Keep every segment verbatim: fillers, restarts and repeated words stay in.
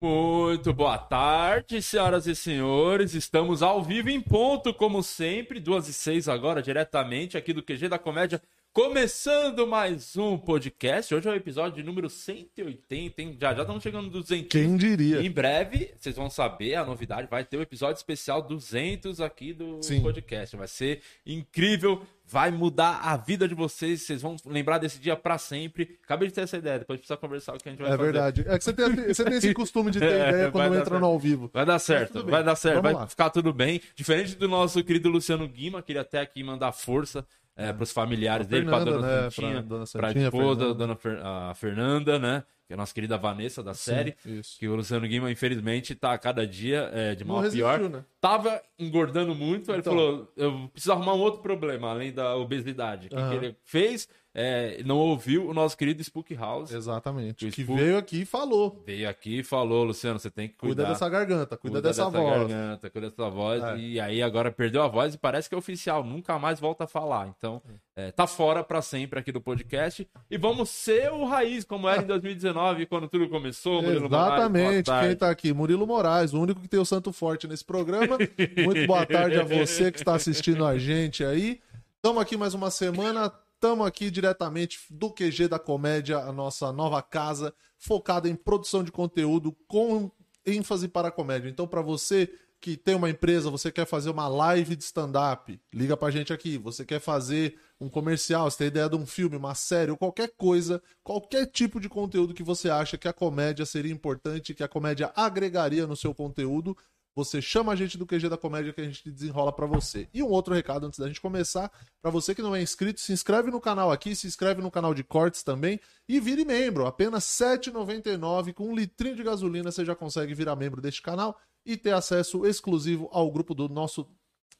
Muito boa tarde, senhoras e senhores, estamos ao vivo em ponto, como sempre, duas e seis agora, diretamente aqui do Q G da Comédia, começando mais um podcast. Hoje é o episódio número cento e oitenta, hein? Já já estamos chegando no duzentos. Quem diria? Em breve, vocês vão saber a novidade, vai ter o um episódio especial duzentos aqui do Sim. podcast, vai ser incrível. Vai mudar a vida de vocês, vocês vão lembrar desse dia pra sempre. Acabei de ter essa ideia, depois precisa conversar o que a gente vai é fazer. É verdade. É que você tem, você tem esse costume de ter é, ideia quando entra certo. no ao vivo. Vai dar certo, vai dar certo, Vamos vai lá. ficar tudo bem. Diferente do nosso querido Luciano Guima, que ele até aqui mandar força é, pros familiares a dele, Fernanda, pra dona né? Santinha, pra, dona Santinha, pra esposa, a dona Fer, a Fernanda, né? Que é a nossa querida Vanessa da série, Sim, que o Luciano Guima, infelizmente, tá a cada dia é, de mal a pior. Né? Tava engordando muito, aí então... ele falou, eu preciso arrumar um outro problema, além da obesidade. Uhum. O que ele fez, é, não ouviu o nosso querido Spook House. Exatamente, que, que Spook... veio aqui e falou. Veio aqui e falou, Luciano, você tem que cuidar. Cuida dessa garganta, cuida, cuida dessa, dessa voz. Garganta, cuida dessa voz, é. E aí agora perdeu a voz e parece que é oficial, nunca mais volta a falar, então... É, tá fora pra sempre aqui do podcast. E vamos ser o Raiz, como era em dois mil e dezenove, quando tudo começou. Murilo Exatamente, Moraes, quem tá aqui? Murilo Moraes, o único que tem o santo forte nesse programa. Muito boa tarde a você que está assistindo a gente aí. Estamos aqui mais uma semana, estamos aqui diretamente do Q G da Comédia, a nossa nova casa, focada em produção de conteúdo com ênfase para a comédia. Então, pra você que tem uma empresa, você quer fazer uma live de stand-up, liga pra gente aqui. Você quer fazer um comercial, você tem ideia de um filme, uma série, ou qualquer coisa, qualquer tipo de conteúdo que você acha que a comédia seria importante, que a comédia agregaria no seu conteúdo, você chama a gente do Q G da Comédia que a gente desenrola pra você. E um outro recado antes da gente começar, pra você que não é inscrito, se inscreve no canal aqui, se inscreve no canal de cortes também e vire membro. Apenas sete reais e noventa e nove centavos, com um litrinho de gasolina você já consegue virar membro deste canal e ter acesso exclusivo ao grupo do nosso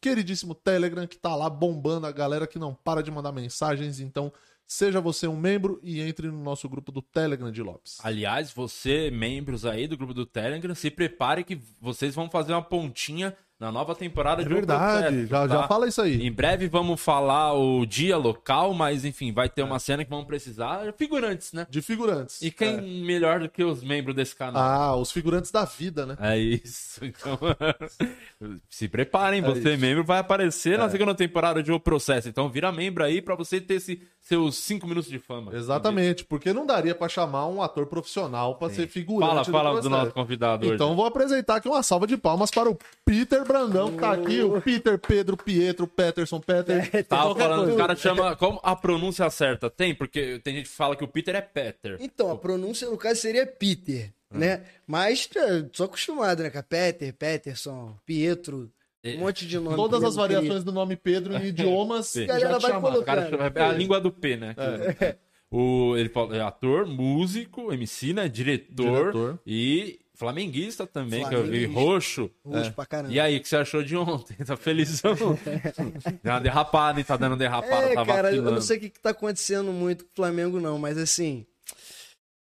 queridíssimo Telegram, que tá lá bombando a galera que não para de mandar mensagens. Então, seja você um membro e entre no nosso grupo do Telegram de Lopes. Aliás, você, membros aí do grupo do Telegram, se prepare que vocês vão fazer uma pontinha na nova temporada é de O Processo. É verdade, já, tá? já fala isso aí. Em breve vamos falar o dia, local, mas enfim, vai ter é. uma cena que vamos precisar de figurantes, né? De figurantes. E quem é. melhor do que os membros desse canal? Ah, os figurantes da vida, né? É isso. Então, se preparem, é você isso. membro vai aparecer é. na segunda temporada de O Processo. Então vira membro aí pra você ter esse, seus cinco minutos de fama. Exatamente, porque não daria pra chamar um ator profissional pra Sim. ser figurante. Fala, do fala do, do nosso convidado então, hoje. Então vou apresentar aqui uma salva de palmas para o Peter Brandão, tá aqui, o Peter, Pedro, Pietro, Peterson, Peter... É, tava falando, coisa. o cara chama... Como a pronúncia certa? Tem? Porque tem gente que fala que o Peter é Peter. Então, a pronúncia, no caso, seria Peter, hum. né? Mas sou acostumado, né? Peter, Peterson, Pietro... Um monte de nome. Todas as variações queria. do nome Pedro em idiomas... A galera vai chamar. Cara chama, é a língua do P, né? É. É. O, ele fala, é ator, músico, M C, né? Diretor, Diretor. e... Flamenguista também, Flamenguista. que eu vi, roxo. Roxo é. pra caramba. E aí, o que você achou de ontem? Tá felizão? Deu uma derrapada, hein? Tá dando derrapada, é, tá cara, vacilando. Eu não sei o que, que tá acontecendo muito com o Flamengo, não, mas assim...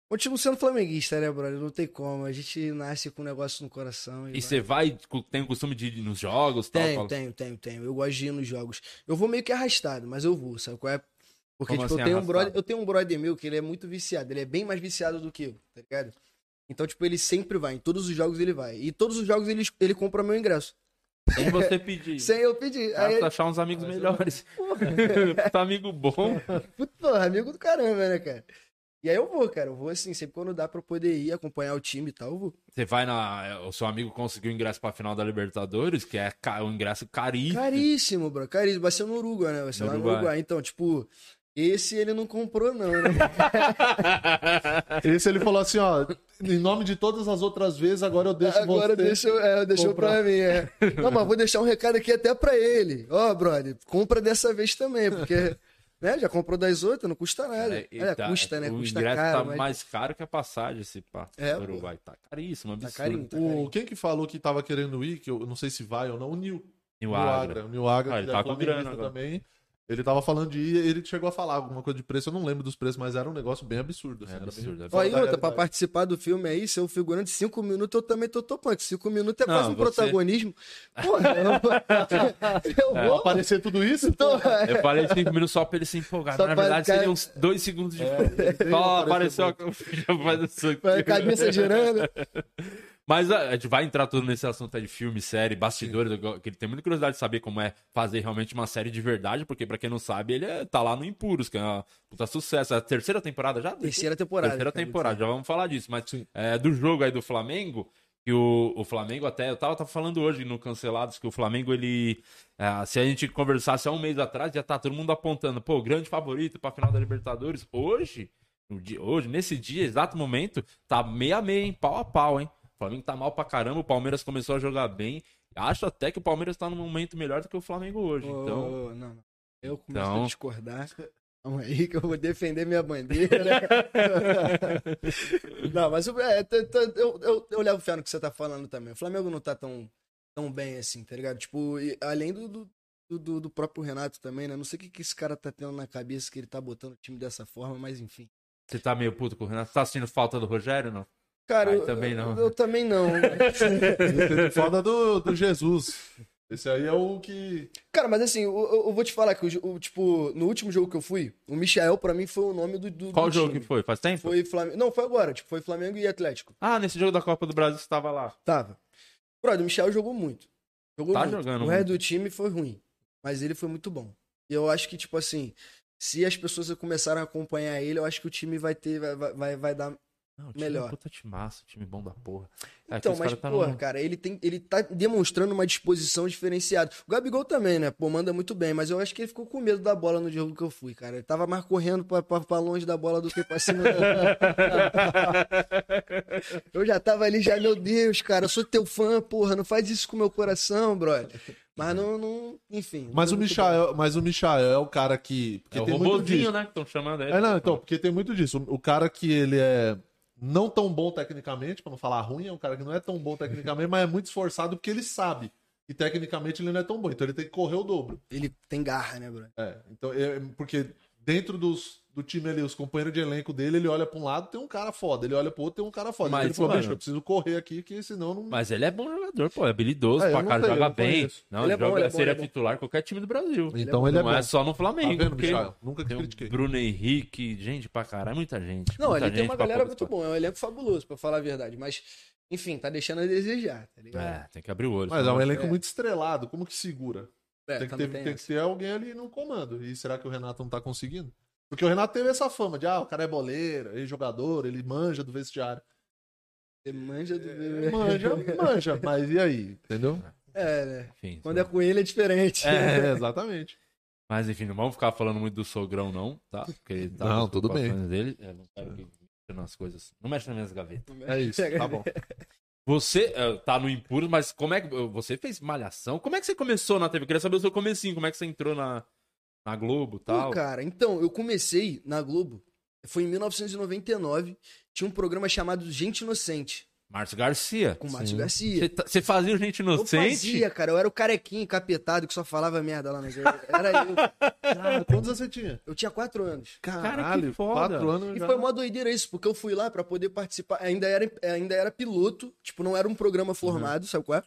Continuo sendo flamenguista, né, brother? Não tem como. A gente nasce com um negócio no coração. E você vai... vai, tem o costume de ir nos jogos? Tal, tenho, tal. tenho, tenho, tenho. Eu gosto de ir nos jogos. Eu vou meio que arrastado, mas eu vou, sabe qual é? Porque tipo, assim, eu, tenho um brother, eu tenho um brother meu que ele é muito viciado. Ele é bem mais viciado do que eu, tá ligado? Então, tipo, ele sempre vai. Em todos os jogos ele vai. E todos os jogos ele, ele compra meu ingresso. Sem você pedir. Sem eu pedir. Aí ele... achar uns amigos Mas melhores. Eu... Puta amigo bom. Puta, amigo do caramba, né, cara? E aí eu vou, cara. Eu vou assim, sempre quando dá pra eu poder ir acompanhar o time e tal, eu vou. Você vai na... O seu amigo conseguiu o ingresso pra final da Libertadores, que é um ingresso caríssimo. Caríssimo, bro. Caríssimo. Vai ser no Uruguai, né? Vai ser no lá Uruguai. no Uruguai. Então, tipo... Esse ele não comprou, não, né? Esse ele falou assim, ó, em nome de todas as outras vezes, agora eu deixo agora você. Agora deixa, é, eu deixo pra mim, é. Não, mas vou deixar um recado aqui até pra ele. Ó, oh, brother, compra dessa vez também, porque... Né? Já comprou das outras, não custa nada. É, é, tá, custa, né? O custa ingresso caro, tá mas... mais caro que a passagem, esse pá. É, o Uruguai tá caríssimo, absurdo. Tá carinho, tá carinho. O... Quem que falou que tava querendo ir, que eu não sei se vai ou não, o Nil. Nil Agra. O Nil Agra, ah, ele tá com grana também. Ele tava falando de ir, ele chegou a falar alguma coisa de preço, eu não lembro dos preços, mas era um negócio bem absurdo. Assim, é, era absurdo. Ó, e outra, pra participar do filme aí, ser um figurante de cinco minutos, eu também tô topante. cinco minutos é quase um você... protagonismo. Pô, eu, eu vou... É, aparecer tudo isso? Então, é. Eu parei de cinco minutos só pra ele se empolgar. Só na verdade, ficar... seriam uns dois segundos de... É, só apareceu a... a cabeça girando. Mas a gente vai entrar tudo nesse assunto aí de filme, série, bastidores, que ele tem muita curiosidade de saber como é fazer realmente uma série de verdade, porque pra quem não sabe, ele é, tá lá no Impuros, que é um puta sucesso. É a terceira temporada já? Terceira temporada. Terceira temporada, já vamos falar disso. Mas é, do jogo aí do Flamengo, que o, o Flamengo até, eu tava, tava falando hoje no Cancelados, que o Flamengo, ele, é, se a gente conversasse há um mês atrás, já tá todo mundo apontando, pô, grande favorito pra final da Libertadores. Hoje, no dia, hoje nesse dia, exato momento, tá meio a meio, hein? Pau a pau, hein? O Flamengo tá mal pra caramba, o Palmeiras começou a jogar bem. Acho até que o Palmeiras tá num momento melhor do que o Flamengo hoje. Oh, então... não, não. Eu começo então... a discordar. Calma aí que eu vou defender minha bandeira. Não, mas eu, eu, eu, eu levo fé no que você tá falando também. O Flamengo não tá tão, tão bem assim, tá ligado? Tipo, além do, do, do, do próprio Renato também, né? Não sei o que, que esse cara tá tendo na cabeça que ele tá botando o time dessa forma, mas enfim. Você tá meio puto com o Renato? Você tá sentindo falta do Rogério ou não? Cara, eu também não. Eu, eu também não. Foda do, do Jesus. Esse aí é o que... Cara, mas assim, eu, eu vou te falar que, o, o, tipo, no último jogo que eu fui, o Michel, pra mim, foi o nome do, do Qual do jogo time. Que foi? Faz tempo? Foi Flamengo. Não, foi agora. Tipo, foi Flamengo e Atlético. Ah, nesse jogo da Copa do Brasil você tava lá. Tava. Brother, o Michel jogou muito. Jogou tá muito. Jogando o resto do time foi ruim. Mas ele foi muito bom. E eu acho que, tipo assim, se as pessoas começarem a acompanhar ele, eu acho que o time vai ter... Vai, vai, vai dar... Não, o time melhor. É um puta timaço, time bom da porra. É, então, mas, tá porra, no... cara, ele, tem, ele tá demonstrando uma disposição diferenciada. O Gabigol também, né? Pô, manda muito bem, mas eu acho que ele ficou com medo da bola no jogo que eu fui, cara. Ele tava mais correndo pra, pra, pra longe da bola do que pra cima. Eu já tava ali, já, meu Deus, cara, eu sou teu fã, porra, não faz isso com o meu coração, brother. Mas não, não, enfim. Mas, não o Michael, mas o Michael é o cara que... É o robôzinho, né? Que estão chamando ele. É, não, então, porque tem muito disso. O cara que ele é... não tão bom tecnicamente, pra não falar ruim, é um cara que não é tão bom tecnicamente, mas é muito esforçado porque ele sabe que tecnicamente ele não é tão bom, então ele tem que correr o dobro. Ele tem garra, né, Bruno? É, então, é, porque dentro dos, do time ali, os companheiros de elenco dele, ele olha pra um lado, tem um cara foda, ele olha pro outro, tem um cara foda. Mas, ele falou, bicho, eu preciso correr aqui, que senão não... Mas ele é bom jogador, pô, é habilidoso, é, pra cara sei, joga bem, não, ele, ele é joga, bom, ele seria é bom, titular qualquer time do Brasil. Então ele é bom. Ele não é, bom. É só no Flamengo, tá vendo, porque... Nunca te critiquei. Bruno Henrique, gente pra caralho, muita gente. Não, muita ele gente tem uma galera muito boa, é um elenco fabuloso, pra falar a verdade, mas, enfim, tá deixando a desejar, tá ligado? É, tem que abrir o olho. Mas é um elenco é. muito estrelado, como que segura? É, tem que ter, tem tem que ter alguém ali no comando, e será que o Renato não tá conseguindo? Porque o Renato teve essa fama de, ah, o cara é boleiro, ele é jogador, ele manja do vestiário. Ele manja do vestiário. É, manja, manja, mas e aí? Entendeu? É, né? Enfim, quando sim. É com ele é diferente. É, exatamente. Mas enfim, não vamos ficar falando muito do sogrão não, tá? Porque ele tá não, tudo bem. Dele. É, não quero que mexa nas coisas. Não mexe nas minhas gavetas. É isso, tá bom. Você uh, tá no Impuros, mas como é que... Você fez Malhação? Como é que você começou na T V? Eu queria saber o seu comecinho, como é que você entrou na... Na Globo e tal? Pô, cara, então, eu comecei na Globo, foi em mil novecentos e noventa e nove, tinha um programa chamado Gente Inocente. Márcio Garcia. Com Márcio Garcia. Você fazia o Gente Inocente? Eu fazia, cara, eu era o carequinho, encapetado, que só falava merda lá na Globo. Era eu. Cara, quantos você tinha? Eu tinha quatro anos. Caralho, cara, que foda. Quatro anos. E já... foi uma doideira isso, porque eu fui lá pra poder participar, ainda era, ainda era piloto, tipo, não era um programa formado, uhum. Sabe qual é?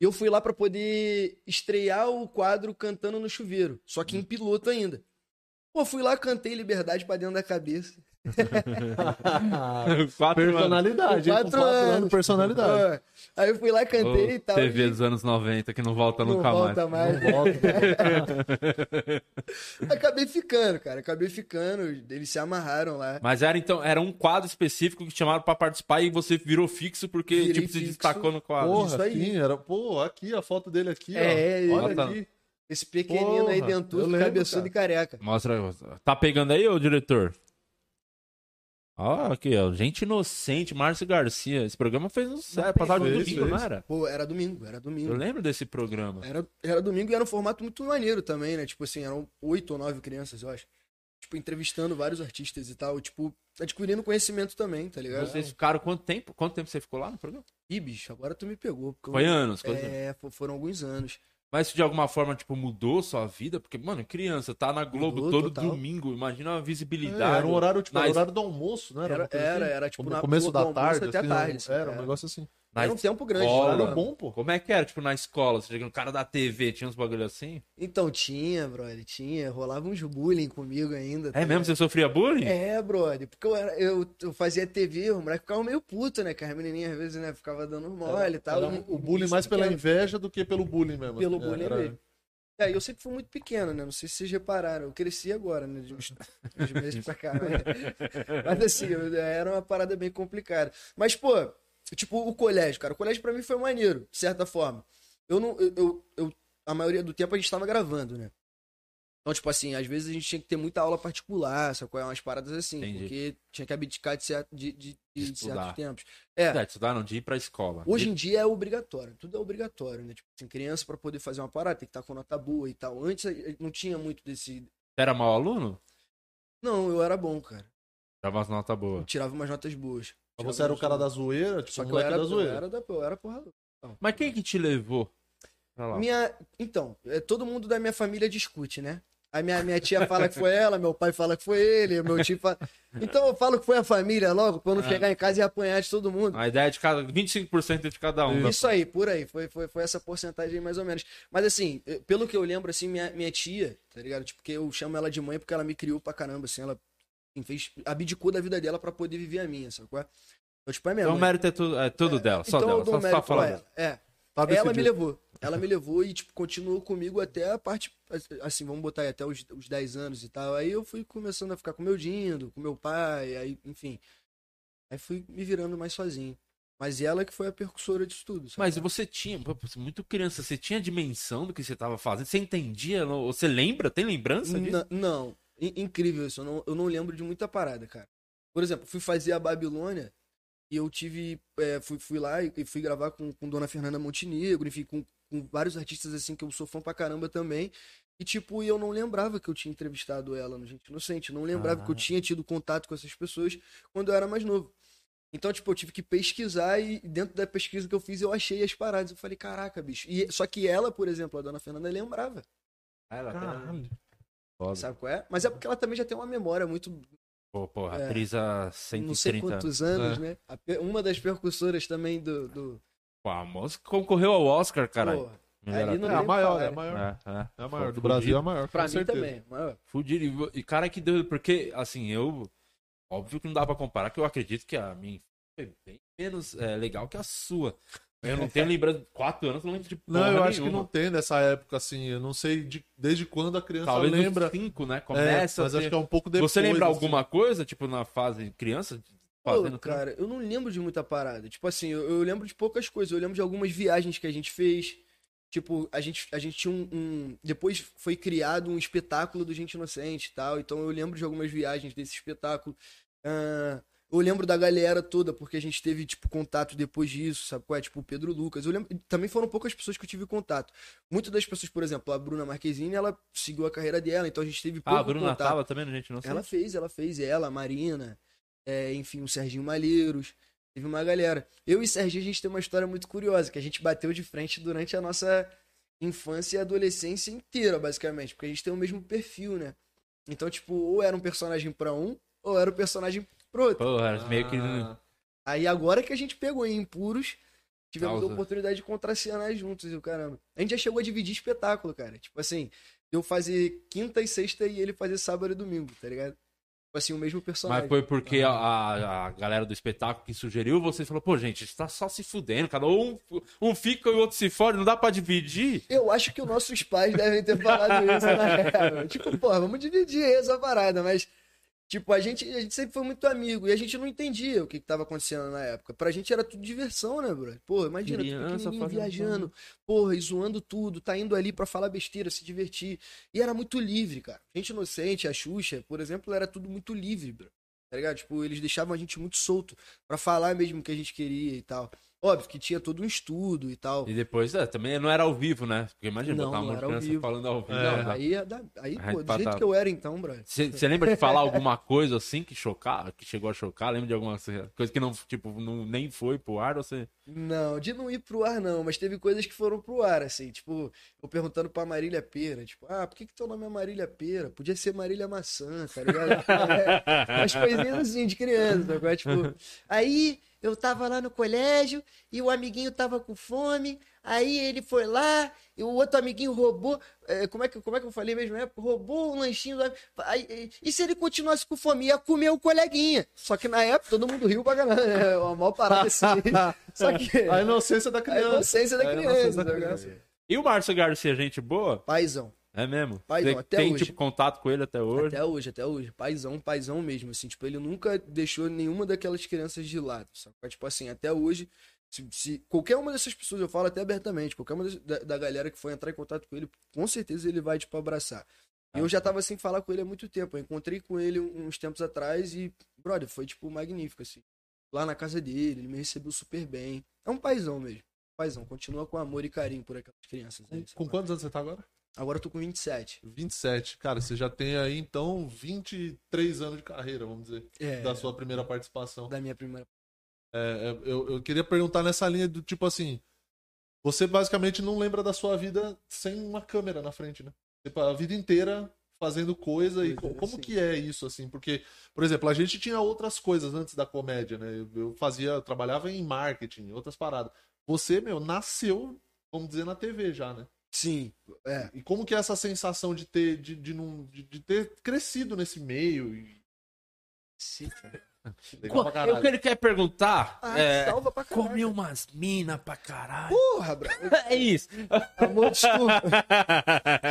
E eu fui lá pra poder estrear o quadro Cantando no Chuveiro, só que em piloto ainda. Pô, fui lá, cantei Liberdade pra dentro da cabeça. quatro personalidade, quatro, quatro anos. anos. Personalidade. Aí eu fui lá, cantei oh, e tal. T V e... dos anos noventa que não volta não nunca volta mais. mais. Não volta mais. Acabei ficando, cara. Acabei ficando. Eles se amarraram lá. Mas era então, era um quadro específico que te chamaram pra participar e você virou fixo porque Virei tipo, se fixo. destacou no quadro. Porra, isso aí. Sim, era, pô, aqui, a foto dele aqui. É, ó. Olha ali. Esse pequenino Porra, aí dentudo, cabeçudo e careca. Mostra. Tá pegando aí, ô diretor? Ó, oh, aqui, ó. Gente Inocente, Márcio Garcia. Esse programa fez um certo. Passava de domingo, não era? Pô, era domingo, era domingo. Eu lembro desse programa. Era, era domingo e era um formato muito maneiro também, né? Tipo assim, eram oito ou nove crianças, eu acho. Tipo, entrevistando vários artistas e tal. Tipo, adquirindo conhecimento também, tá ligado? Vocês ficaram quanto tempo? Quanto tempo você ficou lá no programa? Ih, bicho, agora tu me pegou. Porque Foi eu... anos? É, anos? Foram alguns anos. Mas se de alguma forma, tipo, mudou sua vida, porque, mano, criança, tá na Globo mudou, todo total. Domingo, imagina a visibilidade. É, era o horário, tipo, mas... horário do almoço, né? Era, era, era, era tipo, no começo da tarde, até assim, tarde. Assim, era um negócio assim. Era um tempo grande, era bom, pô. Como é que era, tipo, na escola? Você chega no cara da T V, tinha uns bagulho assim? Então, tinha, brother, tinha. Rolava uns bullying comigo ainda. É mesmo? Você sofria bullying? É, brother. Porque eu, era, eu, eu fazia T V, o moleque ficava meio puto, né? Que as menininhas, às vezes, né, ficava dando mole e tal. O bullying mais pela inveja do que pelo bullying mesmo. Pelo bullying mesmo. É, eu sempre fui muito pequeno, né? Não sei se vocês repararam. Eu cresci agora, né? De uns, uns meses pra cá. Mas, mas assim, era uma parada bem complicada. Mas, pô... Tipo, o colégio, cara. O colégio pra mim foi maneiro, de certa forma. Eu não... Eu, eu, eu, a maioria do tempo a gente tava gravando, né? Então, tipo assim, às vezes a gente tinha que ter muita aula particular, sacou? Umas paradas assim. Entendi. Porque tinha que abdicar de, certo, de, de, de, de certos tempos. É. De estudar não, de ir pra escola. Hoje em dia é obrigatório. Tudo é obrigatório, né? Tipo assim, criança pra poder fazer uma parada tem que estar com nota boa e tal. Antes não tinha muito desse... Você era mau aluno? Não, eu era bom, cara. Tirava umas notas boas. Eu tirava umas notas boas. Mas você era o cara da zoeira? Tipo, só que eu era da zoeira. Eu era, da, eu era porra. Não. Mas quem que te levou? Lá. Minha, então, todo mundo da minha família discute, né? A minha, minha tia fala que foi ela, meu pai fala que foi ele, meu tio fala... Então eu falo que foi a família logo, pra eu não é. chegar em casa e apanhar de todo mundo. A ideia é de cada... vinte e cinco por cento de cada um. Isso aí, por aí. Foi, foi, foi essa porcentagem aí, mais ou menos. Mas assim, pelo que eu lembro, assim, minha, minha tia, tá ligado? Tipo, que eu chamo ela de mãe porque ela me criou pra caramba, assim, ela... Fez, abdicou da vida dela pra poder viver a minha, sacou? Então, tipo, é minha então, mãe. O mérito é tudo, é tudo é, dela, então, só dela, só, só falar dela. É, tá ela me levou, ela me levou e, tipo, continuou comigo até a parte, assim, vamos botar aí, até os, os dez anos e tal. Aí eu fui começando a ficar com meu dindo, com meu pai, aí, enfim. Aí fui me virando mais sozinho. Mas ela que foi a percussora disso tudo. Sabe? Mas você tinha, muito criança, você tinha a dimensão do que você tava fazendo? Você entendia? Você lembra? Tem lembrança disso? Não. não. Incrível isso, eu não, eu não lembro de muita parada, cara. Por exemplo, fui fazer a Babilônia e eu tive, é, fui, fui lá e, e fui gravar com, com Dona Fernanda Montenegro, enfim, com, com vários artistas assim que eu sou fã pra caramba também. E tipo, eu não lembrava que eu tinha entrevistado ela no Gente Inocente, não lembrava ah. que eu tinha tido contato com essas pessoas quando eu era mais novo. Então, tipo, eu tive que pesquisar e dentro da pesquisa que eu fiz eu achei as paradas, eu falei, caraca, bicho. E, só que ela, por exemplo, a Dona Fernanda lembrava. Ah, ela caralho. Foda. Sabe qual é? Mas é porque ela também já tem uma memória muito... Pô, porra, é, atriz há cento e trinta anos. Não sei quantos anos, é. né? Uma das percussoras também do... do... Pô, a moça concorreu ao Oscar, caralho. Ali não é a maior, é a maior. É, é. é a maior, Pô, do Brasil é a maior. Pra mim certeza. também, maior. Fudido. E cara que deu... Porque, assim, eu... Óbvio que não dá pra comparar, que eu acredito que a minha foi bem menos é, legal que a sua. Eu não tenho lembrado de quatro anos, não lembro de porra Não, eu acho nenhuma. que não tem nessa época, assim, eu não sei de, desde quando a criança Talvez lembra. Talvez cinco, né? Começa é, mas ter... acho que é um pouco depois. Você lembra assim. alguma coisa, tipo, na fase criança? Fazendo Pô, cara, tempo? eu não lembro de muita parada. Tipo assim, eu, eu lembro de poucas coisas. Eu lembro de algumas viagens que a gente fez. Tipo, a gente, a gente tinha um, um... Depois foi criado um espetáculo do Gente Inocente e tal. Então eu lembro de algumas viagens desse espetáculo. Ahn... Uh... Eu lembro da galera toda, porque a gente teve, tipo, contato depois disso, sabe qual é? Tipo, o Pedro Lucas. Eu lembro... Também foram poucas pessoas que eu tive contato. Muitas das pessoas, por exemplo, a Bruna Marquezine, ela seguiu a carreira dela, então a gente teve pouco contato. Ah, a Bruna contato. tava também, a gente não sabe. Ela fez, ela fez, ela, a Marina, é, enfim, o Serginho Malheiros. Teve uma galera. Eu e o Serginho, a gente tem uma história muito curiosa, que a gente bateu de frente durante a nossa infância e adolescência inteira, basicamente, porque a gente tem o mesmo perfil, né? Então, tipo, ou era um personagem pra um, ou era um personagem... Porra, ah. meio que... Aí agora que a gente pegou em Impuros, tivemos Causa. a oportunidade de contracenar juntos, e o caramba. A gente já chegou a dividir espetáculo, cara. Tipo assim, eu fazer quinta e sexta e ele fazer sábado e domingo, tá ligado? Tipo assim, o mesmo personagem. Mas foi porque ah. a, a galera do espetáculo que sugeriu, você falou, pô, gente, isso tá só se fudendo, cada um, um fica e o outro se fode, não dá pra dividir? Eu acho que os nossos pais devem ter falado isso, né, cara? Tipo, pô, vamos dividir essa parada, mas... Tipo, a gente, a gente sempre foi muito amigo e a gente não entendia o que, que tava acontecendo na época. Pra gente era tudo diversão, né, bro? Porra, imagina, criança, tu viajando, porra, e zoando tudo, tá indo ali pra falar besteira, se divertir. E era muito livre, cara. Gente Inocente, a Xuxa, por exemplo, era tudo muito livre, bro. Tá ligado? Tipo, eles deixavam a gente muito solto pra falar mesmo o que a gente queria e tal. Óbvio que tinha todo um estudo e tal. E depois, é, também não era ao vivo, né? Porque imagina, não, botar uma criança falando ao vivo. É. Não, aí, aí pô, do jeito que eu era então, brother. Você lembra de falar alguma coisa assim que chocava, que chegou a chocar? Lembra de alguma coisa que não, tipo, não, nem foi pro ar? Ou você... Não, de não ir pro ar não, mas teve coisas que foram pro ar, assim. Tipo, eu perguntando pra Marília Pera, tipo, ah, por que que teu nome é Marília Pera? Podia ser Marília Maçã, tá ligado? É, as coisinhas assim, de criança, tá? Tipo, aí... Eu tava lá no colégio e o amiguinho tava com fome, aí ele foi lá e o outro amiguinho roubou, é, como, é que, como é que eu falei mesmo? É, roubou o lanchinho. Do... Aí, e se ele continuasse com fome, ia comer o coleguinha. Só que na época todo mundo riu pra caralho, é uma mal parada assim. Só que... A inocência da criança. A inocência da criança. Inocência da criança. E o Márcio Garcia, gente boa? Paizão. É mesmo? Paizão, até tem, hoje. Tem, tipo, contato com ele até hoje? Até hoje, até hoje. Paizão, paizão mesmo, assim. Tipo, ele nunca deixou nenhuma daquelas crianças de lado, sabe? Tipo assim, até hoje, se, se qualquer uma dessas pessoas, eu falo até abertamente, qualquer uma da, da galera que for entrar em contato com ele, com certeza ele vai, tipo, abraçar. Ah, eu já tava sem falar com ele há muito tempo. Eu encontrei com ele uns tempos atrás e, brother, foi, tipo, magnífico, assim. Lá na casa dele, ele me recebeu super bem. É um paizão mesmo. Paizão, continua com amor e carinho por aquelas crianças. Aí, com quantos anos você tá agora? Agora eu tô com vinte e sete. vinte e sete. Cara, você já tem aí, então, vinte e três anos de carreira, vamos dizer. É, da sua primeira participação. Da minha primeira. É, eu, eu queria perguntar nessa linha do tipo assim, você basicamente não lembra da sua vida sem uma câmera na frente, né? Tipo, a vida inteira fazendo coisa. Pois e co- é, como sim. que é isso, assim? Porque, por exemplo, a gente tinha outras coisas antes da comédia, né? Eu, eu fazia, trabalhava em marketing, outras paradas. Você, meu, nasceu, vamos dizer, na T V já, né? Sim, é. E como que é essa sensação de ter, de, de, não, de, de ter crescido nesse meio? E... Sim, cara. Legal pra eu que ele quer perguntar, ah, é, salva pra caralho. Comeu umas minas pra caralho. Porra, bro. É isso. Amor, desculpa.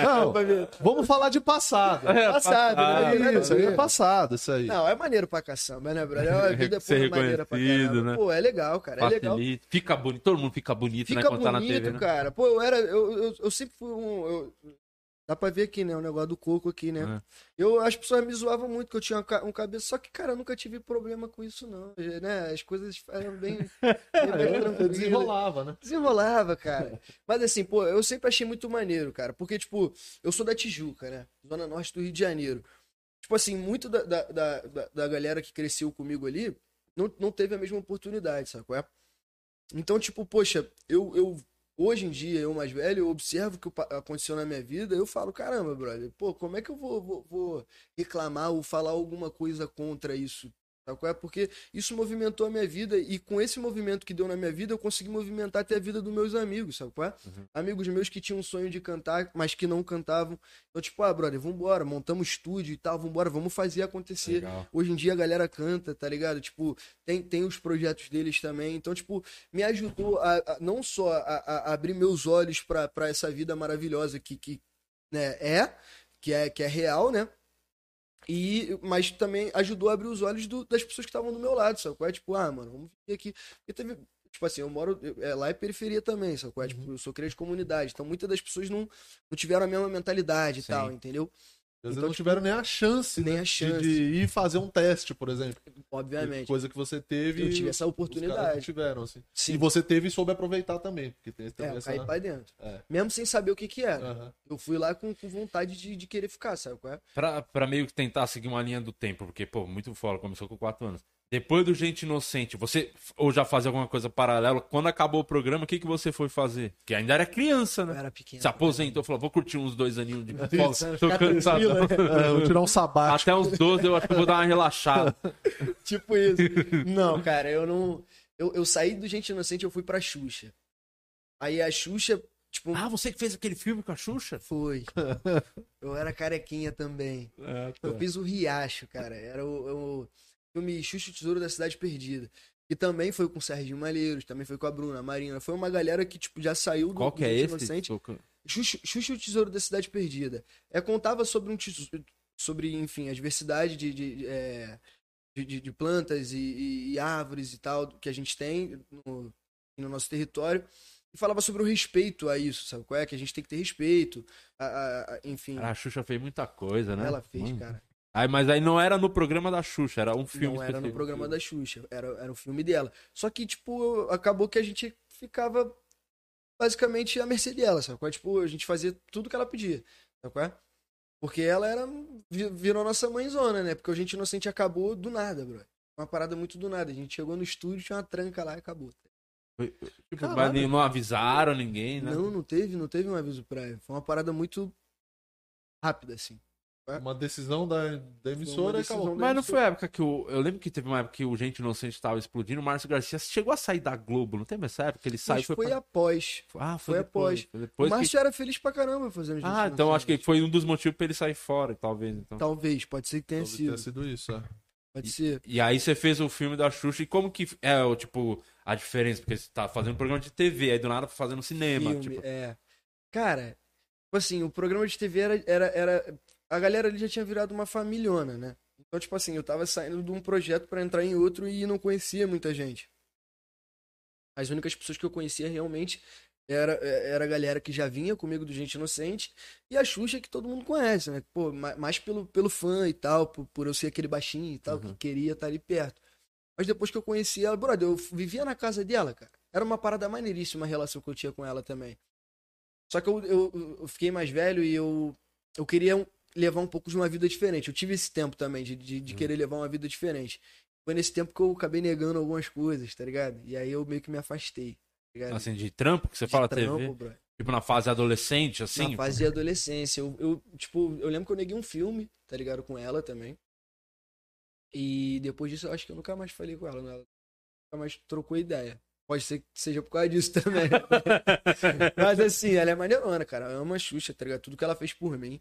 Não, vamos falar de passado. É, passado, é, né? É isso, é passado, isso aí. Não, é maneiro pra caçamba, né, bro? É uma vida pura maneira pra caralho. Né? Pô, é legal, cara, é legal. Fica bonito, todo mundo fica bonito, fica né? Quando bonito, tá na T V, né? Cara. Pô, eu era, eu, eu, eu sempre fui um... Eu... Dá pra ver aqui, né? O negócio do coco aqui, né? É. Eu, as pessoas me zoavam muito que eu tinha um cabeça. Só que, cara, eu nunca tive problema com isso, não. Né? As coisas eram bem... bem desenrolava, né? Desenrolava, cara. Mas assim, pô, eu sempre achei muito maneiro, cara. Porque, tipo, eu sou da Tijuca, né? Zona Norte do Rio de Janeiro. Tipo assim, muito da, da, da, da galera que cresceu comigo ali não, não teve a mesma oportunidade, sabe qual é? Então, tipo, poxa, eu... eu hoje em dia, eu mais velho, eu observo o que aconteceu na minha vida, eu falo, caramba, brother, pô, como é que eu vou, vou, vou reclamar ou falar alguma coisa contra isso? Sabe qual é? Porque isso movimentou a minha vida e com esse movimento que deu na minha vida, eu consegui movimentar até a vida dos meus amigos, sabe qual é? Uhum. Amigos meus que tinham um sonho de cantar, mas que não cantavam. Então, tipo, ah, brother, vambora, montamos estúdio e tal, vambora, vamos fazer acontecer. Legal. Hoje em dia a galera canta, tá ligado? Tipo, tem, tem os projetos deles também. Então, tipo, me ajudou a, a, não só a, a abrir meus olhos pra, pra essa vida maravilhosa que, que né, é, que é, que é real, né? E, mas também ajudou a abrir os olhos do, das pessoas que estavam do meu lado, sabe? É tipo, ah, mano, vamos vir aqui. E teve, tipo assim, eu moro eu, é, lá em periferia também, sabe? É, tipo, eu sou criança de comunidade, então muitas das pessoas não, não tiveram a mesma mentalidade e tal, entendeu? Eles então, não tipo, tiveram nem a chance, nem né? a chance. De, de ir fazer um teste, por exemplo. Obviamente. Coisa que você teve. Eu tive essa oportunidade. Tiveram, assim. Sim. E você teve e soube aproveitar também. Porque tem, tem é, essa... eu caí pra dentro. É. Mesmo sem saber o que que era. Uhum. Eu fui lá com, com vontade de, de querer ficar, sabe qual é? Pra, pra meio que tentar seguir uma linha do tempo, porque, pô, muito foda, começou com quatro anos. Depois do Gente Inocente, você ou já fazia alguma coisa paralela? Quando acabou o programa, o que, que você foi fazer? Porque ainda era criança, né? Eu era pequeno. Se aposentou, né? Falou, vou curtir uns dois aninhos de futebol. Tô cansado. É, vou tirar um sabático. Até uns doze eu acho que vou dar uma relaxada. Tipo isso. Não, cara, eu não... Eu, eu saí do Gente Inocente, eu fui pra Xuxa. Aí a Xuxa... Tipo... Ah, você que fez aquele filme com a Xuxa? Foi. Eu era carequinha também. É, tá. Eu fiz o Riacho, cara. Era o... o... filme Xuxa o Tesouro da Cidade Perdida. E também foi com o Serginho Malheiros, também foi com a Bruna, a Marina. Foi uma galera que, tipo, já saiu do... Qual que é esse? Xuxa, Xuxa o Tesouro da Cidade Perdida. É, contava sobre um tesouro, sobre, enfim, a diversidade de, de, é, de, de plantas e, e, e árvores e tal que a gente tem no, no nosso território. E falava sobre o respeito a isso, sabe qual é? Que a gente tem que ter respeito, a, a, a, enfim. A Xuxa fez muita coisa, né? Ela fez, hum. cara. Aí, mas aí não era no programa da Xuxa, era um filme Não, era no programa da Xuxa, era, era um filme dela. Só que, tipo, acabou que a gente ficava basicamente à mercê dela, sabe? Tipo, a gente fazia tudo que ela pedia, sabe? Porque ela era, virou nossa mãezona, né? Porque o Gente Inocente acabou do nada, bro. Uma parada muito do nada. A gente chegou no estúdio, tinha uma tranca lá e acabou. Foi, tipo, Caramba, mas não avisaram ninguém, né? Não, não teve, não teve um aviso prévio. Foi uma parada muito rápida, assim. Uma decisão da, da emissora decisão acabou. Mas não foi a época que o... Eu lembro que teve uma época que o Gente Inocente estava explodindo. O Márcio Garcia chegou a sair da Globo, não teve essa época? Ele saiu, Mas foi, foi pra... após. Ah, foi, foi depois, após. Foi depois o Márcio que... era feliz pra caramba fazendo Gente Ah, então acho que foi um dos motivos pra ele sair fora, talvez. Então. Talvez, pode ser que tenha talvez sido. Pode ter sido isso, é. Pode e, ser. E aí você fez o filme da Xuxa e como que... É, tipo, a diferença, porque você tá fazendo um programa de T V, aí do nada fazendo cinema. Filme, tipo... é. Cara, assim, o programa de T V era... era, era... A galera ali já tinha virado uma familhona, né? Então, tipo assim, eu tava saindo de um projeto pra entrar em outro e não conhecia muita gente. As únicas pessoas que eu conhecia realmente era, era a galera que já vinha comigo do Gente Inocente e a Xuxa que todo mundo conhece, né? Pô, mais pelo, pelo fã e tal, por, por eu ser aquele baixinho e tal, uhum. que queria estar ali perto. Mas depois que eu conheci ela, brother, eu vivia na casa dela, cara. Era uma parada maneiríssima a relação que eu tinha com ela também. Só que eu, eu, eu fiquei mais velho e eu, eu queria... Um, levar um pouco de uma vida diferente. Eu tive esse tempo também de, de, de uhum. querer levar uma vida diferente. Foi nesse tempo que eu acabei negando algumas coisas, tá ligado? E aí eu meio que me afastei, tá ligado? Assim, de trampo que você de fala trampo, T V? Bro. Tipo, na fase adolescente, assim? Na fase de adolescência. Eu, eu, tipo, eu lembro que eu neguei um filme, tá ligado? Com ela também. E depois disso, eu acho que eu nunca mais falei com ela. Né? Ela nunca mais trocou ideia. Pode ser que seja por causa disso também. Mas assim, ela é maneirona, cara. Eu amo a Xuxa, tá ligado? Tudo que ela fez por mim.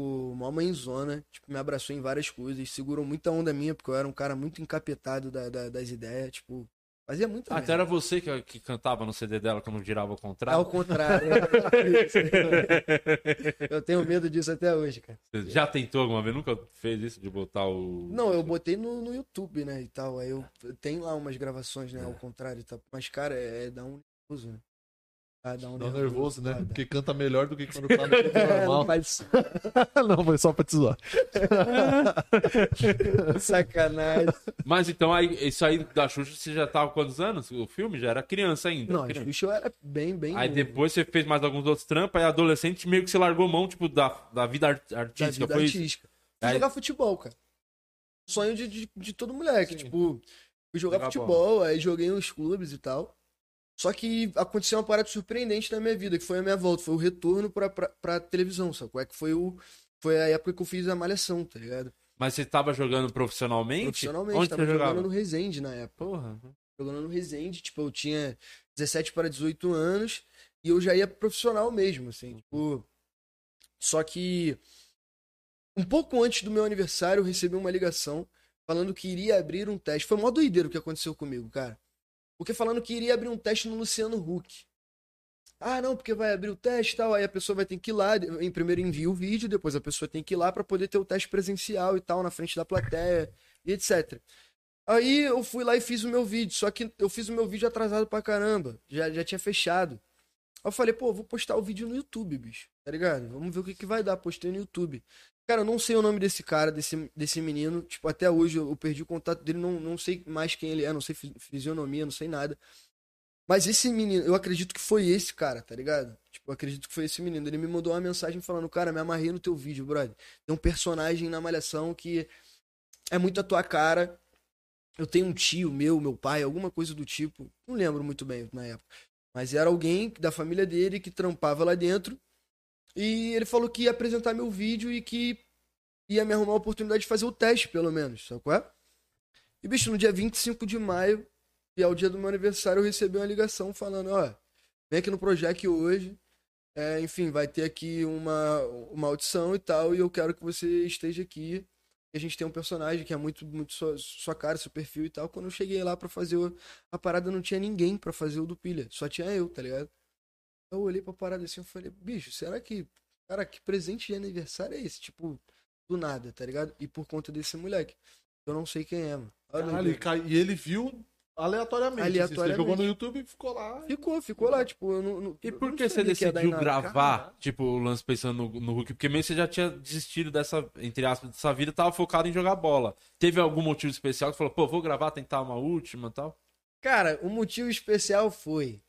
Uma mãezona, tipo, me abraçou em várias coisas, segurou muita onda minha, porque eu era um cara muito encapetado da, da, das ideias, tipo, fazia muita merda. Até era você que, que cantava no C D dela quando girava ao contrário? Ao contrário. Eu tenho medo disso até hoje, cara. Você já tentou alguma vez? Nunca fez isso de botar o... Não, eu botei no, no YouTube, né, e tal, aí eu tenho lá umas gravações, né, ao contrário e tal, mas, cara, é, é dar um nervoso, né? Ah, dá um dá nervoso, nervoso, né? Ah, porque canta melhor do que quando tá no tempo normal. Não, faz... não, foi só pra te zoar. Sacanagem. Mas então, aí, isso aí da Xuxa, você já tava quantos anos? O filme já era criança ainda. Não, criança. A Xuxa eu era bem, bem... Aí novo. Depois você fez mais alguns outros trampos, aí adolescente meio que você largou mão, tipo, da, da vida artística. Da vida foi artística. Fui aí... jogar futebol, cara. Sonho de, de, de todo moleque, Sim. tipo... Fui jogar, jogar futebol, bom. Aí joguei nos clubes e tal. Só que aconteceu uma parada surpreendente na minha vida, que foi a minha volta, foi o retorno pra, pra, pra televisão, sabe? É que foi, o, foi a época que eu fiz a Malhação, tá ligado? Mas você tava jogando profissionalmente? Profissionalmente, Onde tava você jogando jogava? no Resende na época. Porra. Jogando no Resende, tipo, eu tinha dezessete para dezoito anos e eu já ia profissional mesmo, assim, tipo... Só que um pouco antes do meu aniversário eu recebi uma ligação falando que iria abrir um teste. Foi mó doideira o que aconteceu comigo, cara. Porque falando que iria abrir um teste no Luciano Huck. Ah, não, porque vai abrir o teste e tal, aí a pessoa vai ter que ir lá, em primeiro envia o vídeo, depois a pessoa tem que ir lá pra poder ter o teste presencial e tal, na frente da plateia, e etcétera. Aí eu fui lá e fiz o meu vídeo, só que eu fiz o meu vídeo atrasado pra caramba, já, já tinha fechado. Aí eu falei, pô, vou postar o vídeo no YouTube, bicho, tá ligado? Vamos ver o que, que vai dar, postei no YouTube. Cara, eu não sei o nome desse cara, desse, desse menino. Tipo, até hoje eu, eu perdi o contato dele, não, não sei mais quem ele é, não sei fisionomia, não sei nada. Mas esse menino, eu acredito que foi esse cara, tá ligado? Tipo, eu acredito que foi esse menino. Ele me mandou uma mensagem falando, cara, me amarrei no teu vídeo, brother. Tem um personagem na Malhação que é muito a tua cara. Eu tenho um tio meu, meu pai, alguma coisa do tipo. Não lembro muito bem na época. Mas era alguém da família dele que trampava lá dentro. E ele falou que ia apresentar meu vídeo e que ia me arrumar a oportunidade de fazer o teste, pelo menos, sabe qual é? E, bicho, no dia vinte e cinco de maio, que é o dia do meu aniversário, eu recebi uma ligação falando, ó, vem aqui no Projac hoje, é, enfim, vai ter aqui uma, uma audição e tal, e eu quero que você esteja aqui. E a gente tem um personagem que é muito, muito sua, sua cara, seu perfil e tal. Quando eu cheguei lá pra fazer a parada, não tinha ninguém pra fazer o do Pilha, só tinha eu, tá ligado? Eu olhei pra parada assim e falei, bicho, será que... Cara, que presente de aniversário é esse? Tipo, do nada, tá ligado? E por conta desse moleque. Eu não sei quem é, mano. Olha, Caralho, e ele viu aleatoriamente. Aleatoriamente. Você jogou no YouTube e ficou lá. Ficou, ficou lá, tipo... Eu não, não, e por que você decidiu gravar, cara, tipo, o lance pensando no, no Hulk? Porque mesmo você já tinha desistido dessa, entre aspas, dessa vida e tava focado em jogar bola. Teve algum motivo especial que falou, pô, vou gravar, tentar uma última e tal? Cara, o motivo especial foi...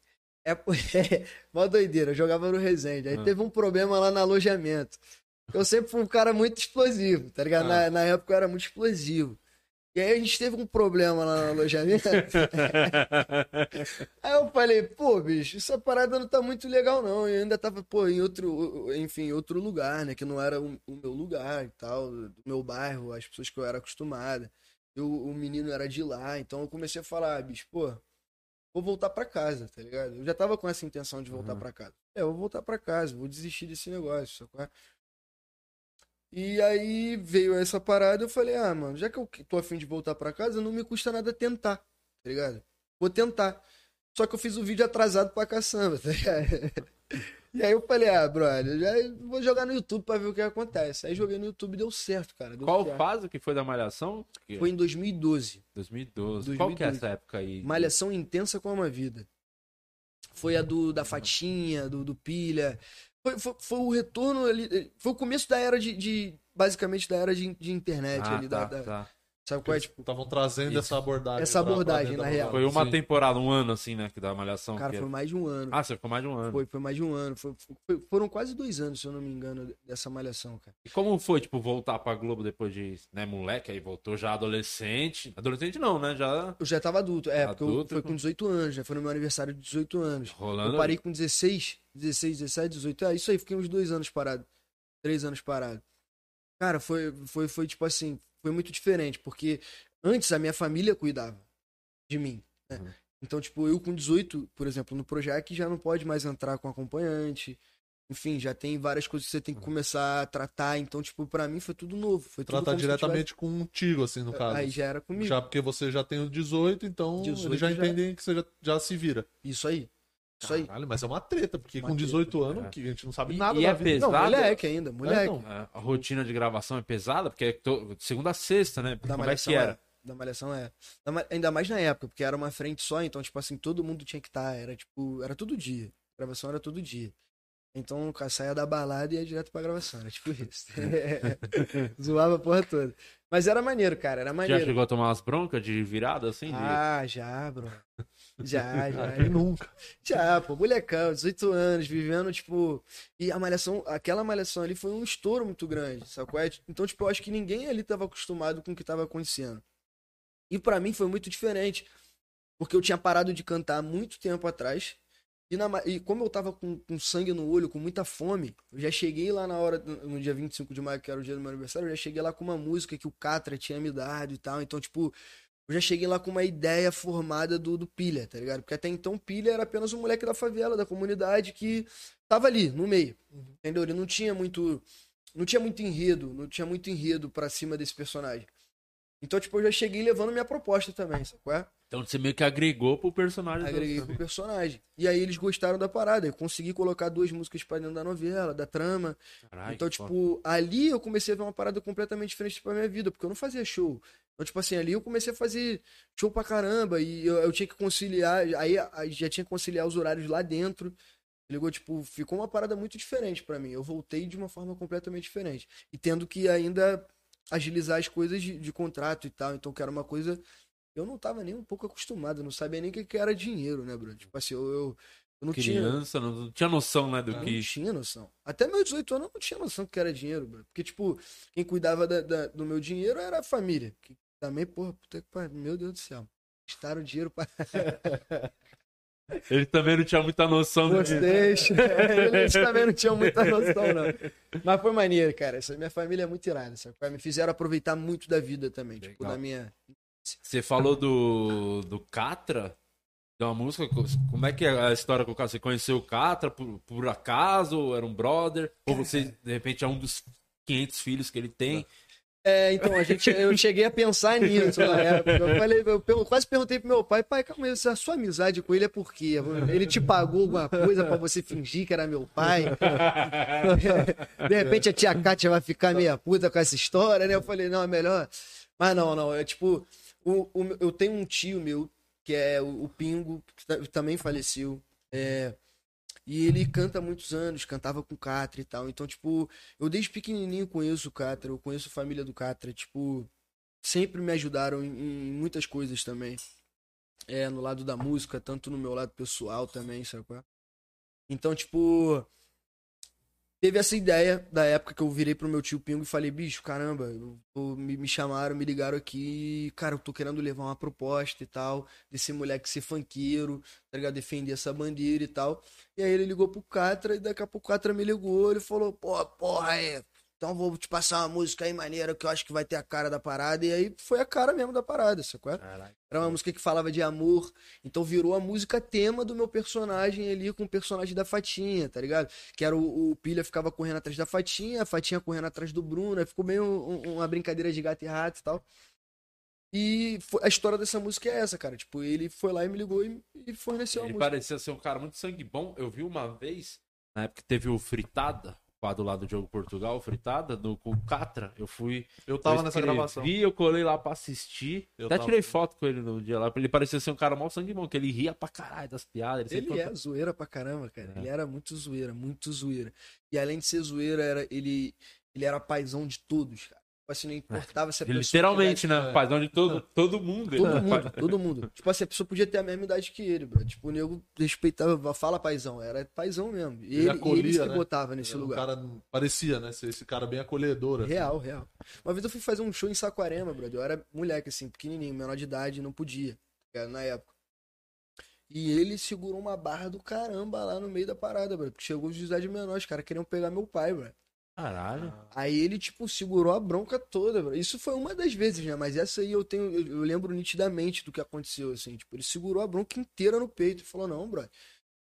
É, é mó doideira, eu jogava no Resende. Aí ah. teve um problema lá no alojamento. Eu sempre fui um cara muito explosivo, tá ligado? Ah. Na, na época eu era muito explosivo. E aí a gente teve um problema lá no alojamento. Aí eu falei, pô, bicho, essa parada não tá muito legal, não. Eu ainda tava, pô, em outro, enfim, outro lugar, né? Que não era o, o meu lugar e tal, do meu bairro, as pessoas que eu era acostumada. Eu, o menino era de lá, então eu comecei a falar, ah, bicho, pô, vou voltar pra casa, tá ligado? Eu já tava com essa intenção de voltar uhum. pra casa. É, eu vou voltar pra casa, vou desistir desse negócio, sacou? E aí veio essa parada, eu falei, ah, mano, já que eu tô afim de voltar pra casa, não me custa nada tentar, tá ligado? Vou tentar. Só que eu fiz o vídeo atrasado pra caçamba, tá ligado? E aí eu falei, ah, brother, já vou jogar no YouTube pra ver o que acontece. Aí joguei no YouTube e deu certo, cara. Deu Qual certo. fase que foi da Malhação? Foi em dois mil e doze. dois mil e doze. dois mil e doze. Qual que é essa época aí? Malhação Intensa como a Vida. Foi a do, da Fatinha, do, do Pilha... Foi, foi, foi o retorno ali, foi o começo da era de, de basicamente da era de, de internet ah, ali tá, da, da, tá. Sabe qual é, tipo, estavam trazendo isso, essa abordagem essa abordagem pra, pra na real. Foi uma Sim. temporada, um ano assim, né, que da Malhação. Cara, que... foi mais de um ano. Ah, você ficou mais de um ano. Foi, foi mais de um ano. Foi, foi, foram quase dois anos, se eu não me engano, dessa Malhação, cara. E como foi, tipo, voltar pra Globo depois de, né, moleque, aí voltou já adolescente. Adolescente não, né, já... Eu já tava adulto, é, adulto, porque eu, foi com dezoito anos, né, foi no meu aniversário de dezoito anos. Rolando. Eu parei com dezesseis, dezesseis, dezessete, dezoito, ah, isso aí, fiquei uns dois anos parado, três anos parado. Cara, foi, foi, foi tipo assim, foi muito diferente, porque antes a minha família cuidava de mim, né? Uhum. Então, tipo, eu com dezoito, por exemplo, no Projac já não pode mais entrar com acompanhante, enfim, já tem várias coisas que você tem que começar a tratar, então, tipo, pra mim foi tudo novo. Foi tudo tratar diretamente tivesse... contigo, assim, no caso. Aí já era comigo. Já porque você já tem os dezoito, então dezoito eles já, já entendem que você já, já se vira. Isso aí. Isso aí. Caralho, mas é uma treta, porque uma com dezoito treta, anos é. que a gente não sabe e, nada e da é vida. Pesado. Não, moleque ainda, moleque. É, então, a rotina de gravação é pesada, porque é to... segunda a sexta, né? Da Malhação é que era. era. Da Malhação é. Ainda mais na época, porque era uma frente só, então, tipo assim, todo mundo tinha que estar. Era tipo, era todo dia. A gravação era todo dia. Então, eu saía da balada e ia direto pra gravação. Era tipo isso. Zoava a porra toda. Mas era maneiro, cara. Era maneiro. Já chegou a tomar umas broncas de virada, assim? Ah, de... já, bro. Já, já. E nunca. Já, pô. Molecão, dezoito anos, vivendo, tipo... E a Malhação... Aquela Malhação ali foi um estouro muito grande, sacou? Então, tipo, eu acho que ninguém ali tava acostumado com o que tava acontecendo. E pra mim foi muito diferente. Porque eu tinha parado de cantar há muito tempo atrás... E, na, e como eu tava com, com sangue no olho, com muita fome, eu já cheguei lá na hora, no dia vinte e cinco de maio, que era o dia do meu aniversário, eu já cheguei lá com uma música que o Catra tinha me dado e tal. Então, tipo, eu já cheguei lá com uma ideia formada do, do Pilha, tá ligado? Porque até então Pilha era apenas um moleque da favela, da comunidade, que tava ali, no meio, entendeu? Ele não tinha muito, não tinha muito enredo, não tinha muito enredo pra cima desse personagem. Então, tipo, eu já cheguei levando minha proposta também, sacou? Então você meio que agregou pro personagem. Agreguei pro personagem. E aí eles gostaram da parada. Eu consegui colocar duas músicas pra dentro da novela, da trama. Carai, então, tipo, foda. Ali eu comecei a ver uma parada completamente diferente pra minha vida, porque eu não fazia show. Então, tipo assim, ali eu comecei a fazer show pra caramba. E eu, eu tinha que conciliar. Aí já tinha que conciliar os horários lá dentro. Ligou, tipo, ficou uma parada muito diferente pra mim. Eu voltei de uma forma completamente diferente. E tendo que ainda agilizar as coisas de, de contrato e tal. Então, que era uma coisa... Eu não tava nem um pouco acostumado, eu não sabia nem o que, que era dinheiro, né, Bruno? Tipo assim, eu, eu, eu não Criança, tinha... Criança, não tinha noção, né, do eu que... Não tinha noção. Até meus dezoito anos eu não tinha noção do que era dinheiro, Bruno. Porque, tipo, quem cuidava da, da, do meu dinheiro era a família. Que também, porra, puta que pariu, meu Deus do céu. Gastaram dinheiro pra... Ele também não tinha muita noção do dinheiro. Eles também não tinham muita noção, não. Mas foi maneiro, cara. Essa minha família é muito irada, sabe? Me fizeram aproveitar muito da vida também. Legal. Tipo, da minha... Você falou do, do Catra, de uma música, como é que é a história com o Catra? Você conheceu o Catra por, por acaso, ou era um brother, ou você, de repente, é um dos quinhentos filhos que ele tem? É, então, a gente, eu cheguei a pensar nisso na época, eu, falei, eu, eu quase perguntei pro meu pai, pai, calma aí, a sua amizade com ele é por quê? Ele te pagou alguma coisa pra você fingir que era meu pai? De repente a tia Kátia vai ficar meia puta com essa história, né? Eu falei, não, é melhor... Mas não, não, é tipo... O, o, eu tenho um tio meu, que é o, o Pingo, que também faleceu. É, e ele canta há muitos anos, cantava com o Catra e tal. Então, tipo, eu desde pequenininho conheço o Catra, eu conheço a família do Catra. Tipo, sempre me ajudaram em, em muitas coisas também. É, no lado da música, tanto no meu lado pessoal também, sabe qual é? Então, tipo, teve essa ideia da época que eu virei pro meu tio Pingo e falei, bicho, caramba, eu, eu, me, me chamaram, me ligaram aqui, cara, eu tô querendo levar uma proposta e tal, desse moleque ser funkeiro, tá ligado? Defender essa bandeira e tal. E aí ele ligou pro Catra e daqui a pouco o Catra me ligou, ele falou, pô, porra, é, então vou te passar uma música aí maneira que eu acho que vai ter a cara da parada. E aí foi a cara mesmo da parada, sacou? Caraca. Era uma música que falava de amor. Então virou a música tema do meu personagem ali com o personagem da Fatinha, tá ligado? Que era o, o Pilha ficava correndo atrás da Fatinha, a Fatinha correndo atrás do Bruno. Ficou meio um, um, uma brincadeira de gato e rato e tal. E foi, a história dessa música é essa, cara. Tipo, ele foi lá e me ligou e, e forneceu a música. Ele parecia ser um cara muito sangue bom. Eu vi uma vez, na época que teve o Fritada, do lado do Diogo Portugal, Fritada, do, com o Catra, eu fui... Eu tava eu escrevi, nessa gravação. Eu colei lá pra assistir, eu até tava... tirei foto com ele no dia lá, ele parecia ser um cara mal sangue bom, que ele ria pra caralho das piadas. Ele, ele é conta... zoeira pra caramba, cara, é. Ele era muito zoeira, muito zoeira. E além de ser zoeira, era, ele, ele era paizão de todos, cara. Assim, não importava se a pessoa... Literalmente, tivesse, né? Paizão de todo, todo mundo. Todo né? mundo, todo mundo. Tipo assim, a pessoa podia ter a mesma idade que ele, bro. Tipo, o nego respeitava, fala paizão. Era paizão mesmo. E ele, acolhia, ele se né? botava nesse era lugar. Um cara, parecia, né? Esse cara bem acolhedor. Real, assim. real. Uma vez eu fui fazer um show em Saquarema, bro. Eu era moleque, assim, pequenininho, menor de idade, não podia. Na época. E ele segurou uma barra do caramba lá no meio da parada, bro. Porque chegou os de idade menores, os caras queriam pegar meu pai, bro. Caralho. Aí ele, tipo, segurou a bronca toda, bro. Isso foi uma das vezes, né? Mas essa aí eu tenho, eu, eu lembro nitidamente do que aconteceu, assim. Tipo, ele segurou a bronca inteira no peito e falou, não, bro,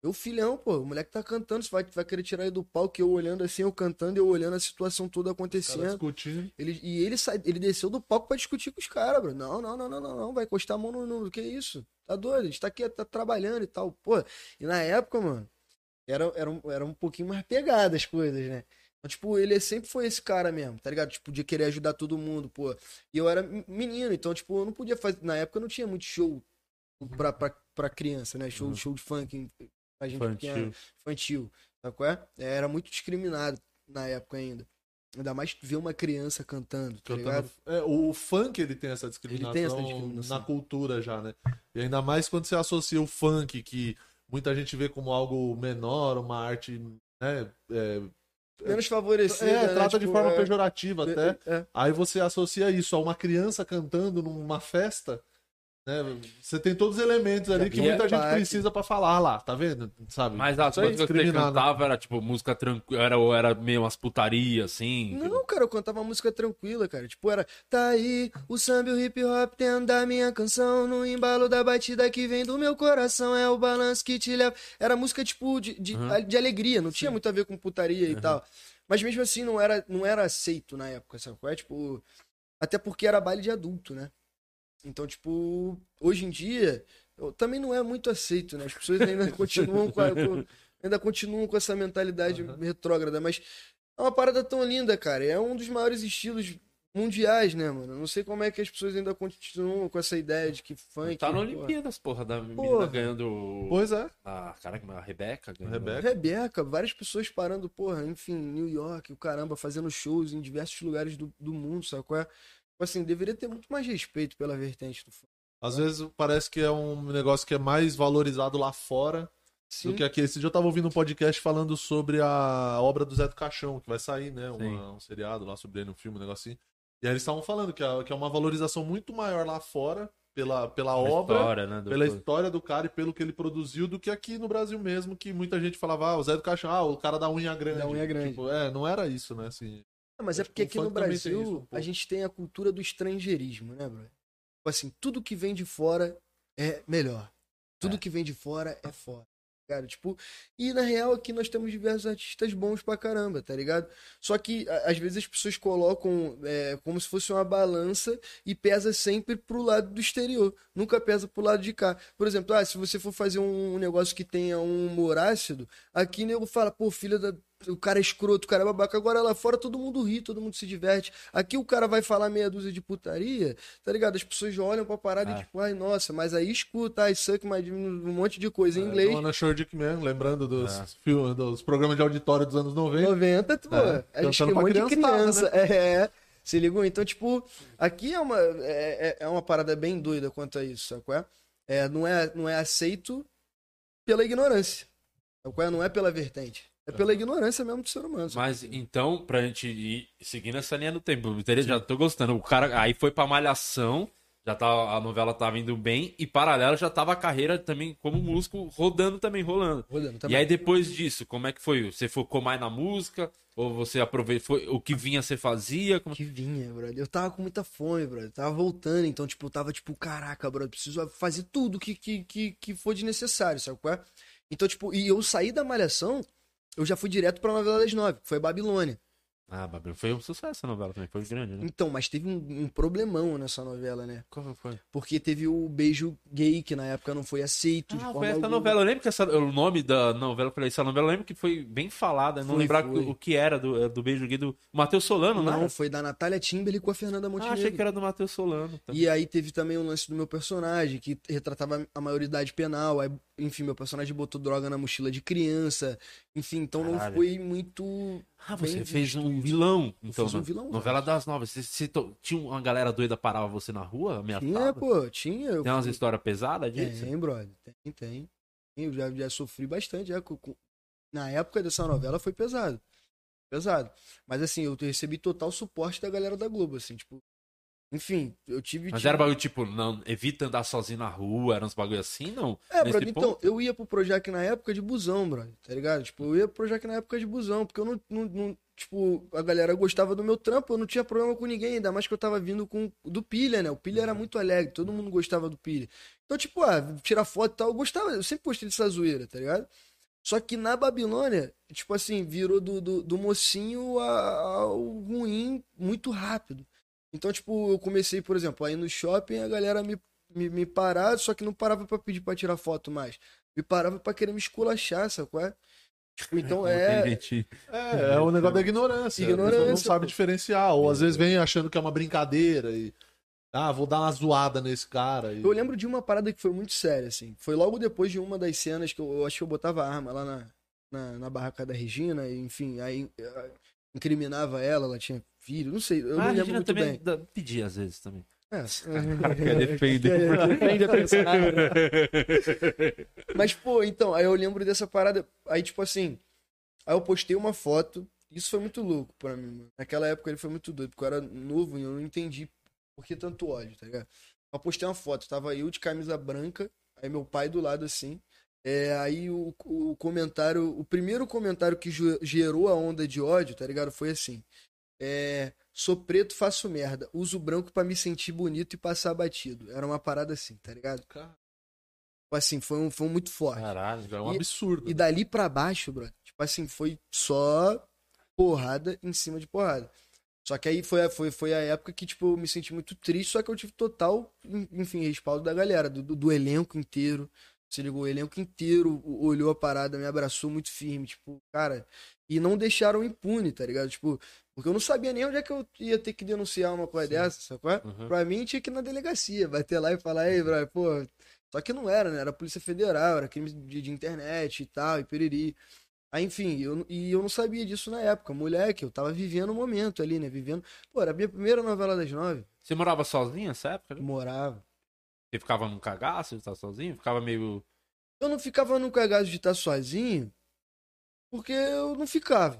meu filhão, pô, o moleque tá cantando, você vai, vai querer tirar ele do palco, eu olhando assim, eu cantando, eu olhando a situação toda acontecendo. Ele, e ele, sai, ele desceu do palco pra discutir com os caras, bro. Não, não, não, não, não, não, vai encostar a mão no, no... Que isso? Tá doido? A gente tá aqui, tá trabalhando e tal, pô. E na época, mano, era, era, um, era um pouquinho mais pegada as coisas, né? Tipo, ele sempre foi esse cara mesmo, tá ligado? Tipo, de querer ajudar todo mundo, pô. E eu era menino, então, tipo, eu não podia fazer... Na época não tinha muito show pra, pra, pra criança, né? Show, uhum. show de funk, a gente infantil. infantil, tá qual é? Era muito discriminado na época ainda. Ainda mais ver uma criança cantando, tá ligado? É, o funk, ele tem essa discriminação, ele tem essa discriminação na cultura já, né? E ainda mais quando você associa o funk, que muita gente vê como algo menor, uma arte, né? É... menos favorecida, é, né? Trata tipo, de forma é... pejorativa até, é. Aí você associa isso a uma criança cantando numa festa, né? Você tem todos os elementos ali que muita é gente parte. Precisa pra falar lá, tá vendo? Sabe? Mas as músicas que você cantava era tipo música tranquila, era, era meio umas putarias assim? Não, cara, eu cantava música tranquila, cara, tipo era tá aí, o samba e o hip hop dentro da minha canção, no embalo da batida que vem do meu coração, é o balanço que te leva, era música tipo de, de, uhum. de alegria, não Sim. tinha muito a ver com putaria uhum. e tal, mas mesmo assim não era, não era aceito na época, sabe? É, tipo, até porque era baile de adulto, né? Então, tipo, hoje em dia, eu, também não é muito aceito, né? As pessoas ainda continuam com, a, com, ainda continuam com essa mentalidade uhum. retrógrada, mas é uma parada tão linda, cara. É um dos maiores estilos mundiais, né, mano? Eu não sei como é que as pessoas ainda continuam com essa ideia de que funk... Tá na Olimpíadas, porra, da menina porra. ganhando... Pois é. Ah, caraca, a Rebeca ganhando... Rebeca. Rebeca, várias pessoas parando, porra, enfim, New York, o caramba, fazendo shows em diversos lugares do, do mundo, sabe qual é? Assim, deveria ter muito mais respeito pela vertente do funk. Às vezes parece que é um negócio que é mais valorizado lá fora Sim. do que aqui. Esse dia eu tava ouvindo um podcast falando sobre a obra do Zé do Caixão, que vai sair, né? Uma, um seriado lá sobre ele, um filme, um negócio assim. E aí eles estavam falando que é, que é uma valorização muito maior lá fora pela, pela obra, história, né, do pela coisa. história do cara e pelo que ele produziu do que aqui no Brasil mesmo, que muita gente falava, ah, o Zé do Caixão, ah, o cara da unha grande. Da unha grande. Tipo, é, não era isso, né? Assim... Mas é porque aqui no Brasil isso, a gente tem a cultura do estrangeirismo, né, bro? Assim, tudo que vem de fora é melhor. Tudo é. que vem de fora é fora. Cara, tipo... E, na real, aqui nós temos diversos artistas bons pra caramba, tá ligado? Só que, às vezes, as pessoas colocam é, como se fosse uma balança e pesa sempre pro lado do exterior. Nunca pesa pro lado de cá. Por exemplo, ah, se você for fazer um negócio que tenha um humor ácido, aqui o nego fala, pô, filha da... o cara é escroto, o cara é babaca. Agora lá fora todo mundo ri, todo mundo se diverte. Aqui o cara vai falar meia dúzia de putaria, tá ligado? As pessoas já olham pra parada ah. e tipo, ai, nossa, mas aí escuta, ai, suck, mas um monte de coisa em é, inglês. Dona Shordick mesmo, lembrando dos, ah. filmes, dos programas de auditório dos anos noventa. noventa, pô, é, a gente tem um monte de criança. Né? É, se ligou? Então, tipo, aqui é uma, é, é uma parada bem doida quanto a isso, sabe qual é? É, não é, não é aceito pela ignorância, sabe qual é? Não é pela vertente. É pela ignorância mesmo do ser humano. Mas então, pra gente ir seguindo essa linha do tempo, já tô gostando. O cara aí foi pra Malhação, já tava, a novela tava indo bem, e paralelo já tava a carreira também como músico rodando também, rolando. Rodando também. E aí depois disso, como é que foi? Você focou mais na música? Ou você aproveitou? O que vinha você fazia? Como... O que vinha, brother? Eu tava com muita fome, brother. Eu tava voltando, então, tipo, eu tava tipo, caraca, brother, preciso fazer tudo que, que, que, que for de necessário, sabe qual é? Então, tipo, e eu saí da Malhação. Eu já fui direto pra novela das nove, que foi Babilônia. Ah, Babilônia. Foi um sucesso essa novela também, foi grande, né? Então, mas teve um, um problemão nessa novela, né? Como foi? Porque teve o beijo gay, que na época não foi aceito. Ah, de forma foi essa alguma. Novela. Eu lembro que essa, o nome da novela, eu falei, essa novela eu lembro que foi bem falada. Não lembrar o que era do, do beijo gay do Matheus Solano, né? Não, não foi da Natália Timberley com a Fernanda Montenegro. Ah, achei que era do Matheus Solano. Também. E aí teve também o lance do meu personagem, que retratava a maioridade penal, aí... Enfim, meu personagem botou droga na mochila de criança. Enfim, então Caralho. Não foi muito... Ah, você fez um vilão. Então, eu fiz um vilão. Novela velho. Das novas. Você, você, tinha uma galera doida parava você na rua? Ameaçava? Tinha, pô. Tinha. Tem fui... umas histórias pesadas disso? Tem, brother. Tem, tem. Eu já, já sofri bastante. Já. Na época dessa novela foi pesado. Pesado. Mas assim, eu recebi total suporte da galera da Globo, assim, tipo... Enfim, eu tive... Mas era bagulho tipo, não, evita andar sozinho na rua, era uns bagulho assim, não? É, brother, então, eu ia pro Projac na época de busão, brother, tá ligado? Tipo, eu ia pro Projac na época de busão, porque eu não, não, não... Tipo, a galera gostava do meu trampo, eu não tinha problema com ninguém, ainda mais que eu tava vindo com do Pilha, né? O Pilha era muito alegre, todo mundo gostava do Pilha. Então, tipo, ah, tirar foto e tal, eu gostava, eu sempre gostei dessa zoeira, tá ligado? Só que na Babilônia, tipo assim, virou do, do, do mocinho ao ruim muito rápido. Então, tipo, eu comecei, por exemplo, aí no shopping a galera me, me, me parava, só que não parava pra pedir pra tirar foto mais. Me parava pra querer me esculachar, sabe qual é? Tipo, então é... É, é o negócio da ignorância. Ignorância. Não sabe diferenciar. Ou às vezes vem achando que é uma brincadeira e... Ah, vou dar uma zoada nesse cara. E... Eu lembro de uma parada que foi muito séria, assim. Foi logo depois de uma das cenas que eu, eu acho que eu botava arma lá na, na, na barraca da Regina. E, enfim, aí incriminava ela, ela tinha... filho, não sei, eu ah, não lembro muito bem. Da... Pedi às vezes também. É. Defende a personagem. Mas, pô, então, aí eu lembro dessa parada, aí tipo assim, aí eu postei uma foto, isso foi muito louco pra mim, mano. Naquela época ele foi muito doido, porque eu era novo e eu não entendi por que tanto ódio, tá ligado? Eu postei uma foto, tava eu de camisa branca, aí meu pai do lado assim, é, aí o, o comentário, o primeiro comentário que gerou a onda de ódio, tá ligado, foi assim... É, sou preto, faço merda. Uso branco pra me sentir bonito e passar batido. Era uma parada assim, tá ligado? Caramba. Assim, foi um, foi um muito forte. Caralho, é um e, absurdo. E dali pra baixo, bro, tipo assim, foi só porrada em cima de porrada. Só que aí foi, foi, foi a época que, tipo, eu me senti muito triste, só que eu tive total, enfim, respaldo da galera, do, do elenco inteiro. Se ligou, o elenco inteiro olhou a parada, me abraçou muito firme, tipo, cara... E não deixaram impune, tá ligado? Tipo, porque eu não sabia nem onde é que eu ia ter que denunciar uma coisa Sim. dessa, sacou? Uhum. Pra mim tinha que ir na delegacia, bater lá e falar, ei, brother, pô... Só que não era, né? Era Polícia Federal, era crime de, de internet e tal, e piriri. Aí, enfim, eu, e eu não sabia disso na época. Moleque, eu tava vivendo o momento ali, né? Vivendo... Pô, era a minha primeira novela das nove. Você morava sozinho nessa época? Né? Morava. Você ficava num cagaço de estar sozinho? Ficava meio... Eu não ficava num cagaço de estar sozinho... Porque eu não ficava,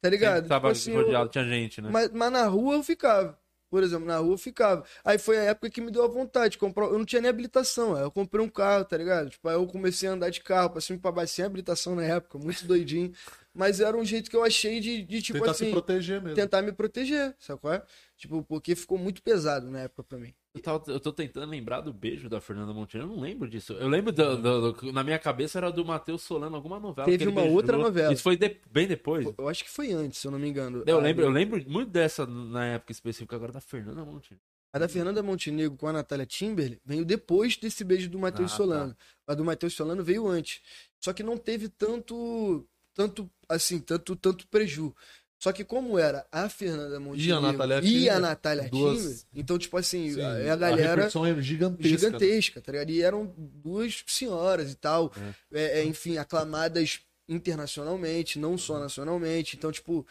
tá ligado? Tipo tava assim, rodeado, eu... tinha gente, né? Mas, mas na rua eu ficava. Por exemplo, na rua eu ficava. Aí foi a época que me deu a vontade de comprar... Eu não tinha nem habilitação, aí eu comprei um carro, tá ligado? Tipo, aí eu comecei a andar de carro, pra cima e pra baixo, sem habilitação na época, muito doidinho. Mas era um jeito que eu achei de, de tipo tentar assim... Tentar se proteger mesmo. Tentar me proteger, sabe qual é? Tipo, porque ficou muito pesado na época pra mim. Eu, tava, eu tô tentando lembrar do beijo da Fernanda Montenegro, eu não lembro disso. Eu lembro, do, do, do, na minha cabeça, era do Matheus Solano, alguma novela. Teve uma beijou. outra novela. Isso foi de, bem depois? Eu acho que foi antes, se eu não me engano. Eu, ah, lembro, eu lembro muito dessa na época específica, agora da Fernanda Montenegro. A da Fernanda Montenegro com a Natália Timberley veio depois desse beijo do Matheus ah, Solano. Tá. A do Matheus Solano veio antes. Só que não teve tanto... tanto assim, tanto, tanto preju. Só que como era a Fernanda Montenegro e a Natália Timber, então, tipo assim, sim, a, a galera... A repercussão é gigantesca. Gigantesca, tá ligado? E eram duas senhoras e tal, é. É, é, enfim, aclamadas internacionalmente, não só nacionalmente. Então, tipo,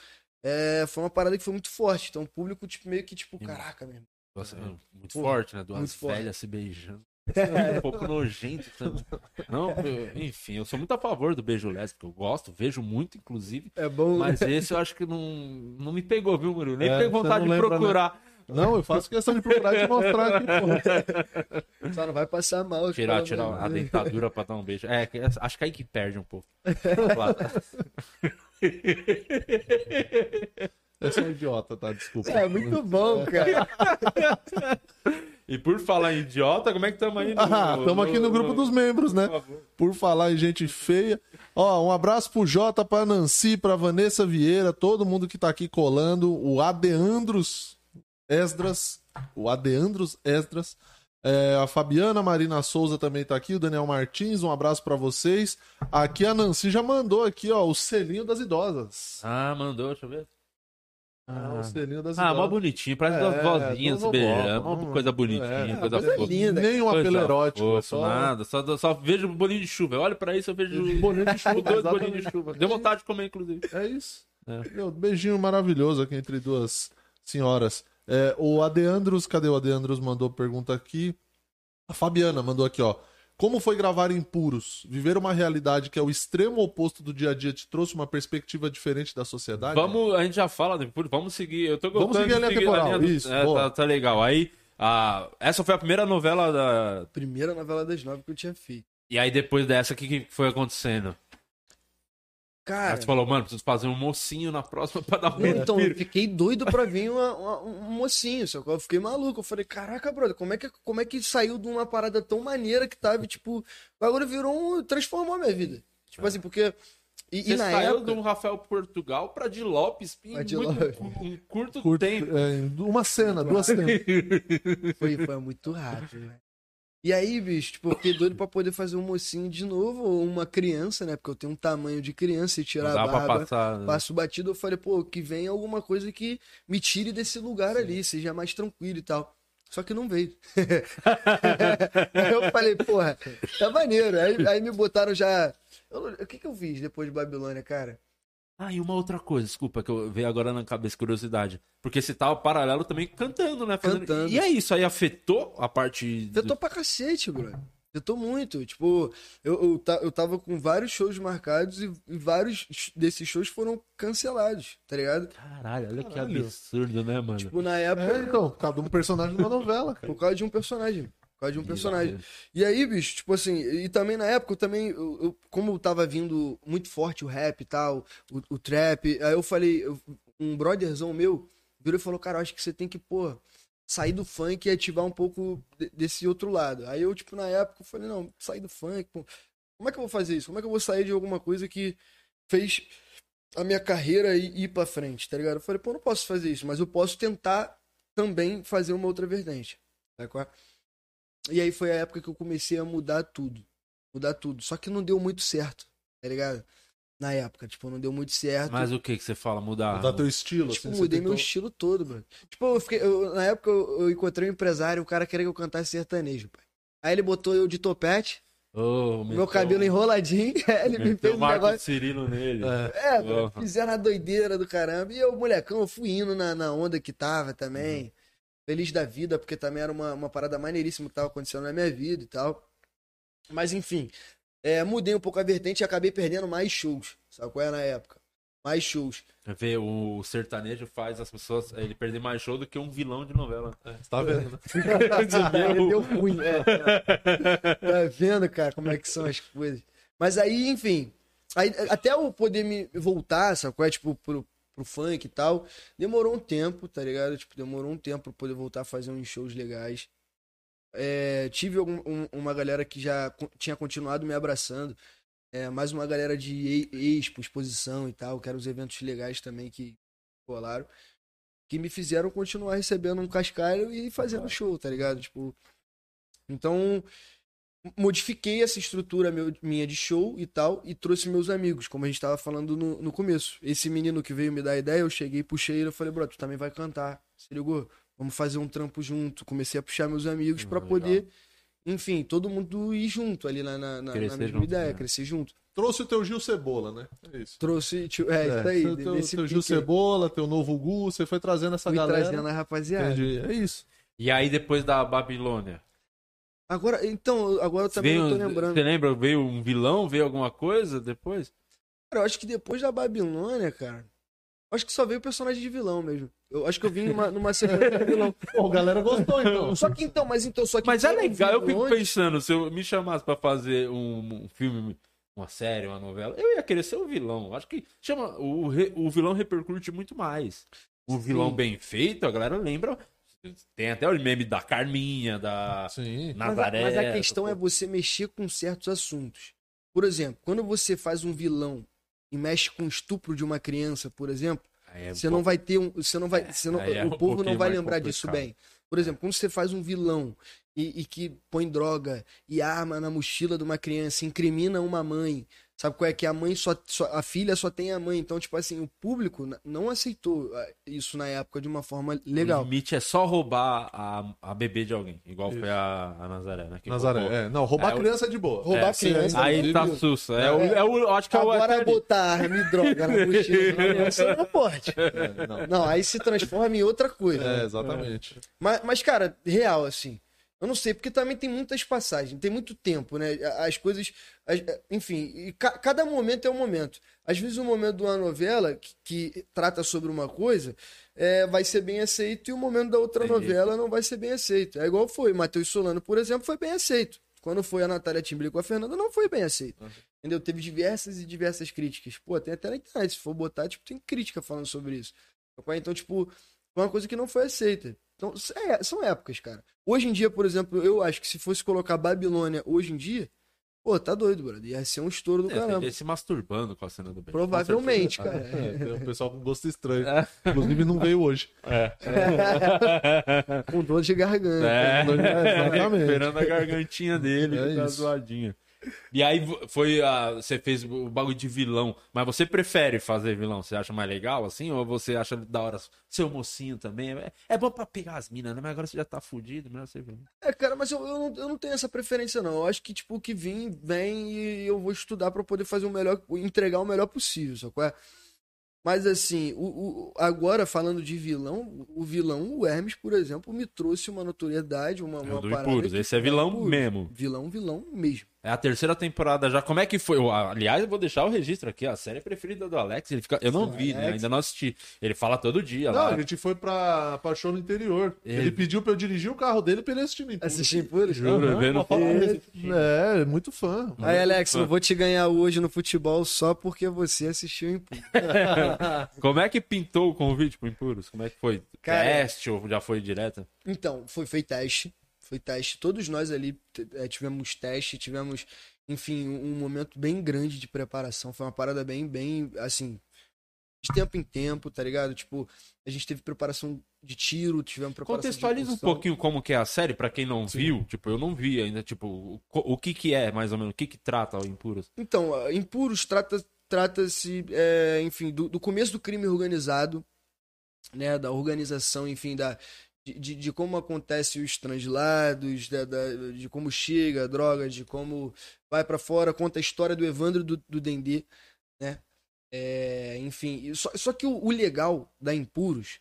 é, foi uma parada que foi muito forte. Então, o público tipo, meio que, tipo, caraca mesmo. Nossa, muito pô, forte, né? Duas velhas se beijando. É um pouco nojento também. Não, eu, enfim, eu sou muito a favor do beijo lésbico, eu gosto, vejo muito, inclusive. É bom. Mas esse eu acho que não, não me pegou, viu, Murilo? Nem é, tenho vontade de procurar. Não. não, eu faço questão de procurar e te mostrar aqui, porra. Só não vai passar mal. Tirar, tirar a dentadura pra dar um beijo. É, acho que é aí que perde um pouco. Eu sou um idiota, tá? Desculpa. É muito bom, cara. E por falar em idiota, como é que estamos aí? Estamos ah, aqui no grupo no... dos membros, né? Por falar em gente feia. Ó, um abraço pro Jota, pra Nancy, pra Vanessa Vieira, todo mundo que tá aqui colando. O Adeandros Esdras. O Adeandros Esdras. É, a Fabiana, a Marina Souza também tá aqui, o Daniel Martins, um abraço pra vocês. Aqui a Nancy já mandou aqui, ó, o selinho das idosas. Ah, mandou, deixa eu ver. Ah, ah, o selinho das ah mó bonitinho, parece é, duas vozinhas se beijando, uma coisa bonitinha, é, coisa fofa. Nem um apelo erótico, só nada, só, só vejo bolinho de chuva. Olha pra isso, eu vejo bolinho de chuva, dois bolinhos de chuva. Deu vontade de comer, inclusive. É isso. É. Um beijinho maravilhoso aqui entre duas senhoras. É, o Adeandros, cadê o Adeandros? Mandou pergunta aqui. A Fabiana mandou aqui, ó. Como foi gravar Impuros? Viver uma realidade que é o extremo oposto do dia a dia te trouxe uma perspectiva diferente da sociedade? Vamos, né? A gente já fala do Impuros, vamos seguir. Eu tô gostando, vamos seguir a linha seguir temporal, a linha do... isso. É, tá, tá legal. Aí, a... essa foi a primeira novela da... Primeira novela das nove que eu tinha feito. E aí depois dessa, o que, que foi acontecendo? Cara... Aí você falou, mano, preciso fazer um mocinho na próxima pra dar um... Então, eu fiquei doido pra vir uma, uma, um mocinho, só que eu fiquei maluco. Eu falei, caraca, brother, como é, que, como é que saiu de uma parada tão maneira que tava, tipo... Agora virou um... Transformou a minha vida. Tipo é. assim, porque... E, você e na saiu época... de um Rafael Portugal pra Di Lopes em muito, Lopes. um curto, curto tempo. É, uma cena, duas cenas. Foi, foi muito rápido, né? E aí, bicho, tipo, eu fiquei doido pra poder fazer um mocinho de novo, ou uma criança, né? Porque eu tenho um tamanho de criança e tirar a barba, passar, né? Passo batido, eu falei, pô, que vem alguma coisa que me tire desse lugar. Sim. Ali, seja mais tranquilo e tal. Só que não veio. Aí eu falei, porra, tá maneiro. Aí, aí me botaram já... Eu, o que que eu fiz depois de Babilônia, cara? Ah, e uma outra coisa, desculpa, que eu veio agora na cabeça, curiosidade. Porque você tava paralelo também cantando, né? Fazendo... Cantando. E é isso, aí afetou a parte... Afetou do... pra cacete, bro. Afetou muito. Tipo, eu, eu, eu tava com vários shows marcados e, e vários desses shows foram cancelados, tá ligado? Caralho, olha Caralho. que absurdo, né, mano? Tipo, na época... É, então, por causa de um personagem de uma novela, cara. Por causa de um personagem. Por causa de um personagem. E aí, bicho, tipo assim, e também na época, eu também, eu, eu, como eu tava vindo muito forte o rap e tal, o, o trap, aí eu falei, eu, um brotherzão meu virou e falou, cara, eu acho que você tem que, pô, sair do funk e ativar um pouco de, desse outro lado. Aí eu, tipo, na época, eu falei, não, sair do funk, pô, como é que eu vou fazer isso? Como é que eu vou sair de alguma coisa que fez a minha carreira e ir pra frente, tá ligado? Eu falei, pô, eu não posso fazer isso, mas eu posso tentar também fazer uma outra vertente, tá ligado? E aí foi a época que eu comecei a mudar tudo. Mudar tudo. Só que não deu muito certo, tá ligado? Na época, tipo, não deu muito certo. Mas o que que você fala? Mudar? Mudar teu estilo? Tipo, assim, mudei tentou... meu estilo todo, mano. Tipo, eu fiquei, eu, na época eu, eu encontrei um empresário, o cara queria que eu cantasse sertanejo, pai. Aí ele botou eu de topete, oh, meu meteu... cabelo enroladinho, ele meteu me fez um Marco negócio... Cirilo nele. É, oh. Fizeram a doideira do caramba. E eu, molecão, eu fui indo na, na onda que tava também. Uhum. Feliz da vida, porque também era uma, uma parada maneiríssima que estava acontecendo na minha vida e tal. Mas enfim, é, mudei um pouco a vertente e acabei perdendo mais shows. Sabe qual era na época? Mais shows. Vê, o sertanejo faz as pessoas... Ele perder mais show do que um vilão de novela. É, você tá vendo? É. Ele deu ruim. É, tá vendo, cara, como é que são as coisas. Mas aí, enfim, aí, até eu poder me voltar, sabe qual é? Tipo, pro... pro funk e tal, demorou um tempo, tá ligado? Tipo, demorou um tempo pra poder voltar a fazer uns shows legais. É, tive algum, um, uma galera que já co- tinha continuado me abraçando, é, mais uma galera de expo, exposição e tal, que eram os eventos legais também que rolaram, que me fizeram continuar recebendo um cascalho e fazendo show, tá ligado? Tipo, então... modifiquei essa estrutura meu, minha de show e tal, e trouxe meus amigos, como a gente tava falando no, no começo. Esse menino que veio me dar a ideia, eu cheguei, puxei ele, eu falei, bro, tu também vai cantar, se ligou? Vamos fazer um trampo junto. Comecei a puxar meus amigos hum, pra legal. poder, enfim, todo mundo ir junto ali na, na, na, na mesma junto, ideia, né? Crescer junto. Trouxe o teu Gil Cebola, né? É isso. Trouxe, tio, é, é, isso aí. Teu, teu pique. Gil Cebola, teu novo Gu, você foi trazendo essa Fui galera. trazendo a rapaziada. Entendi. É isso. E aí depois da Babilônia? Agora, então, agora eu também veio, não tô lembrando. Você lembra? Veio um vilão? Veio alguma coisa depois? Cara, eu acho que depois da Babilônia, cara, acho que só veio o personagem de vilão mesmo. Eu acho que eu vim numa, numa sequência de vilão. Pô, a galera gostou, então. Só que então, mas então, só que... Mas é legal, eu fico pensando, se eu me chamasse pra fazer um, um filme, uma série, uma novela, eu ia querer ser um vilão. Acho que chama... O, o vilão repercute muito mais. O vilão Sim. bem feito, a galera lembra... Tem até o meme da Carminha, da Sim. Nazaré. Mas a, mas a questão é você mexer com certos assuntos. Por exemplo, quando você faz um vilão e mexe com o estupro de uma criança, por exemplo, é você bom. não vai ter um. Você não vai, é, você não, é o povo um não vai lembrar complicado. disso bem. Por exemplo, quando você faz um vilão e, e que põe droga e arma na mochila de uma criança, incrimina uma mãe. Sabe qual é? Que a mãe só, só. A filha só tem a mãe. Então, tipo assim, o público não aceitou isso na época de uma forma legal. O limite é só roubar a, a bebê de alguém. Igual isso. foi a, a Nazaré, né? Que Nazaré, roubou. é. Não, roubar é, criança é de boa. Roubar é, criança sim, é Aí tá de sussa. É, é, é, eu acho que agora é o botar me droga na mochila na criança não pode. É, não. não, aí se transforma em outra coisa. É, né? Exatamente. É. Mas, mas, cara, real, assim. Eu não sei, porque também tem muitas passagens, tem muito tempo, né? As coisas... As, enfim, ca, cada momento é um momento. Às vezes o momento de uma novela que, que trata sobre uma coisa é, vai ser bem aceito e o momento da outra Entendi. novela não vai ser bem aceito. É igual foi. Matheus Solano, por exemplo, foi bem aceito. Quando foi a Natália Timbre com a Fernanda, não foi bem aceito. Uhum. Entendeu? Teve diversas e diversas críticas. Pô, tem até na internet, se for botar, tipo, tem crítica falando sobre isso. Então, tipo, foi uma coisa que não foi aceita. Então, é, são épocas, cara. Hoje em dia, por exemplo, eu acho que se fosse colocar Babilônia hoje em dia, pô, tá doido, brother. Ia ser um estouro do é, caramba. Ia se masturbando com a cena do bem. Provavelmente, cara. É, tem um pessoal com gosto estranho. É. Inclusive, não veio hoje. É. É. Com dor de garganta. É. Com dor de garganta. É. Esperando a gargantinha dele, é que tá zoadinha. E aí, foi a... você fez o bagulho de vilão. Mas você prefere fazer vilão? Você acha mais legal, assim? Ou você acha da hora seu mocinho também? É, é bom pra pegar as minas, né? Mas agora você já tá fudido, melhor ser vilão. É, cara, mas eu, eu, não, eu não tenho essa preferência, não. Eu acho que, tipo, o que vem, vem e eu vou estudar pra poder fazer o melhor, entregar o melhor possível, sabe qual é? Mas, assim, o, o, agora, falando de vilão, o vilão, o Hermes, por exemplo, me trouxe uma notoriedade, uma, uma do parada... Impuros. Esse é vilão Impuros. mesmo. Vilão, vilão mesmo. É a terceira temporada já. Como é que foi? Eu, aliás, eu vou deixar o registro aqui. A série preferida do Alex. Ele fica... Eu não Sim, vi, Alex. né? Ainda não assisti. Ele fala todo dia. Não, lá. a gente foi pra, pra show no interior. Ele... ele pediu pra eu dirigir o carro dele pra ele assistir no Impuros. Assistir Impuros? Juro. É, muito fã. Muito Aí, Alex, fã. eu vou te ganhar hoje no futebol só porque você assistiu Impuros. Como é que pintou o convite pro Impuros? Como é que foi? Cara... Teste ou já foi direto? Então, foi, foi teste. Foi teste, todos nós ali é, tivemos teste, tivemos, enfim, um momento bem grande de preparação. Foi uma parada bem, bem, assim, de tempo em tempo, tá ligado? Tipo, a gente teve preparação de tiro, tivemos preparação Contextualiza de um pouquinho como que é a série, pra quem não Sim. viu. Tipo, eu não vi ainda, tipo, o, o que que é, mais ou menos, o que que trata o Impuros? Então, Impuros trata, trata-se, é, enfim, do, do começo do crime organizado, né, da organização, enfim, da... De, de, de como acontece os translados, de, de, de como chega a droga, de como vai pra fora, conta a história do Evandro do, do Dendê, né? É, enfim, só, só que o, o legal da Impuros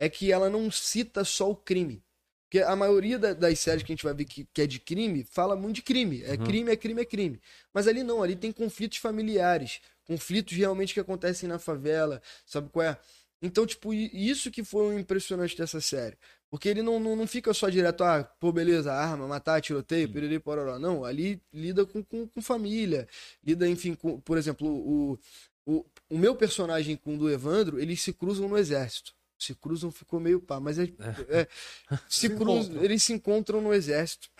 é que ela não cita só o crime. Porque a maioria da, das séries que a gente vai ver que, que é de crime, fala muito de crime. É uhum. crime, é crime, é crime. Mas ali não, ali tem conflitos familiares, conflitos realmente que acontecem na favela, sabe qual é? Então, tipo, isso que foi o impressionante dessa série. Porque ele não, não, não fica só direto, ah, pô, beleza, arma, matar, tiroteio, piriri, pororó. Não, ali lida com, com, com família, lida, enfim, com, por exemplo, o, o, o meu personagem com o do Evandro, eles se cruzam no exército. Se cruzam, ficou meio pá, mas é... é se cruzam, eles se encontram no exército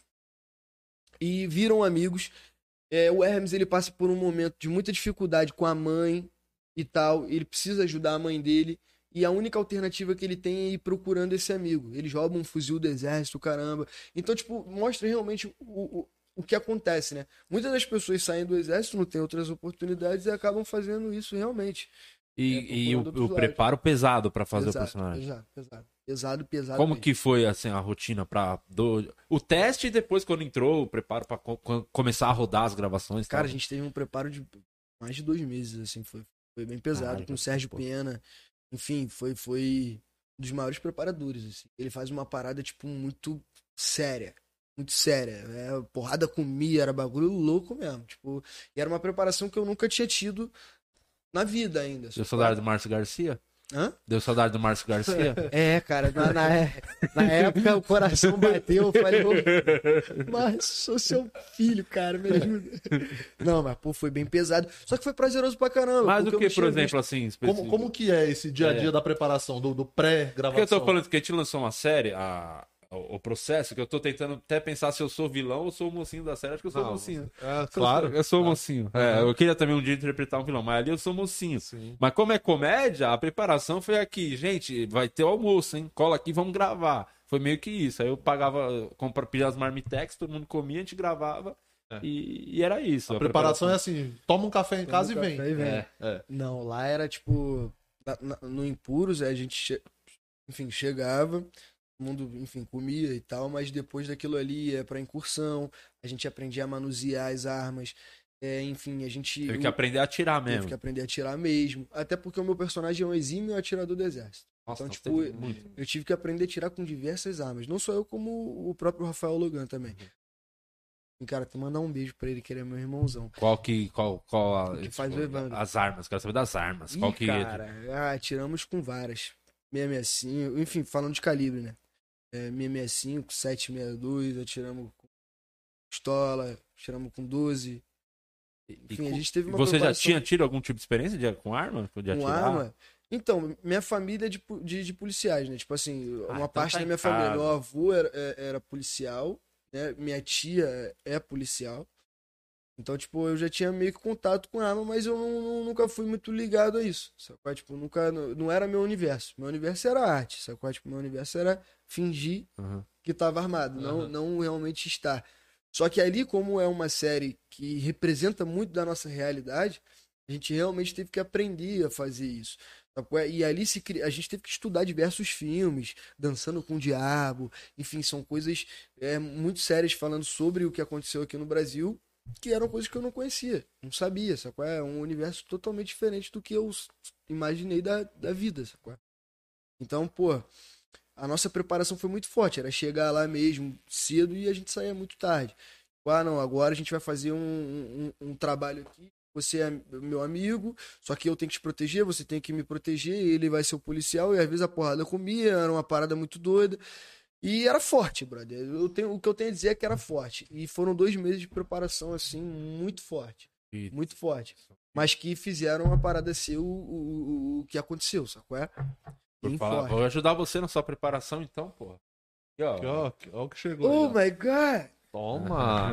e viram amigos. É, o Hermes, ele passa por um momento de muita dificuldade com a mãe e tal, ele precisa ajudar a mãe dele. E a única alternativa que ele tem é ir procurando esse amigo. Eles roubam um fuzil do exército, caramba. Então, tipo, mostra realmente o, o, o que acontece, né? Muitas das pessoas saem do exército, não tem outras oportunidades e acabam fazendo isso realmente. E, é, e o, o preparo pesado para fazer pesado, o personagem. Pesado, pesado. Pesado, pesado. Como mesmo. Que foi assim, a rotina para do... o teste e depois quando entrou o preparo para co começar a rodar as gravações? Cara, tal. A gente teve um preparo de mais de dois meses, assim, foi, foi bem pesado. Caralho, com o Sérgio pô. Pena, enfim, foi, foi um dos maiores preparadores. Assim. Ele faz uma parada tipo muito séria. Muito séria, né? Porrada comia, era bagulho louco mesmo, tipo, e era uma preparação que eu nunca tinha tido na vida ainda. Deu saudade do Márcio Garcia? Hã? Deu saudade do Márcio Garcia? É, cara, na, na, na época o coração bateu, eu falei, oh, Márcio, sou seu filho, cara, me ajuda. Não, mas pô, foi bem pesado, só que foi prazeroso pra caramba. Mas o que, por exemplo, assim, como, como que é esse dia a dia é. da preparação, do, do pré-gravação? Porque eu tô falando que a gente lançou uma série, a... O processo, que eu tô tentando até pensar se eu sou vilão ou sou o mocinho da série. Acho que eu sou não, o mocinho. É, claro. Eu sou o mocinho. É, eu queria também um dia interpretar um vilão, mas ali eu sou mocinho. Sim. Mas como é comédia, a preparação foi aqui. Gente, vai ter o almoço, hein? Cola aqui, vamos gravar. Foi meio que isso. Aí eu pagava, comprei as marmitex, todo mundo comia, a gente gravava. É. E, e era isso. A, a preparação, preparação é assim, toma um café em toma casa um e vem. E vem. É, é. Não, lá era tipo... No Impuros, a gente che... enfim, chegava... Todo mundo, enfim, comia e tal, mas depois daquilo ali é pra incursão, a gente aprendia a manusear as armas, é, enfim, a gente... Teve que aprender a atirar mesmo. Teve que aprender a atirar mesmo, até porque o meu personagem é um exímio atirador do exército. Nossa, então, tipo, eu, eu tive que aprender a atirar com diversas armas, não só eu, como o próprio Rafael Logan também. Uhum. Cara, tem que mandar um beijo pra ele, que ele é meu irmãozão. Qual que... Qual, qual a, que faz tipo, o Evandro. As armas, quero saber das armas. Ih, qual que... cara, ah, atiramos com várias. seis sessenta e cinco, enfim, falando de calibre, né? É, seis sessenta e cinco, sete sessenta e dois, atiramos com pistola, atiramos com doze. Enfim, com... a gente teve uma Você preparação... já tinha tido algum tipo de experiência de... com arma? De com arma? Então, minha família é de, de, de policiais, né? Tipo assim, ah, uma então parte tá da minha cara. família. Meu avô era, era policial, né? Minha tia é policial. Então, tipo, eu já tinha meio que contato com arma, mas eu não, não, nunca fui muito ligado a isso, sacou? Tipo, nunca, não, não era meu universo. Meu universo era arte, sacou? Tipo, meu universo era fingir uhum. que tava armado, uhum. não, não realmente estar. Só que ali, como é uma série que representa muito da nossa realidade, a gente realmente teve que aprender a fazer isso. E ali se cri... a gente teve que estudar diversos filmes, Dançando com o Diabo, enfim, são coisas é, muito sérias falando sobre o que aconteceu aqui no Brasil, que eram coisas que eu não conhecia, não sabia, sacou? É um universo totalmente diferente do que eu imaginei da, da vida, sacou? Então, pô, a nossa preparação foi muito forte, era chegar lá mesmo cedo e a gente saía muito tarde. Ah, não, agora a gente vai fazer um, um, um trabalho aqui, você é meu amigo, só que eu tenho que te proteger, você tem que me proteger, ele vai ser o policial e às vezes a porrada comia, era uma parada muito doida. E era forte, brother. Eu tenho, o que eu tenho a dizer é que era forte. E foram dois meses de preparação, assim, muito forte. Eita. Muito forte. Mas que fizeram a parada ser o, o, o que aconteceu, sacou? É? Vou ajudar você na sua preparação, então, porra. Olha o que chegou. Oh, aí, my God! Toma!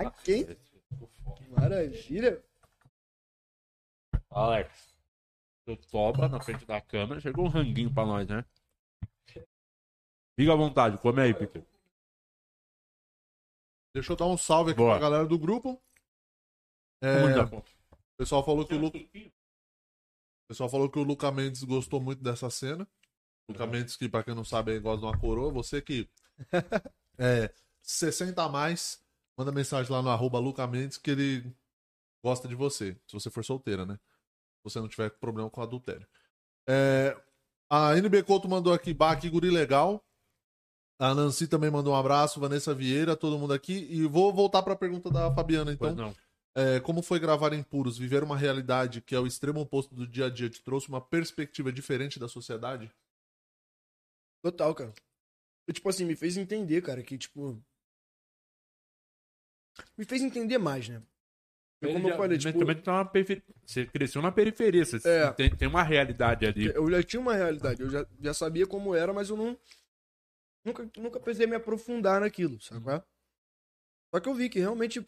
Ai, quem? Que maravilha! Alex, tu toma na frente da câmera. Chegou um ranguinho pra nós, né? Fica à vontade, come aí, Peter. Deixa eu dar um salve aqui Boa. pra galera do grupo. É, o pessoal falou que o Luca... O pessoal falou que o Luca Mendes gostou muito dessa cena. O Luca Mendes, que pra quem não sabe, gosta de uma coroa. Você que é sessenta a mais, manda mensagem lá no arroba Luca Mendes que ele gosta de você. Se você for solteira, né? Se você não tiver problema com adultério. É, a N B Couto mandou aqui, bah, que guri legal. A Nancy também mandou um abraço, Vanessa Vieira, todo mundo aqui. E vou voltar para a pergunta da Fabiana, então. Pois não. É, como foi gravar Impuros? Viver uma realidade que é o extremo oposto do dia a dia te trouxe uma perspectiva diferente da sociedade? Total, cara. Eu, tipo assim, me fez entender, cara, que, tipo... Me fez entender mais, né? Eu, como já, eu falei, tipo... Também tá uma perifer... Você cresceu na periferia, você é... tem, tem uma realidade ali. Eu já tinha uma realidade, eu já, já sabia como era, mas eu não... Nunca, nunca pensei em me aprofundar naquilo, sabe? Uhum. Só que eu vi que realmente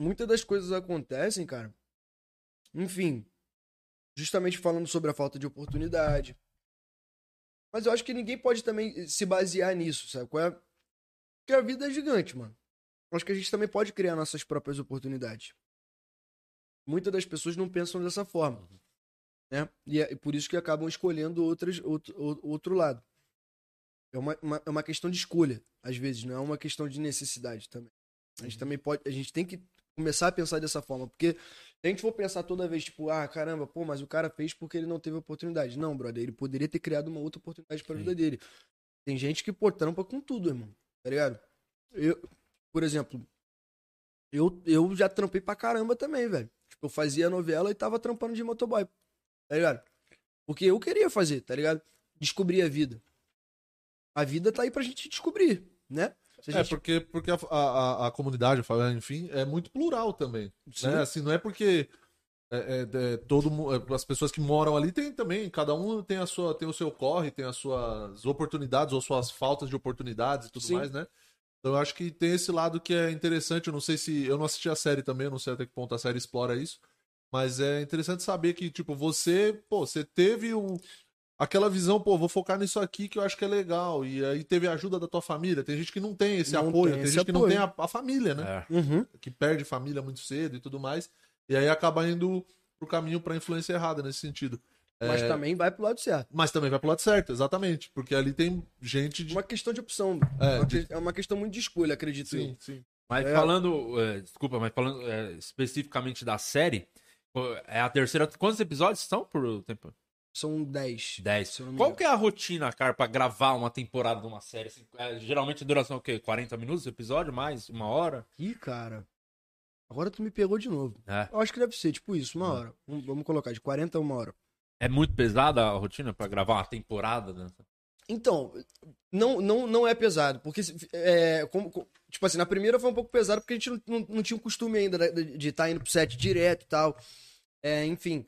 muitas das coisas acontecem, cara. Enfim, justamente falando sobre a falta de oportunidade. Mas eu acho que ninguém pode também se basear nisso, sabe? Porque a vida é gigante, mano. acho que a gente também pode criar nossas próprias oportunidades. Muitas das pessoas não pensam dessa forma, né? E é por isso que acabam escolhendo outras, outro, outro lado. É uma, uma, é uma questão de escolha, às vezes, não é uma questão de necessidade também. A gente também pode, a gente tem que começar a pensar dessa forma, porque se a gente for pensar toda vez, tipo, ah, caramba, pô, mas o cara fez porque ele não teve oportunidade. Não, brother, ele poderia ter criado uma outra oportunidade pra vida dele. Tem gente que, pô, trampa com tudo, irmão, tá ligado? Eu, por exemplo, eu, eu já trampei pra caramba também, velho. Tipo, eu fazia novela e tava trampando de motoboy, tá ligado? Porque eu queria fazer, tá ligado? Descobrir a vida. A vida tá aí pra gente descobrir, né? Gente... É, porque, porque a, a, a comunidade, enfim, é muito plural também. Né? Assim, não é porque é, é, é, todo, é, as pessoas que moram ali tem também, cada um tem, a sua, tem o seu corre, tem as suas oportunidades ou suas faltas de oportunidades e tudo Sim. mais, né? Então eu acho que tem esse lado que é interessante, eu não sei se... Eu não assisti a série também, eu não sei até que ponto a série explora isso, mas é interessante saber que, tipo, você, pô, você teve um... Aquela visão, pô, vou focar nisso aqui que eu acho que é legal. E aí teve a ajuda da tua família. Tem gente que não tem esse não apoio. Tem, tem esse gente apoio. Que não tem a, a família, né? É. Uhum. Que perde família muito cedo e tudo mais. E aí acaba indo pro caminho pra influência errada nesse sentido. Mas é... também vai pro lado certo. Mas também vai pro lado certo, exatamente. Porque ali tem gente... De... Uma questão de opção. É uma, de... que... é uma questão muito de escolha, acredito. Sim, eu. sim. Mas é... falando... É, desculpa, mas falando é, especificamente da série, é a terceira... Quantos episódios são por tempo? São dez. dez. Qual que é a rotina, cara, pra gravar uma temporada de uma série? Assim, é, geralmente duração o quê? quarenta minutos o episódio? Mais? Uma hora? Ih, cara. Agora tu me pegou de novo. É. Eu acho que deve ser, tipo isso, uma é. hora. Um, vamos colocar, de quarenta a uma hora. É muito pesada a rotina pra gravar uma temporada? Né? Então, não, não, não é pesado. Porque, é, como, tipo assim, na primeira foi um pouco pesado porque a gente não, não, não tinha o costume ainda de estar tá indo pro set direto e tal. É, enfim...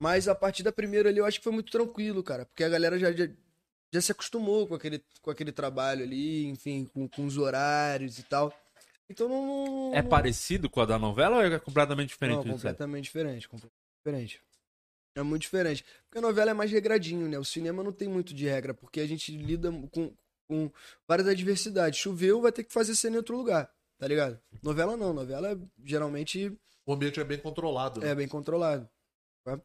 Mas a partir da primeira ali eu acho que foi muito tranquilo, cara. Porque a galera já, já, já se acostumou com aquele, com aquele trabalho ali, enfim, com, com os horários e tal. Então não... É parecido com a da novela ou é completamente diferente? Não, completamente diferente, completamente diferente. É muito diferente. Porque a novela é mais regradinho, né? O cinema não tem muito de regra, porque a gente lida com, com várias adversidades. Choveu, vai ter que fazer cena em outro lugar, tá ligado? Novela não, novela geralmente... O ambiente é bem controlado. Né? É, bem controlado. Tá?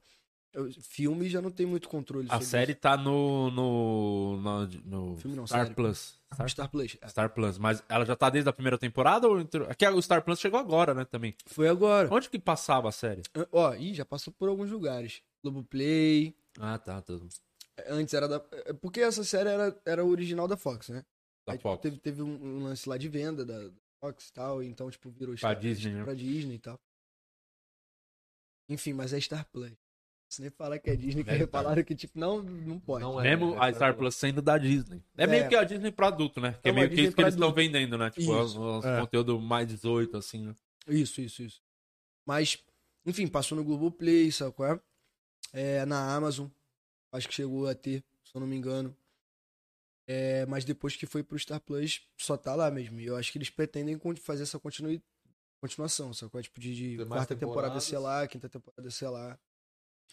Filme já não tem muito controle. A série isso. tá no, no, no, no Filme não, Star série. Plus. Star, Star Plus. É. Star Plus. Mas ela já tá desde a primeira temporada? Ou inter... Aqui o Star Plus chegou agora, né, também? Foi agora. Onde que passava a série? Uh, ó, ih, já passou por alguns lugares. Globoplay. Ah, tá. Tudo. Antes era da... Porque essa série era, era original da Fox, né? Da Aí, Fox. Tipo, teve, teve um lance lá de venda da, da Fox e tal. Então, tipo, virou... Pra Star, Disney, tipo, né? Pra Disney e tal. Enfim, mas é Star Plus. Se nem falar que é Disney, que é, falaram tá. que tipo, não, não pode. Não é, mesmo é, a Star Plus sendo da Disney. É, é meio que a Disney pra adulto, né? Que é, é meio que isso que eles estão vendendo, né? Tipo, os, os é. conteúdo mais dezoito, assim, né? Isso, isso, isso. Mas, enfim, passou no Globoplay, sabe qual é? É, na Amazon, acho que chegou a ter, se eu não me engano. É, mas depois que foi pro Star Plus, só tá lá mesmo. E eu acho que eles pretendem fazer essa continu... continuação, sabe qual é? Tipo, de, de quarta temporada, sei lá, quinta temporada, sei lá.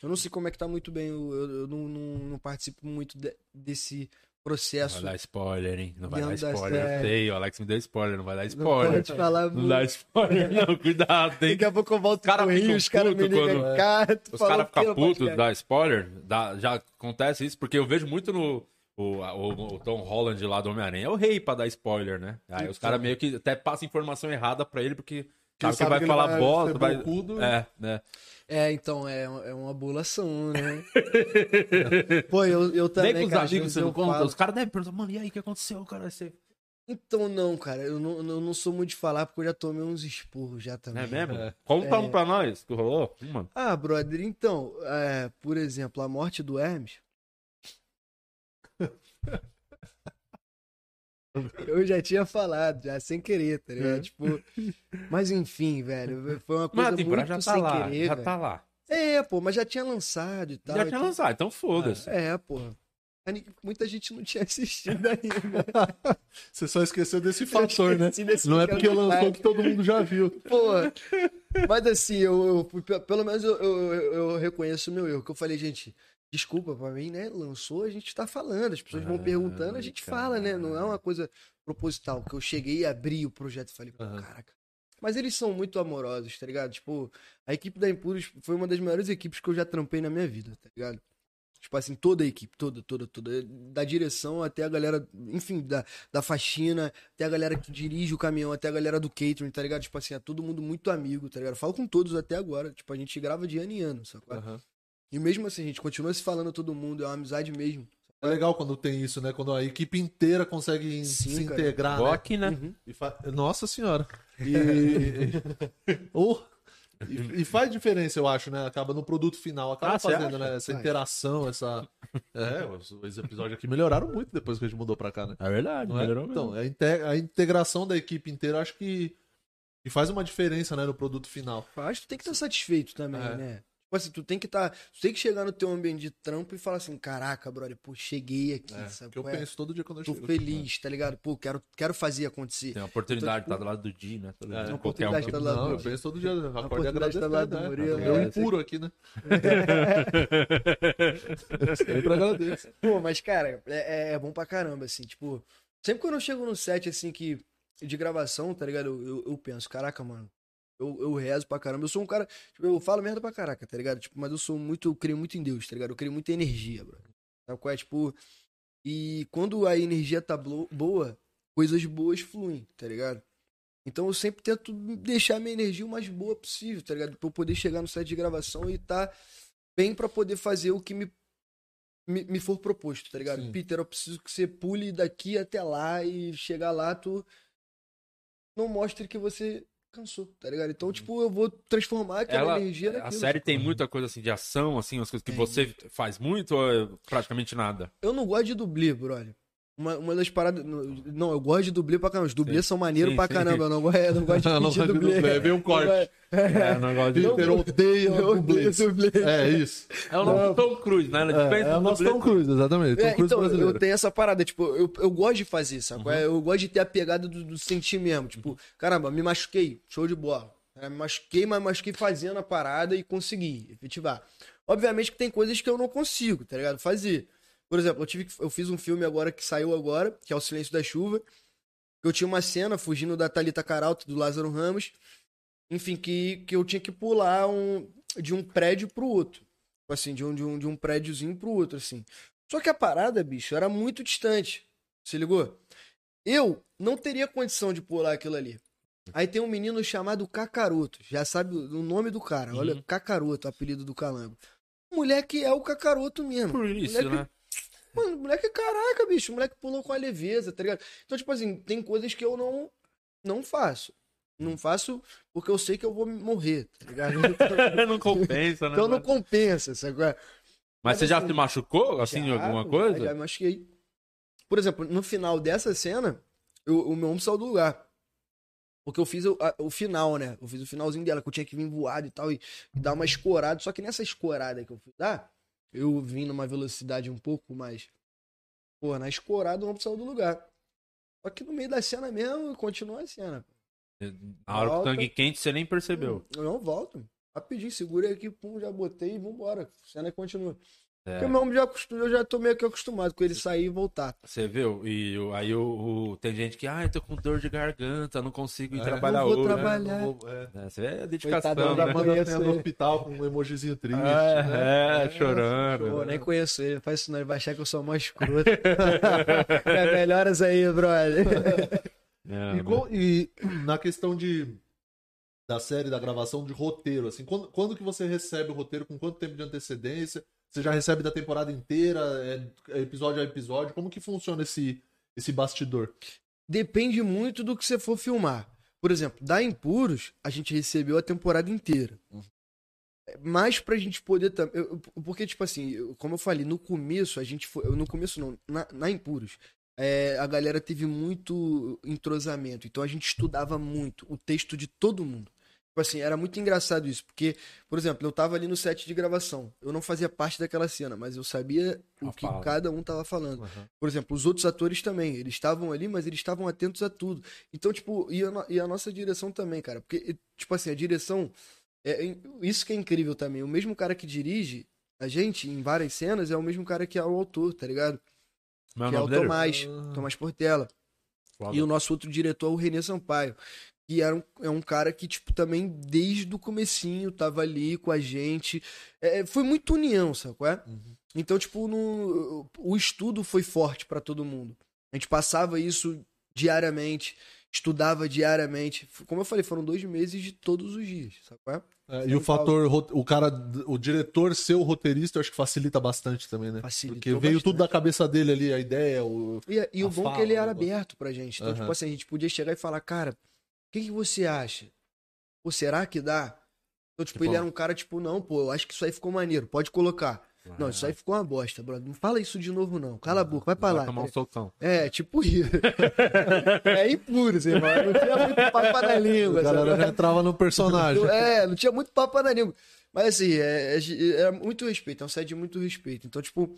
Eu não sei como é que tá muito bem, eu, eu, eu não, não, não participo muito de, desse processo. Não vai dar spoiler, hein? Não vai dar spoiler, eu sei, o Alex me deu spoiler, não vai dar spoiler. Não pode falar muito. Não dá spoiler, não, cuidado, hein? Daqui a pouco eu volto com ele, os caras me ligam, quando... cara, tu Os caras ficam putos, dá spoiler, dá, já acontece isso, porque eu vejo muito no... O, o, o Tom Holland lá do Homem-Aranha é o rei pra dar spoiler, né? Aí os caras meio que até passam informação errada pra ele, porque... Sabe, sabe que vai falar bosta, vai... Bocudo, é, né? É, então, é, é uma bolação, né? Pô, eu, eu também, nem com os cara, amigos você não conta. Falo... Os caras devem perguntar, mano, e aí, o que aconteceu, cara? Você... Então, não, cara, eu não, eu não sou muito de falar, porque eu já tomei uns esporros já também. É mesmo? É. Conta é... um pra nós, que rolou. Hum, ah, brother, então, é, por exemplo, a morte do Hermes... Eu já tinha falado, já sem querer, tá ligado? É. Tipo, mas enfim, velho, foi uma coisa mas, muito já tá sem lá, querer, já velho. Tá lá. É, pô, mas já tinha lançado e tal. Já tinha então... lançado, então foda-se. Ah, é, pô. Muita gente não tinha assistido ainda. Você só esqueceu desse fator, né? Desse não é porque lançou que todo mundo já viu. Pô, mas assim, eu, eu pelo menos eu, eu, eu reconheço o meu erro, que eu falei, gente, desculpa pra mim, né? Lançou, a gente tá falando. As pessoas ah, vão perguntando, a gente cara. fala, né? Não é uma coisa proposital, que eu cheguei e abri o projeto e falei, pô, ah. caraca. Mas eles são muito amorosos, tá ligado? Tipo, a equipe da Impuros foi uma das maiores equipes que eu já trampei na minha vida, tá ligado? Tipo assim, toda a equipe, toda, toda, toda. Da direção até a galera, enfim, da, da faxina, até a galera que dirige o caminhão, até a galera do catering, tá ligado? Tipo assim, é todo mundo muito amigo, tá ligado? Eu falo com todos até agora, tipo, a gente grava de ano em ano, sacou? Uhum. E mesmo assim, a gente continua se falando todo mundo, é uma amizade mesmo. É legal quando tem isso, né? Quando a equipe inteira consegue Sim, se cara. integrar, Rock, né? né? Uhum. E fa... Nossa senhora! E... oh. E, e faz diferença, eu acho, né? Acaba no produto final, acaba ah, fazendo, né? Essa interação, essa... É, os episódios aqui melhoraram muito depois que a gente mudou pra cá, né? É verdade, não melhorou é? Então, a, inte... a integração da equipe inteira, acho que... E faz uma diferença, né? No produto final. Acho que tu tem que estar satisfeito também, é. né? Tipo assim, tu tem que tá, tu tem que chegar no teu ambiente de trampo e falar assim, caraca, brother, pô, cheguei aqui, é, sabe? Que eu é? penso todo dia quando eu Tô chego. Tô feliz, aqui, tá ligado? Pô, quero, quero fazer acontecer. Tem a oportunidade, então, tipo, tá do lado do Di, né? Tá ligado? Tem a oportunidade tá do lado do Não, eu penso todo dia, eu acordo e agradeço. Tá do lado do Murilo. Né? Eu impuro aqui, né? Sempre agradeço. Pô, mas, cara, é, é bom pra caramba, assim, tipo, sempre quando eu chego num set, assim, que de gravação, tá ligado? Eu, eu, eu penso, caraca, mano. Eu, eu rezo pra caramba, eu sou um cara, tipo, eu falo merda pra caraca, tá ligado? Tipo, mas eu sou muito, eu creio muito em Deus, tá ligado? Eu creio muita energia, bro. Sabe qual é? Tipo, e quando a energia tá boa, coisas boas fluem, tá ligado? Então eu sempre tento deixar a minha energia o mais boa possível, tá ligado? Pra eu poder chegar no set de gravação e tá bem pra poder fazer o que me, me, me for proposto, tá ligado? Sim. Peter, eu preciso que você pule daqui até lá e chegar lá, tu não mostre que você... cansou, tá ligado? Então, tipo, eu vou transformar aquela Ela, energia naquilo. A série tem muita coisa, assim, de ação, assim, umas coisas que é. você faz muito ou é praticamente nada? Eu não gosto de dublê, brother. Uma, uma das paradas... Não, eu gosto de dublê pra caramba. Os dublês são maneiros sim, pra sim. caramba. Eu não, eu não gosto de não gosto dublê. De dublê. Vem um corte. É, eu não gosto de dublê. Odeia dublês. É isso. É o nosso Tom Cruise, né? É, é o nosso Tom Cruise, exatamente. É, Tom Cruise então, brasileiro. Eu tenho essa parada. Tipo, eu, eu gosto de fazer isso, sabe? Uhum. Eu gosto de ter a pegada do, do sentir mesmo. Tipo, caramba, me machuquei. Show de bola. Me machuquei, mas machuquei fazendo a parada e consegui efetivar. Obviamente que tem coisas que eu não consigo, tá ligado? Fazer. Por exemplo, eu, tive, eu fiz um filme agora que saiu agora, que é O Silêncio da Chuva. Eu tinha uma cena fugindo da Thalita Caralto, do Lázaro Ramos. Enfim, que, que eu tinha que pular um, de um prédio pro outro. Assim, de um, de um, de um prédiozinho pro outro, assim. Só que a parada, bicho, era muito distante. Se ligou? Eu não teria condição de pular aquilo ali. Aí tem um menino chamado Cacaroto. Já sabe o nome do cara. Olha, uhum. Cacaroto, apelido do calango. O moleque é o Cacaroto mesmo. Por isso, moleque... né? Mano, moleque, caraca, bicho, o moleque pulou com a leveza, tá ligado? Então, tipo assim, tem coisas que eu não, não faço. Não faço porque eu sei que eu vou morrer, tá ligado? Não compensa, né? Então não compensa, sabe? Mas, Mas você já se machucou, assim, em alguma coisa? Já, já me machuquei. Por exemplo, no final dessa cena, eu, o meu ombro saiu do lugar. Porque eu fiz o, a, o final, né? Eu fiz o finalzinho dela, que eu tinha que vir voado e tal, e, e dar uma escorada. Só que nessa escorada que eu fui dar... Eu vim numa velocidade um pouco mais... Pô, na escorada o ombro saiu do lugar. Só que no meio da cena mesmo, continua a cena. Na hora do tangue quente, você nem percebeu. Eu não volto. Rapidinho, segurei aqui, pum, já botei e vambora. A cena continua. É. Porque o meu ombro já acostumou, eu já tô meio que acostumado com ele sair e voltar. Você viu? E aí o, o, tem gente que, ah, eu tô com dor de garganta, não consigo ir é, trabalhar hoje. Não vou hoje, trabalhar. Né? Não vou, é. Essa é a dedicação. Coitado, né? Já manda no hospital com um emojizinho triste. Ah, né? É, é, chorando. Pô, né? Nem conheço ele, faz isso não, ele vai achar que eu sou mó escroto. É, melhoras aí, brother. É, e, com, e na questão de... da série, da gravação, de roteiro, assim, quando, quando que você recebe o roteiro, com quanto tempo de antecedência? Você já recebe da temporada inteira, é episódio a episódio? Como que funciona esse, esse bastidor? Depende muito do que você for filmar. Por exemplo, da Impuros, a gente recebeu a temporada inteira. Uhum. Mas pra gente poder também... Porque, tipo assim, eu, como eu falei, no começo, a gente foi... No começo não, na, na Impuros, é, a galera teve muito entrosamento. Então a gente estudava muito o texto de todo mundo. Tipo assim, era muito engraçado isso, porque, por exemplo, eu tava ali no set de gravação, eu não fazia parte daquela cena, mas eu sabia ah, o que fala. cada um tava falando. Uhum. Por exemplo, os outros atores também, eles estavam ali, mas eles estavam atentos a tudo. Então, tipo, e a, e a nossa direção também, cara, porque, tipo assim, a direção, é, isso que é incrível também, o mesmo cara que dirige, a gente, em várias cenas, é o mesmo cara que é o autor, tá ligado? Meu que é o dele? Tomás, Tomás Portela. Claro. E o nosso outro diretor é o Renê Sampaio. E era um, é um cara que, tipo, também desde o comecinho tava ali com a gente. É, foi muito união, sacou? É? Uhum. Então, tipo, no, o estudo foi forte pra todo mundo. A gente passava isso diariamente, estudava diariamente. Como eu falei, foram dois meses de todos os dias, sacou? É? É, e o fator, o cara, o diretor ser o roteirista, eu acho que facilita bastante também, né? Facilitou Porque veio bastante. Tudo da cabeça dele ali, a ideia, o E, e a o bom fala, que ele era aberto pra gente. Então, uhum. tipo assim, a gente podia chegar e falar, cara, o que, que você acha? Ou será que dá? Então, tipo, que ele bom. Era um cara, tipo, não, pô, eu acho que isso aí ficou maneiro, pode colocar. Ah. Não, isso aí ficou uma bosta, brother. Não fala isso de novo, não. Cala ah, a boca, vai pra lá. Vai tomar um socão. É, tipo isso. É impuro, você irmão. Não tinha muito papo na língua. A galera já entrava no personagem. É, não tinha muito papo na língua. Mas assim, é, é, era muito respeito, é um set de muito respeito. Então, tipo.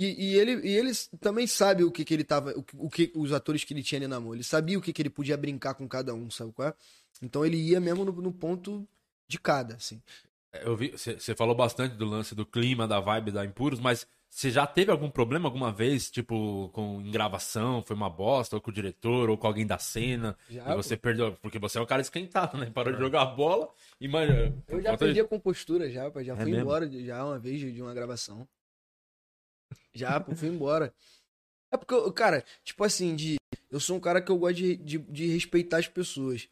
E, e, ele, e ele também sabe o que, que ele tava. O, o que, os atores que ele tinha ali na mão. Ele sabia o que, que ele podia brincar com cada um, sabe qual é? Então ele ia mesmo no, no ponto de cada, assim. Eu vi, você falou bastante do lance do clima, da vibe, da Impuros, mas você já teve algum problema alguma vez, tipo, com em gravação, foi uma bosta, ou com o diretor, ou com alguém da cena, já, e você pô. Perdeu, porque você é um cara esquentado, né? Parou é. De jogar bola e... Mas, eu já perdi a compostura, já, pô, já é fui mesmo? Embora já uma vez de uma gravação. Já, pô, fui embora. É porque, eu, cara, tipo assim, de, eu sou um cara que eu gosto de, de, de respeitar as pessoas.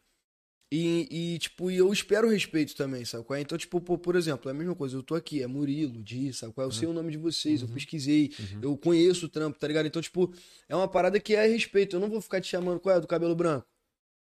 E, e, tipo, eu espero respeito também, sabe qual é? Então, tipo, por, por exemplo, é a mesma coisa, eu tô aqui, é Murilo, Di, sabe qual é? Eu uhum. sei o nome de vocês, uhum. eu pesquisei, uhum. eu conheço o trampo, tá ligado? Então, tipo, é uma parada que é respeito, eu não vou ficar te chamando, qual é, do cabelo branco?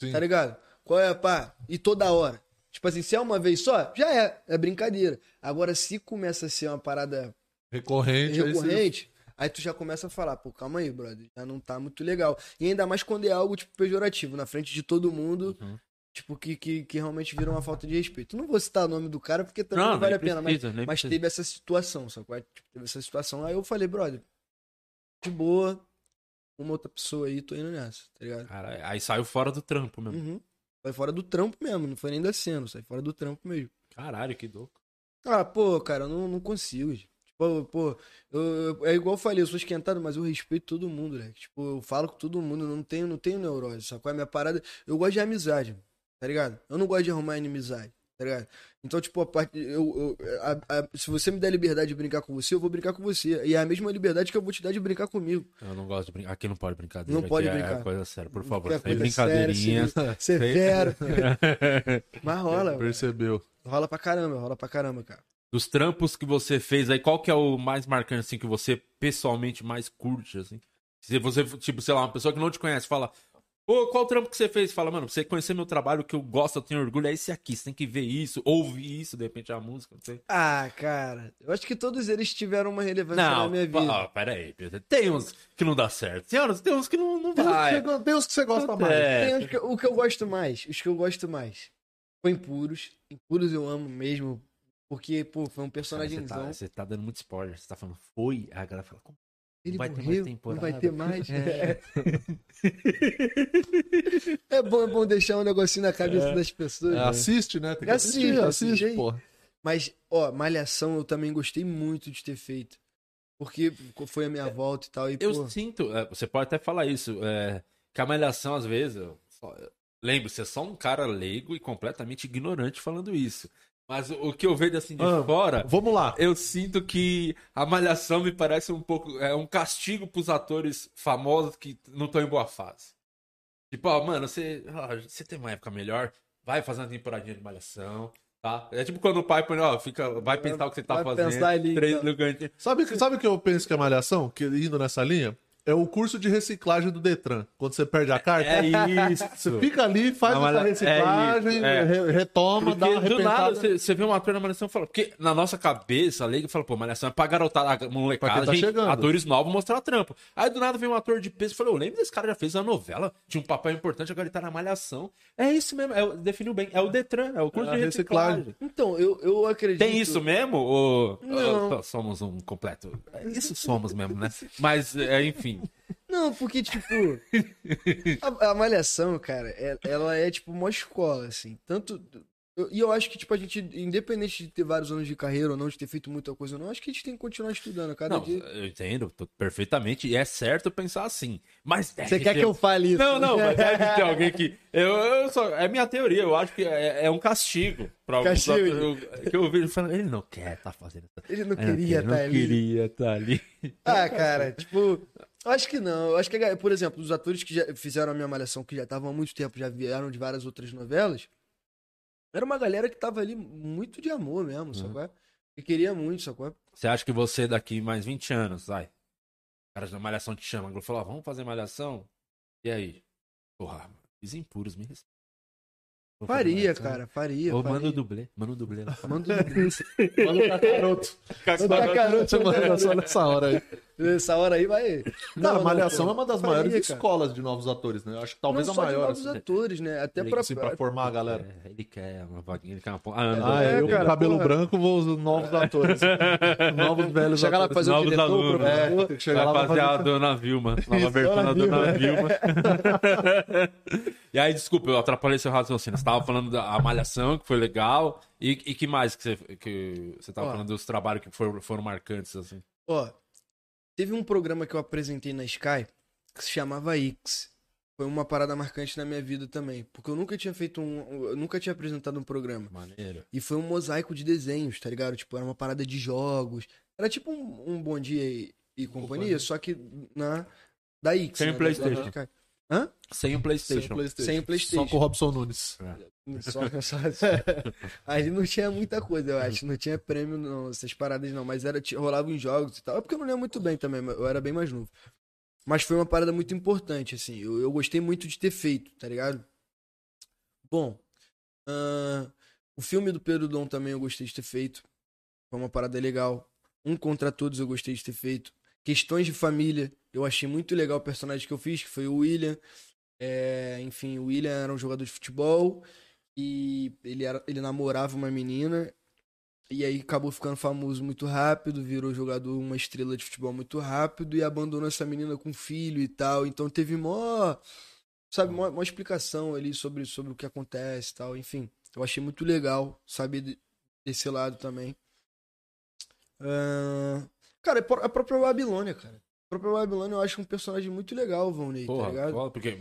Sim. Tá ligado? Qual é, pá? E toda hora. Tipo assim, se é uma vez só, já é, é brincadeira. Agora, se começa a ser uma parada... Recorrente. Recorrente... Aí tu já começa a falar, pô, calma aí, brother, já não tá muito legal. E ainda mais quando é algo, tipo, pejorativo, na frente de todo mundo... Uhum. Tipo, que, que, que realmente vira uma falta de respeito. Não vou citar o nome do cara, porque também não, não vale a pena. Precisa, mas, mas teve essa situação, sacou? Tipo, teve essa situação. Aí eu falei, brother, de boa, uma outra pessoa aí, tô indo nessa, tá ligado? Cara, aí saiu fora do trampo mesmo. Uhum. Foi fora do trampo mesmo, não foi nem da cena, saiu fora do trampo mesmo. Caralho, que louco. Ah, pô, cara, eu não, não consigo, gente. Pô, pô eu, é igual eu falei, eu sou esquentado, mas eu respeito todo mundo, né? Tipo, eu falo com todo mundo, eu não tenho, não tenho neurose, sacou? A minha parada, eu gosto de amizade, tá ligado? Eu não gosto de arrumar inimizade, tá ligado? Então, tipo, a parte. Eu, eu, a, a, se você me der liberdade de brincar com você, eu vou brincar com você. E é a mesma liberdade que eu vou te dar de brincar comigo. Eu não gosto de brincar. Aqui não pode brincar. Não pode é brincar. É coisa séria, por favor. Tem brincadeirinha. Séria, severo. Mas rola. Percebeu. Véio. Rola pra caramba, rola pra caramba, cara. Dos trampos que você fez aí, qual que é o mais marcante, assim, que você pessoalmente mais curte, assim? Se você, tipo, sei lá, uma pessoa que não te conhece, fala. Ô, qual o trampo que você fez? Fala, mano, pra você conhecer meu trabalho, que eu gosto, eu tenho orgulho, é esse aqui. Você tem que ver isso, ouvir isso, de repente a música, não sei. Ah, cara, eu acho que todos eles tiveram uma relevância não, na minha vida. Não, pera aí, Pedro. Tem uns que não dá certo. Senhoras, tem uns que não, não vai. Tem uns que, tem uns que você gosta mais. É. Tem uns que, o que eu gosto mais, os que eu gosto mais. Foi Impuros. Impuros eu amo mesmo, porque, pô, foi um personagemzão. Cara, você, tá, você tá dando muito spoiler, você tá falando, foi, a galera fala, como? Ele vai morreu, ter mais não vai ter mais. É. é, bom, é bom deixar um negocinho na cabeça é. Das pessoas. É, assiste, né? Tem que assiste, assiste, assiste, assiste porra. Mas, ó, Malhação eu também gostei muito de ter feito. Porque foi a minha é, volta e tal. E, eu porra... sinto, é, você pode até falar isso, é, que a Malhação, às vezes, eu só, eu lembro, você é só um cara leigo e completamente ignorante falando isso. Mas o que eu vejo assim de ah, fora... Vamos lá. Eu sinto que a Malhação me parece um pouco... É um castigo pros atores famosos que não estão em boa fase. Tipo, ó, mano, você, ó, você tem uma época melhor, vai fazer uma temporadinha de Malhação, tá? É tipo quando o pai põe, ó, fica, vai pensar o que você tá vai fazendo. Pensar ali, três então. Lugares... Sabe o sabe que eu penso que é Malhação? Que indo nessa linha... É o curso de reciclagem do Detran. Quando você perde a carta, é isso. Você fica ali, faz a malha... reciclagem, é é. retoma, porque dá uma arrepentada. Do nada, você, você vê uma coisa na Malhação e fala... Porque na nossa cabeça, a lei fala, pô, Malhação é pra garotar, molecada, tá gente, chegando. Atores novos mostrar trampo. Aí do nada vem um ator de peso e fala, eu lembro desse cara, já fez uma novela, tinha um papel importante, agora ele tá na Malhação. É isso mesmo, é, definiu bem. É o Detran, é o curso é de reciclagem. reciclagem. Então, eu, eu acredito... Tem isso mesmo? Ou... Não. Ou somos um completo... Isso somos mesmo, né? Mas, é, enfim... Não, porque, tipo, a, a Malhação, cara, ela é, tipo, uma escola, assim. Tanto, Eu, e eu acho que, tipo, a gente, independente de ter vários anos de carreira ou não, de ter feito muita coisa ou não, acho que a gente tem que continuar estudando. Cada não, dia... eu entendo perfeitamente, e é certo pensar assim. Mas você quer ter... que eu fale isso? Não, não, mas deve ter alguém que... Eu, eu só... É minha teoria, eu acho que é, é um castigo. Pra castigo. Alguns... Eu, que eu vejo falando, ele não quer estar tá fazendo... Ele não queria estar tá ali. Ele não queria estar tá ali. Ah, cara, tipo... Acho que não. Acho que, por exemplo, os atores que já fizeram a minha Malhação, que já estavam há muito tempo, já vieram de várias outras novelas, era uma galera que tava ali muito de amor mesmo, uhum. sacou? Que queria muito, sacou? Você acha que você daqui mais vinte anos, vai, o cara da Malhação te chama, ele falou, ah, vamos fazer Malhação? E aí? Porra, fiz Impuros, me respeita. Faria, cara, faria. Ou manda o dublê. Manda o dublê lá. Manda o dublê. Manda o Cacaroto. Cacaroto. O Cacaroto manda só nessa hora aí. Nessa hora aí vai. Não, não, a Malhação não, é uma das faria, maiores cara. Escolas de novos atores, né? Eu acho que talvez não a maior. Novos assim, atores, né? Até ele, pra... Assim, pra formar a galera. É, ele quer uma vaguinha, ele quer uma. Ah, não, ah é, eu com cabelo porra. branco vou os novos atores. Novos velhos chegar atores. Chegar lá pra fazer novos o diretor, é, tem que chegar lá pra fazer a Dona Vilma. Nova versão da Dona Vilma. E aí, desculpa, eu atrapalhei seu raciocínio. Você tava falando da Malhação, que foi legal. E, e que mais que você, que você tava ó, falando dos trabalhos que foram, foram marcantes, assim? Ó, teve um programa que eu apresentei na Sky que se chamava X. Foi uma parada marcante na minha vida também. Porque eu nunca tinha feito um... Eu nunca tinha apresentado um programa. Maneiro. E foi um mosaico de desenhos, tá ligado? Tipo, era uma parada de jogos. Era tipo um, um Bom Dia e, e companhia, companhia, só que na... Da X. Sem né? PlayStation. Da, da Hã? Sem o PlayStation. Sem o PlayStation. Sem o PlayStation. Só com o Robson Nunes. É. Só, só, só. Aí não tinha muita coisa, eu acho. Não tinha prêmio, não, essas paradas não. Mas era, rolava em jogos e tal. É porque eu não lembro muito bem também, eu era bem mais novo. Mas foi uma parada muito importante, assim. Eu, eu gostei muito de ter feito, tá ligado? Bom, uh, o filme do Pedro Dom também eu gostei de ter feito. Foi uma parada legal. Um Contra Todos eu gostei de ter feito. Questões de Família, eu achei muito legal o personagem que eu fiz, que foi o William. É, enfim, o William era um jogador de futebol e ele, era, ele namorava uma menina e aí acabou ficando famoso muito rápido, virou jogador, uma estrela de futebol muito rápido e abandonou essa menina com filho e tal. Então teve mó, sabe, mó, mó explicação ali sobre, sobre o que acontece e tal. Enfim, eu achei muito legal saber desse lado também. Uh... Cara, a própria Babilônia, cara. A própria Babilônia eu acho um personagem muito legal, Valnei, porra, tá ligado? Porra, porque,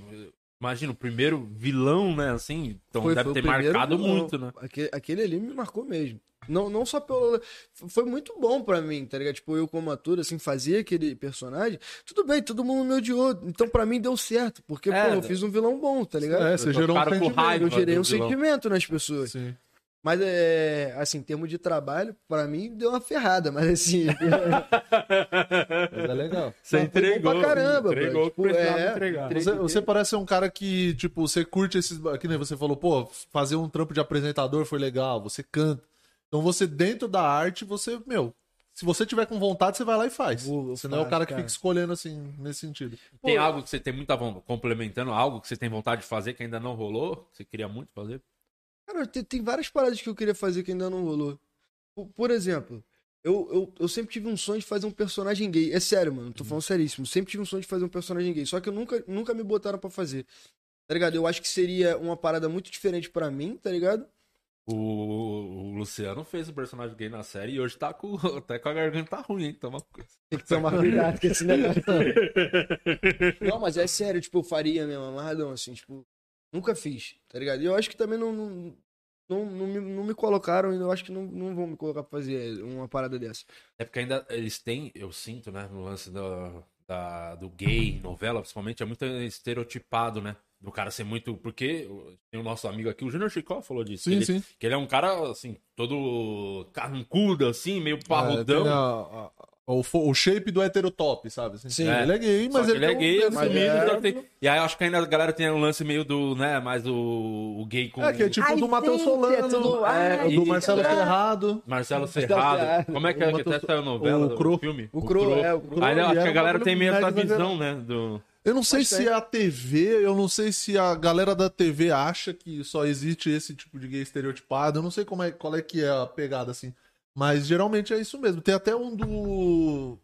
imagina, o primeiro vilão, né, assim, então foi, deve foi ter marcado vilão. Muito, né? Aquele, aquele ali me marcou mesmo. Não, não só pelo... Foi muito bom pra mim, tá ligado? Tipo, eu como ator, assim, fazia aquele personagem, tudo bem, todo mundo me odiou, então pra mim deu certo, porque, é, pô, eu fiz um vilão bom, tá ligado? É, você gerou um sentimento. Eu gerei um sentimento nas pessoas. Sim. Mas, é, assim, em termos de trabalho, pra mim, deu uma ferrada, mas, assim... mas é legal. Você entregou. Pra caramba, entregou tipo, é, entregar. Você, você parece um cara que, tipo, você curte esses... Que nem você falou, pô, fazer um trampo de apresentador foi legal, você canta. Então, você, dentro da arte, você, meu... Se você tiver com vontade, você vai lá e faz. Vou, você não é o cara que cara. fica escolhendo assim, nesse sentido. Tem pô, algo que você tem muita vontade... Complementando, algo que você tem vontade de fazer que ainda não rolou? Você queria muito fazer? Cara, tem, tem várias paradas que eu queria fazer que ainda não rolou. Por, por exemplo, eu, eu, eu sempre tive um sonho de fazer um personagem gay. É sério, mano. Tô falando seríssimo. Sempre tive um sonho de fazer um personagem gay. Só que eu nunca, nunca me botaram pra fazer. Tá ligado? Eu acho que seria uma parada muito diferente pra mim, tá ligado? O, o, o Luciano fez um personagem gay na série e hoje tá com, até com a garganta ruim, hein? Toma... Tem que tomar cuidado com esse negócio. Não, mas é sério. Tipo, eu faria mesmo, amarradão, assim, tipo... Nunca fiz, tá ligado? E eu acho que também não, não, não, não, me, não me colocaram, e eu acho que não, não vão me colocar pra fazer uma parada dessa. É porque ainda eles têm, eu sinto, né, no lance do, da, do gay, novela, principalmente, é muito estereotipado, né? Do cara ser muito... Porque tem o nosso amigo aqui, o Júnior Chicó falou disso. Sim, que ele, sim. Que ele é um cara, assim, todo carrancudo, assim, meio parrudão. É, tem a... O, o shape do heterotop, sabe? Assim, sim, é. Ele é gay, mas ele, ele é gay. Um... Mas é... Tem... E aí eu acho que ainda a galera tem um lance meio do, né, mais o, o gay com... É, que é tipo Ai, do Matheus Solano, é, é, do Marcelo é... Ferrado. Marcelo Ferrado. Como é que é? O Matheus... Que até saiu novela o do Cro... filme? O Cro, o Cro. É, o Cro. Aí eu acho que a galera tem meio essa visão, né, do... Eu não sei mas se é a T V, eu não sei se a galera da T V acha que só existe esse tipo de gay estereotipado, eu não sei como é, qual é que é a pegada, assim. Mas geralmente é isso mesmo. Tem até um do...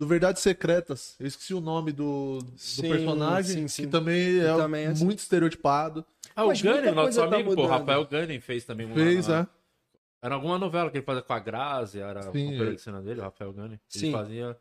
Do Verdades Secretas. Eu esqueci o nome do, do sim, personagem. Sim, sim. Que também é, também é muito assim. Estereotipado. Ah, mas o Gunning, nosso amigo, tá pô, Rafael Gunning fez também uma... Fez, é. Era alguma novela que ele fazia com a Grazi, era a companheira de cena dele, o Rafael Gunning. Ele fazia...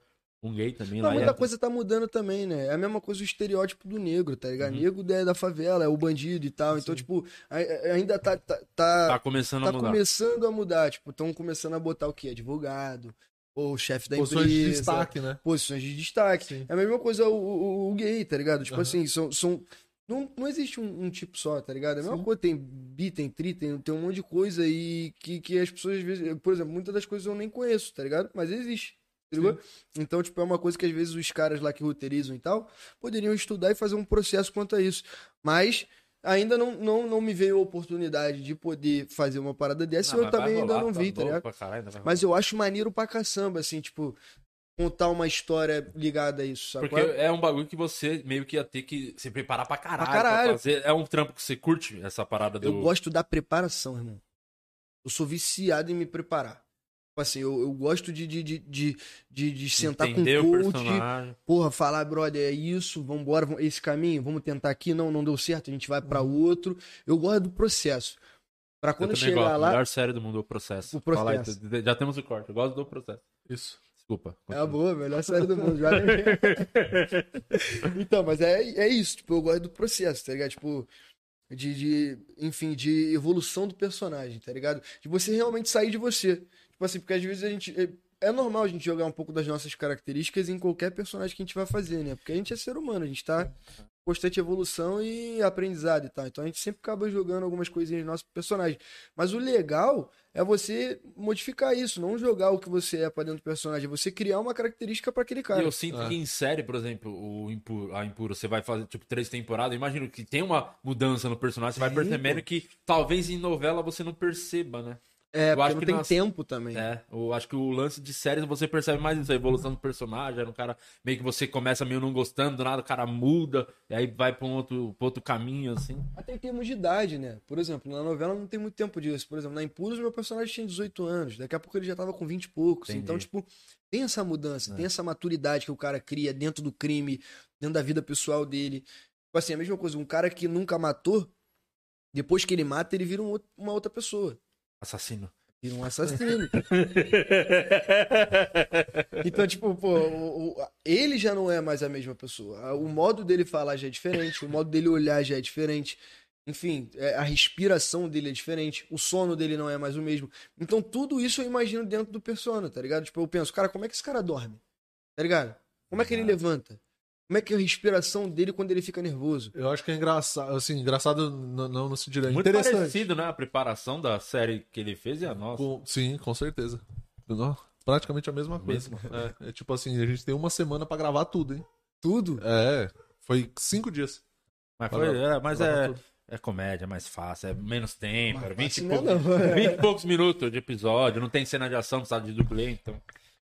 Um gay também. Não, lá muita é... coisa tá mudando também, né? É a mesma coisa o estereótipo do negro, tá ligado? Uhum. Negro é da favela, é o bandido e tal. Sim. Então, tipo, ainda tá... Tá, tá, tá começando tá a mudar. Tá começando a mudar. Tipo, estão começando a botar o quê? Advogado, ou chefe da posições empresa. Posições de destaque, né? Posições de destaque. Sim. É a mesma coisa o, o, o gay, tá ligado? Tipo uhum. assim, são... são... Não, não existe um, um tipo só, tá ligado? É a mesma Sim. coisa, tem bi, tem tri, tem, tem um monte de coisa aí que, que as pessoas às vezes... Por exemplo, muitas das coisas eu nem conheço, tá ligado? Mas existe. Sim. Então, tipo, é uma coisa que às vezes os caras lá que roteirizam e tal, poderiam estudar e fazer um processo quanto a isso. Mas ainda não, não, não me veio a oportunidade de poder fazer uma parada dessa, não, eu também rolar, ainda não tá vi, tá ligado? Caralho, mas eu acho maneiro pra caçamba, assim, tipo, contar uma história ligada a isso, sabe? Porque é um bagulho que você meio que ia ter que se preparar pra caralho. Pra caralho. Pra fazer. É um trampo que você curte, essa parada do... Eu gosto da preparação, irmão. Eu sou viciado em me preparar. Assim, eu, eu gosto de, de, de, de, de, de sentar Entender com o coach, de, porra, falar, brother, é isso, vambora, vamos, esse caminho, vamos tentar aqui, não, não deu certo, a gente vai pra outro. Eu gosto do processo. Pra quando eu chegar gosto. lá... A melhor série do mundo é o processo. O processo. Fala aí, já temos o corte, eu gosto do processo. Isso. Desculpa. Continua. É boa, melhor série do mundo. Já... Então, mas é, é isso, tipo, eu gosto do processo, tá ligado? Tipo... De, de, enfim, de evolução do personagem, tá ligado? De você realmente sair de você. Tipo assim, porque às vezes a gente... É normal a gente jogar um pouco das nossas características em qualquer personagem que a gente vai fazer, né? Porque a gente é ser humano, a gente tá em constante evolução e aprendizado e tal. Então a gente sempre acaba jogando algumas coisinhas do nosso personagem. Mas o legal é você modificar isso, não jogar o que você é pra dentro do personagem. É você criar uma característica pra aquele cara. Eu sinto é. que em série, por exemplo, o Impuro, a Impuro, você vai fazer tipo três temporadas, imagino que tem uma mudança no personagem, você vai percebendo que talvez em novela você não perceba, né? É, eu porque acho não que tem nas... tempo também. É, eu acho que o lance de séries você percebe mais isso, a evolução do personagem, era um cara meio que você começa meio não gostando, do nada o cara muda, e aí vai pra um outro, pra outro caminho, assim. Até em termos de idade, né? Por exemplo, na novela não tem muito tempo disso. Por exemplo, na Impuros meu personagem tinha dezoito anos, daqui a pouco ele já tava com vinte e poucos. Entendi. Então, tipo, tem essa mudança, é. tem essa maturidade que o cara cria dentro do crime, dentro da vida pessoal dele. Tipo assim, a mesma coisa, um cara que nunca matou, depois que ele mata, ele vira um outro, uma outra pessoa. Assassino. Vira um assassino. Então, tipo, pô, o, o, ele já não é mais a mesma pessoa. O modo dele falar já é diferente, o modo dele olhar já é diferente. Enfim, a respiração dele é diferente, o sono dele não é mais o mesmo. Então, tudo isso eu imagino dentro do persona, tá ligado? Tipo, eu penso, cara, como é que esse cara dorme? Tá ligado? Como é que ele levanta? Como é que é a respiração dele quando ele fica nervoso? Eu acho que é engraçado, assim, engraçado não, não, não se dirá. Muito interessante. Parecido, né? A preparação da série que ele fez e a nossa. Com, sim, com certeza. Praticamente a mesma a coisa. Mesma. É, é tipo assim, a gente tem uma semana pra gravar tudo, hein? Tudo? É, foi cinco dias. Mas, foi, gravar, é, mas é, é comédia, é mais fácil, é menos tempo, mas, vinte, mas poucos, não, não, vinte e poucos minutos de episódio, não tem cena de ação, precisa de dublê, então...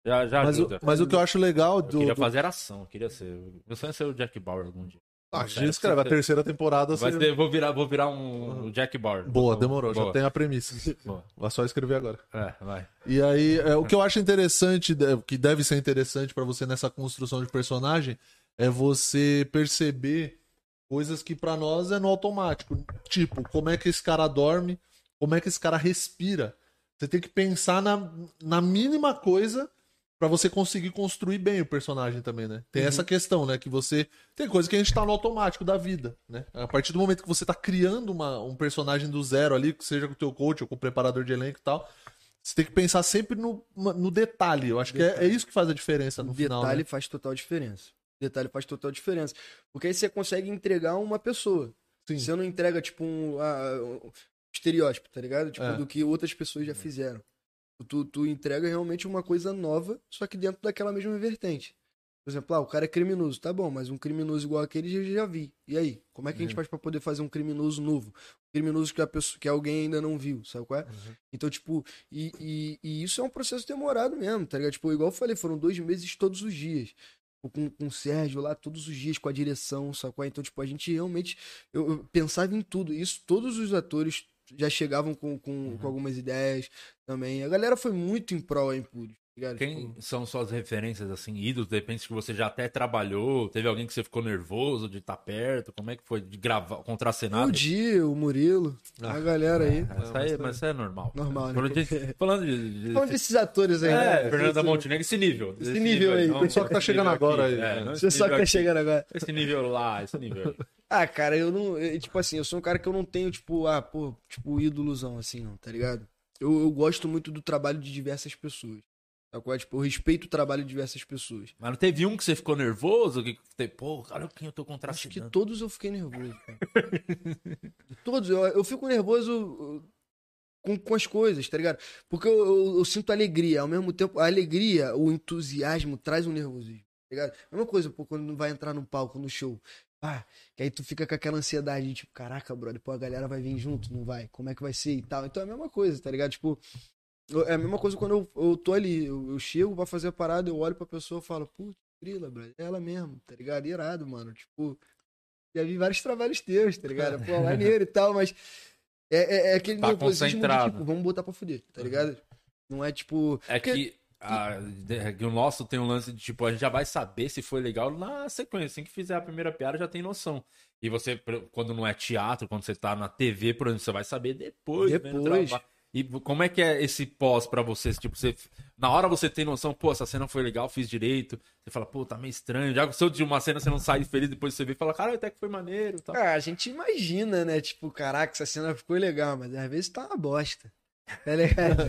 Já, já mas, o, mas o que eu acho legal do... Eu queria fazer ação, eu queria ser... Eu sonho ser o Jack Bauer algum dia. Ah, diz, cara, a terceira temporada... Vai ser... ter, vou, virar, vou virar um Jack Bauer. Boa, demorou, Boa. já tem a premissa. Boa. Vou só escrever agora. É, vai. E aí, é, o que eu acho interessante, que deve ser interessante pra você nessa construção de personagem, é você perceber coisas que pra nós é no automático. Tipo, como é que esse cara dorme, como é que esse cara respira. Você tem que pensar na, na mínima coisa... Pra você conseguir construir bem o personagem também, né? Tem uhum. essa questão, né? Que você... Tem coisa que a gente tá no automático da vida, né? A partir do momento que você tá criando uma, um personagem do zero ali, que seja com o teu coach ou com o preparador de elenco e tal, você tem que pensar sempre no, no detalhe. Eu acho detalhe. que é, é isso que faz a diferença no o final. O detalhe né? faz total diferença. O detalhe faz total diferença. Porque aí você consegue entregar uma pessoa. Sim. Você não entrega, tipo, um, uh, um estereótipo, tá ligado? Tipo, é. do que outras pessoas já fizeram. Tu, tu entrega realmente uma coisa nova, só que dentro daquela mesma vertente. Por exemplo, ah, o cara é criminoso, tá bom, mas um criminoso igual aquele eu já vi. E aí? Como é que uhum. a gente faz pra poder fazer um criminoso novo? Um criminoso que, a pessoa, que alguém ainda não viu, sabe qual é? Uhum. Então, tipo, e, e, e isso é um processo demorado mesmo, tá ligado? Tipo, igual eu falei, foram dois meses todos os dias. Com, com o Sérgio lá todos os dias, com a direção, sabe qual é? Então, tipo, a gente realmente, eu, eu pensava em tudo. Isso, todos os atores... já chegavam com, com, uhum. com algumas ideias também. A galera foi muito em prol a Impuros. Obrigado. Quem são suas referências, assim, ídolos? De repente que você já até trabalhou, teve alguém que você ficou nervoso de estar perto? Como é que foi de gravar, contracenar? O Di, o Murilo, ah, a galera é, aí. Mas, não, aí, mas isso é normal. Normal, né? De, falando de, de, falando desses atores aí, é, né? É, Fernanda Montenegro, esse nível. Esse, esse nível, nível aí, o pessoal que tá chegando agora aí. É, pessoal que tá chegando agora. Esse nível lá, esse nível aí. Ah, cara, eu não... Eu, tipo assim, eu sou um cara que eu não tenho, tipo, ah, pô, tipo, ídolosão, assim, não, tá ligado? Eu, eu gosto muito do trabalho de diversas pessoas. Tipo, eu respeito o trabalho de diversas pessoas. Mas não teve um que você ficou nervoso? Que, pô, olha quem eu tô contrastando. Acho que todos eu fiquei nervoso, cara. Todos. Eu, eu fico nervoso com, com as coisas, tá ligado? Porque eu, eu, eu sinto alegria. Ao mesmo tempo, a alegria, o entusiasmo traz um nervosismo, tá ligado? A mesma coisa, pô, quando vai entrar no palco, no show. Ah, que aí tu fica com aquela ansiedade, tipo, caraca, brother, pô, a galera vai vir junto, não vai? Como é que vai ser e tal? Então é a mesma coisa, tá ligado? Tipo... É a mesma coisa quando eu, eu tô ali, eu, eu chego pra fazer a parada, eu olho pra pessoa e falo, putz, Brila, brother, é ela mesmo, tá ligado? Irado, mano, tipo, já vi vários trabalhos teus, tá ligado? Pô, maneiro e tal, mas é, é, é aquele tá nervosismo de, tipo, vamos botar pra fuder, tá ligado? Não é tipo... É que... Porque... Ah, o nosso tem um lance de tipo, a gente já vai saber se foi legal na sequência, assim que fizer a primeira piada já tem noção. E você, quando não é teatro, quando você tá na T V, por exemplo, você vai saber depois. Depois. E como é que é esse pós pra vocês? Tipo, você, na hora você tem noção, pô, essa cena foi legal, fiz direito. Você fala, pô, tá meio estranho. Já aconteceu de uma cena, você não sai feliz, depois você vê e fala, cara, até que foi maneiro. Tal. Ah, a gente imagina, né? Tipo, caraca, essa cena ficou legal, mas às vezes tá uma bosta. Tá ligado?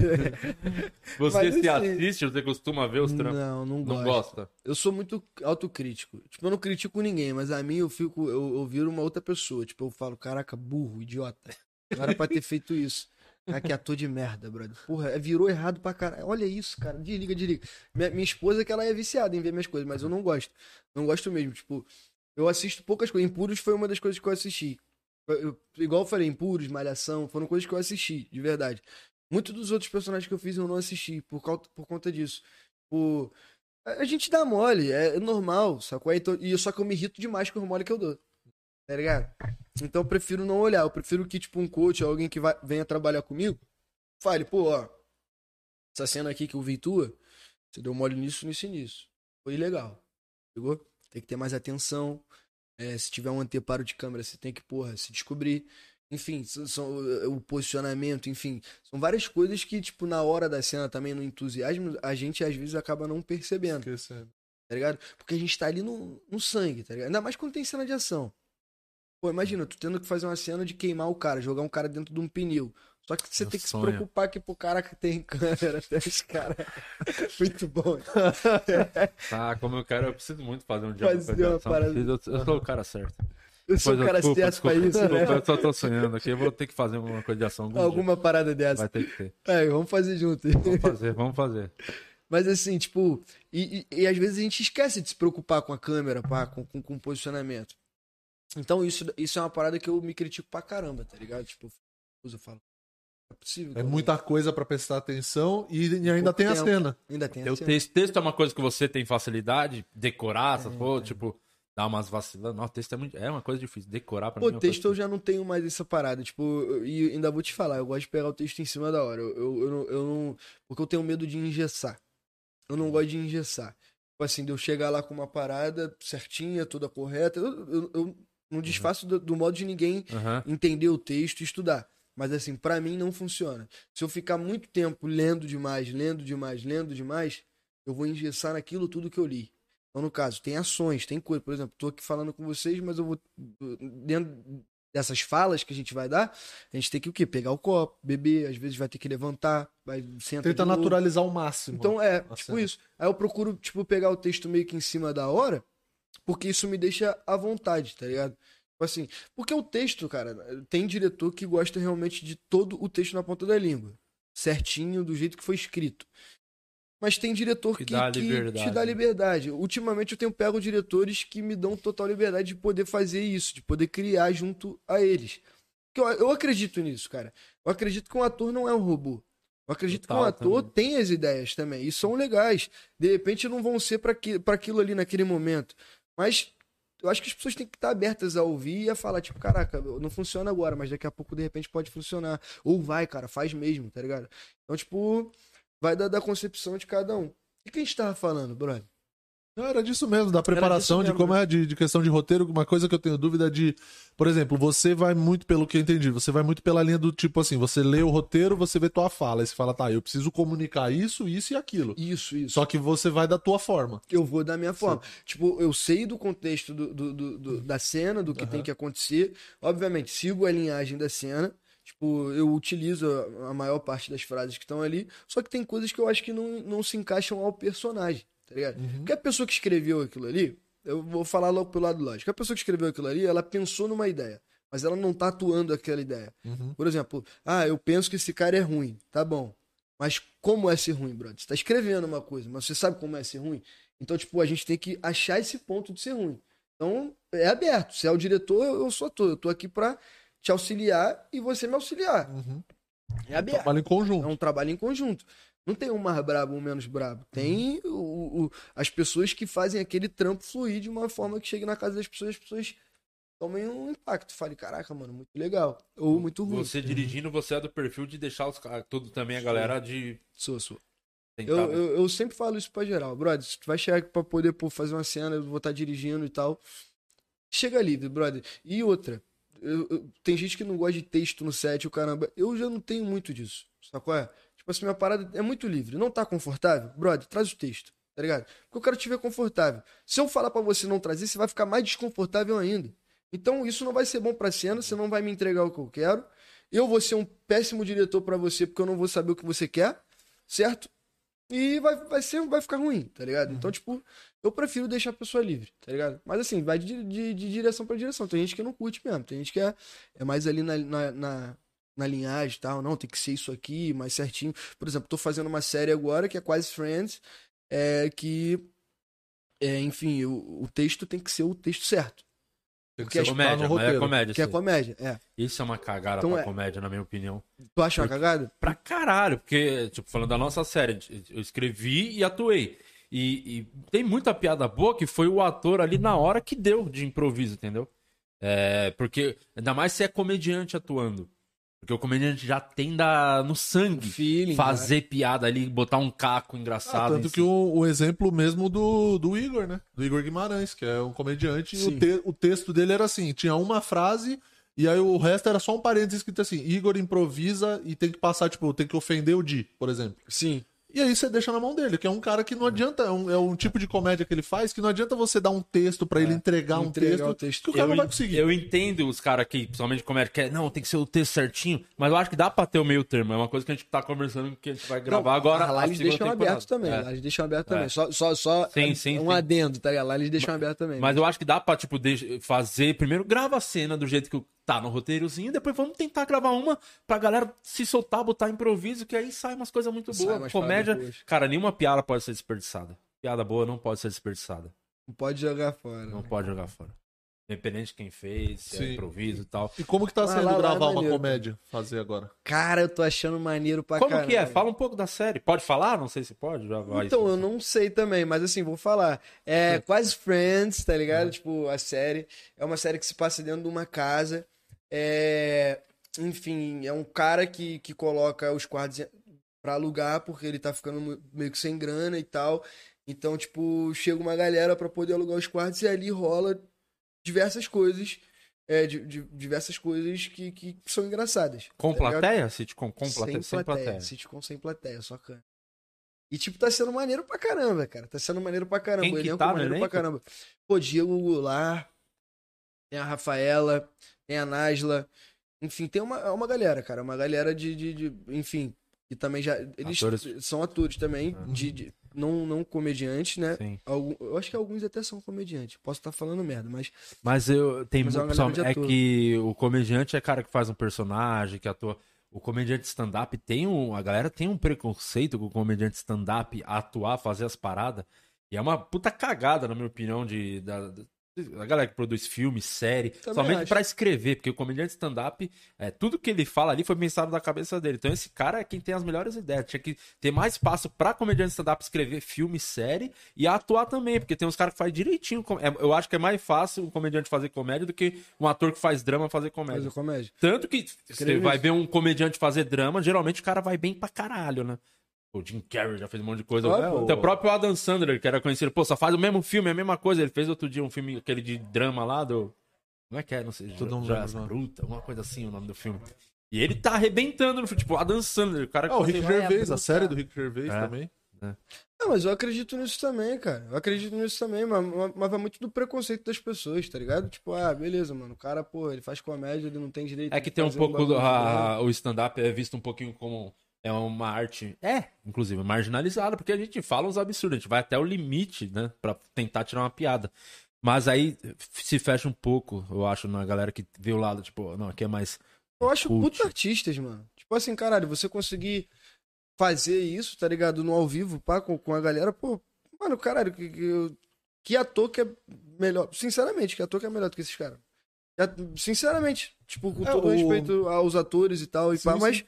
Você mas, se assim, assiste, você costuma ver os trampos? Não, não gosto. Não gosta? Eu sou muito autocrítico. Tipo, eu não critico ninguém, mas a mim eu fico, eu, eu viro uma outra pessoa. Tipo, eu falo, caraca, burro, idiota. Não era pra ter feito isso. Ah, que ator de merda, brother. Porra, virou errado pra caralho. Olha isso, cara. Desliga, desliga. Minha, minha esposa, que ela é viciada em ver minhas coisas, mas eu não gosto. Não gosto mesmo. Tipo, eu assisto poucas coisas. Impuros foi uma das coisas que eu assisti. Eu, igual eu falei, Impuros, Malhação, foram coisas que eu assisti, de verdade. Muitos dos outros personagens que eu fiz eu não assisti por, causa, por conta disso. Por... A gente dá mole, é normal, sacou? Então, e só que eu me irrito demais com o mole que eu dou. Tá ligado? Então eu prefiro não olhar. Eu prefiro que, tipo, um coach ou alguém que vai, venha trabalhar comigo fale, pô, ó, essa cena aqui que eu vi tua, você deu mole nisso, nisso e nisso. Foi legal. Pegou? Tem que ter mais atenção. É, se tiver um anteparo de câmera, você tem que, porra, se descobrir. Enfim, são, são, o posicionamento, enfim. São várias coisas que, tipo, na hora da cena também, no entusiasmo, a gente às vezes acaba não percebendo. Esquecendo. Tá ligado? Porque a gente tá ali no, no sangue, tá ligado? Ainda mais quando tem cena de ação. Pô, imagina, tu tendo que fazer uma cena de queimar o cara, jogar um cara dentro de um pneu. Só que você Meu tem que sonho. se preocupar que, pô, caraca, tem câmera, tem os caras. Muito bom. Ah, como eu quero, eu preciso muito fazer um diálogo. Fazer uma parada. Eu, eu sou o cara certo. Eu sou o cara certo pra isso, né? Eu só tô sonhando aqui, eu vou ter que fazer alguma coisa de ação. Algum alguma dia. parada dessa. Vai ter que ter. É, vamos fazer junto. Vamos fazer, vamos fazer. Mas assim, tipo, e, e, e às vezes a gente esquece de se preocupar com a câmera, pá, com, com, com o posicionamento. Então, isso, isso é uma parada que eu me critico pra caramba, tá ligado? Tipo, eu falo, é possível. É muita coisa pra prestar atenção e, e ainda tem tempo, a cena. Ainda tem a o cena. Texto, texto é uma coisa que você tem facilidade, decorar, é, essas coisas, é. tipo, dar umas vaciladas. Nossa, texto é, muito, é uma coisa difícil, decorar pra Pô, mim. Pô, texto eu já não tenho mais essa parada, tipo, e ainda vou te falar, eu gosto de pegar o texto em cima da hora. Eu, eu, eu, não, eu não. Porque eu tenho medo de engessar. Eu não gosto de engessar. Tipo assim, de eu chegar lá com uma parada certinha, toda correta. Eu. eu, eu Não desfaço uhum. do, do modo de ninguém uhum. entender o texto e estudar. Mas assim, pra mim não funciona. Se eu ficar muito tempo lendo demais, lendo demais, lendo demais, eu vou engessar naquilo tudo que eu li. Então, no caso, tem ações, tem coisa. Por exemplo, tô aqui falando com vocês, mas eu vou... Dentro dessas falas que a gente vai dar, a gente tem que o quê? Pegar o copo, beber, às vezes vai ter que levantar, vai sentar. Tenta naturalizar ao máximo. Então é, tipo cena. isso. Aí eu procuro, tipo, pegar o texto meio que em cima da hora, porque isso me deixa à vontade, tá ligado? Assim, porque o texto, cara, tem diretor que gosta realmente de todo o texto na ponta da língua. Certinho, do jeito que foi escrito. Mas tem diretor que, que, dá que te dá liberdade. Ultimamente eu tenho pego diretores que me dão total liberdade de poder fazer isso, de poder criar junto a eles. Eu, eu acredito nisso, cara. Eu acredito que um ator não é um robô. Eu acredito Total, que o ator também. tem as ideias também, e são legais. De repente não vão ser pra, que, pra aquilo ali naquele momento. Mas eu acho que as pessoas têm que estar abertas a ouvir e a falar, tipo, caraca, não funciona agora, mas daqui a pouco, de repente, pode funcionar. Ou vai, cara, faz mesmo, tá ligado? Então, tipo, Vai da, da concepção de cada um. E quem estava falando, brother? Não, era disso mesmo, da preparação, mesmo, de como é, de, de questão de roteiro. Uma coisa que eu tenho dúvida é de... Por exemplo, você vai muito, pelo que eu entendi, você vai muito pela linha do tipo assim, você lê o roteiro, você vê tua fala, e você fala, tá, eu preciso comunicar isso, isso e aquilo. Isso, isso. Só que você vai da tua forma. Eu vou da minha forma. Sim. Tipo, eu sei do contexto do, do, do, do, da cena, do que uhum. tem que acontecer. Obviamente, sigo a linhagem da cena. Tipo, eu utilizo a maior parte das frases que estão ali. Só que tem coisas que eu acho que não, não se encaixam ao personagem. Tá ligado? Uhum. Porque a pessoa que escreveu aquilo ali, eu vou falar logo pelo lado lógico, a pessoa que escreveu aquilo ali, ela pensou numa ideia, mas ela não tá atuando aquela ideia. Uhum. Por exemplo, ah, eu penso que esse cara é ruim, tá bom, mas como é ser ruim, brother? Você tá escrevendo uma coisa, mas você sabe como é ser ruim? Então, tipo, a gente tem que achar esse ponto de ser ruim. Então, é aberto, se é o diretor, eu sou ator, eu tô aqui pra te auxiliar e você me auxiliar. Uhum. É aberto. É um trabalho em conjunto. É um trabalho em conjunto. Não tem um mais brabo, um menos brabo. Tem uhum. o, o, as pessoas que fazem aquele trampo fluir de uma forma que chegue na casa das pessoas, as pessoas tomem um impacto. Fale, caraca, mano, muito legal. Ou muito ruim. Você dirigindo, você é do perfil de deixar os caras, tudo também, a galera de... Sou, sou. Eu, eu, eu sempre falo isso pra geral. Brother, se tu vai chegar aqui pra poder pô, fazer uma cena, eu vou estar dirigindo e tal. Chega livre, brother. E outra, eu, eu, tem gente que não gosta de texto no set, o caramba. Eu já não tenho muito disso, sabe qual é? Tipo assim, minha parada é muito livre. Não tá confortável? Brother, traz o texto, tá ligado? Porque eu quero te ver confortável. Se eu falar pra você não trazer, você vai ficar mais desconfortável ainda. Então isso não vai ser bom pra cena, você não vai me entregar o que eu quero. Eu vou ser um péssimo diretor pra você porque eu não vou saber o que você quer, certo? E vai, vai, ser, vai ficar ruim, tá ligado? Uhum. Então, tipo, eu prefiro deixar a pessoa livre, tá ligado? Mas assim, vai de, de, de direção pra direção. Tem gente que não curte mesmo, tem gente que é, é mais ali na... na, na... na linhagem e tal, não, tem que ser isso aqui mais certinho. Por exemplo, tô fazendo uma série agora que é Quase Friends, é, que, é, enfim, o, o texto tem que ser o texto certo. Tem que ser comédia, mas é comédia. Que é comédia, é. Isso é uma cagada então, pra é... comédia, na minha opinião. Tu acha porque... uma cagada? Pra caralho, porque, tipo, falando da nossa série, eu escrevi e atuei. E, e tem muita piada boa que foi o ator ali na hora que deu de improviso, entendeu? É, porque, ainda mais se é comediante atuando. Porque o comediante já tem da, no sangue feeling, fazer cara. Piada ali, botar um caco engraçado. Ah, tanto que o, o exemplo mesmo do, do Igor, né? Do Igor Guimarães, que é um comediante. E o, te, o texto dele era assim, tinha uma frase e aí o resto era só um parênteses escrito assim, Igor improvisa e tem que passar, tipo, tem que ofender o Di, por exemplo. Sim. E aí você deixa na mão dele, que é um cara que não adianta, é um, é um tipo de comédia que ele faz, que não adianta você dar um texto pra ele é, entregar, entregar um texto, o texto, que o cara eu, não vai conseguir. Eu entendo os caras que, principalmente de comédia, que é, não, tem que ser o texto certinho, mas eu acho que dá pra ter o meio termo, é uma coisa que a gente tá conversando, que a gente vai gravar não, agora. Ah, lá eles deixam aberto também, é. lá eles deixam aberto é. também, só, só, só sim, é, sim, é um sim. adendo, tá ligado? Lá eles deixam mas, aberto também. Mas né? eu acho que dá pra, tipo, de, fazer, primeiro grava a cena do jeito que o tá no roteirozinho, depois vamos tentar gravar uma pra galera se soltar, botar improviso, que aí sai umas coisas muito boas. Comédia, cara, nenhuma piada pode ser desperdiçada. Piada boa não pode ser desperdiçada. Não pode jogar fora. Não pode jogar fora. Independente de quem fez, se é improviso e tal. E como que tá sendo gravar uma comédia, fazer agora? Cara, eu tô achando maneiro pra caralho. Como que é? Fala um pouco da série. Pode falar? Não sei se pode. Já vai, então, eu não sei também, mas assim, vou falar. É Quase Friends, tá ligado? É. Tipo, a série. É uma série que se passa dentro de uma casa. É, enfim, é um cara que, que coloca os quartos pra alugar porque ele tá ficando meio que sem grana e tal. Então, tipo, chega uma galera pra poder alugar os quartos e ali rola diversas coisas. É, de, de, diversas coisas que, que são engraçadas. Com tá plateia? Sitcom com plateia? Sem plateia. Sitcom sem plateia, só cana. E, tipo, tá sendo maneiro pra caramba, cara. Tá sendo maneiro pra caramba. Quem que tá no elenco? Pra caramba. Pô, Diego Goulart, tem a Rafaela. Tem a Nasla, enfim, tem uma, uma galera, cara, uma galera de, de, de enfim, que também já, eles atores. São atores também, uhum. de, de, não, não comediantes, né, Algum, eu acho que alguns até são comediantes, posso estar tá falando merda, mas... Mas eu, tem mas muito, só, é que o comediante é cara que faz um personagem, que atua, o comediante stand-up tem um, a galera tem um preconceito com o comediante stand-up atuar, fazer as paradas, e é uma puta cagada, na minha opinião, de... Da, a galera que produz filme, série, também somente acho. Pra escrever, porque o comediante stand-up, é, tudo que ele fala ali foi pensado na cabeça dele. Então esse cara é quem tem as melhores ideias. Tinha que ter mais espaço pra comediante stand-up escrever filme, série e atuar também, porque tem uns caras que fazem direitinho. Eu acho que é mais fácil um comediante fazer comédia do que um ator que faz drama fazer comédia. Fazer comédia. Tanto que você vai ver um comediante fazer drama, geralmente o cara vai bem pra caralho, né? O Jim Carrey já fez um monte de coisa. Ah, o... Até o próprio Adam Sandler, que era conhecido, pô, só faz o mesmo filme, a mesma coisa. Ele fez outro dia um filme, aquele de drama lá do... Como é que é? Não sei. Todo mundo um bruta, uma coisa assim, o nome do filme. E ele tá arrebentando no filme. Tipo, Adam Sandler, o cara... Ah, que o Rick Gervais, a série do Rick Gervais é. também. É. Não, mas eu acredito nisso também, cara. Eu acredito nisso também, mas, mas, mas vai muito do preconceito das pessoas, tá ligado? Tipo, ah, beleza, mano, o cara, pô, ele faz comédia, ele não tem direito... É que tem um pouco... Do, a, o stand-up é visto um pouquinho como... É uma arte... É, inclusive, marginalizada, porque a gente fala uns absurdos, a gente vai até o limite, né? Pra tentar tirar uma piada. Mas aí se fecha um pouco, eu acho, na galera que vê o lado, tipo, não, aqui é mais... Eu acho puta artistas, mano. Tipo assim, caralho, você conseguir... fazer isso, tá ligado? No ao vivo, pá, com, com a galera, pô, mano, caralho, que, que, que ator que é melhor, sinceramente, que ator que é melhor do que esses caras? Sinceramente, tipo, com é, todo o... respeito aos atores e tal, e sim, pá, sim. Mas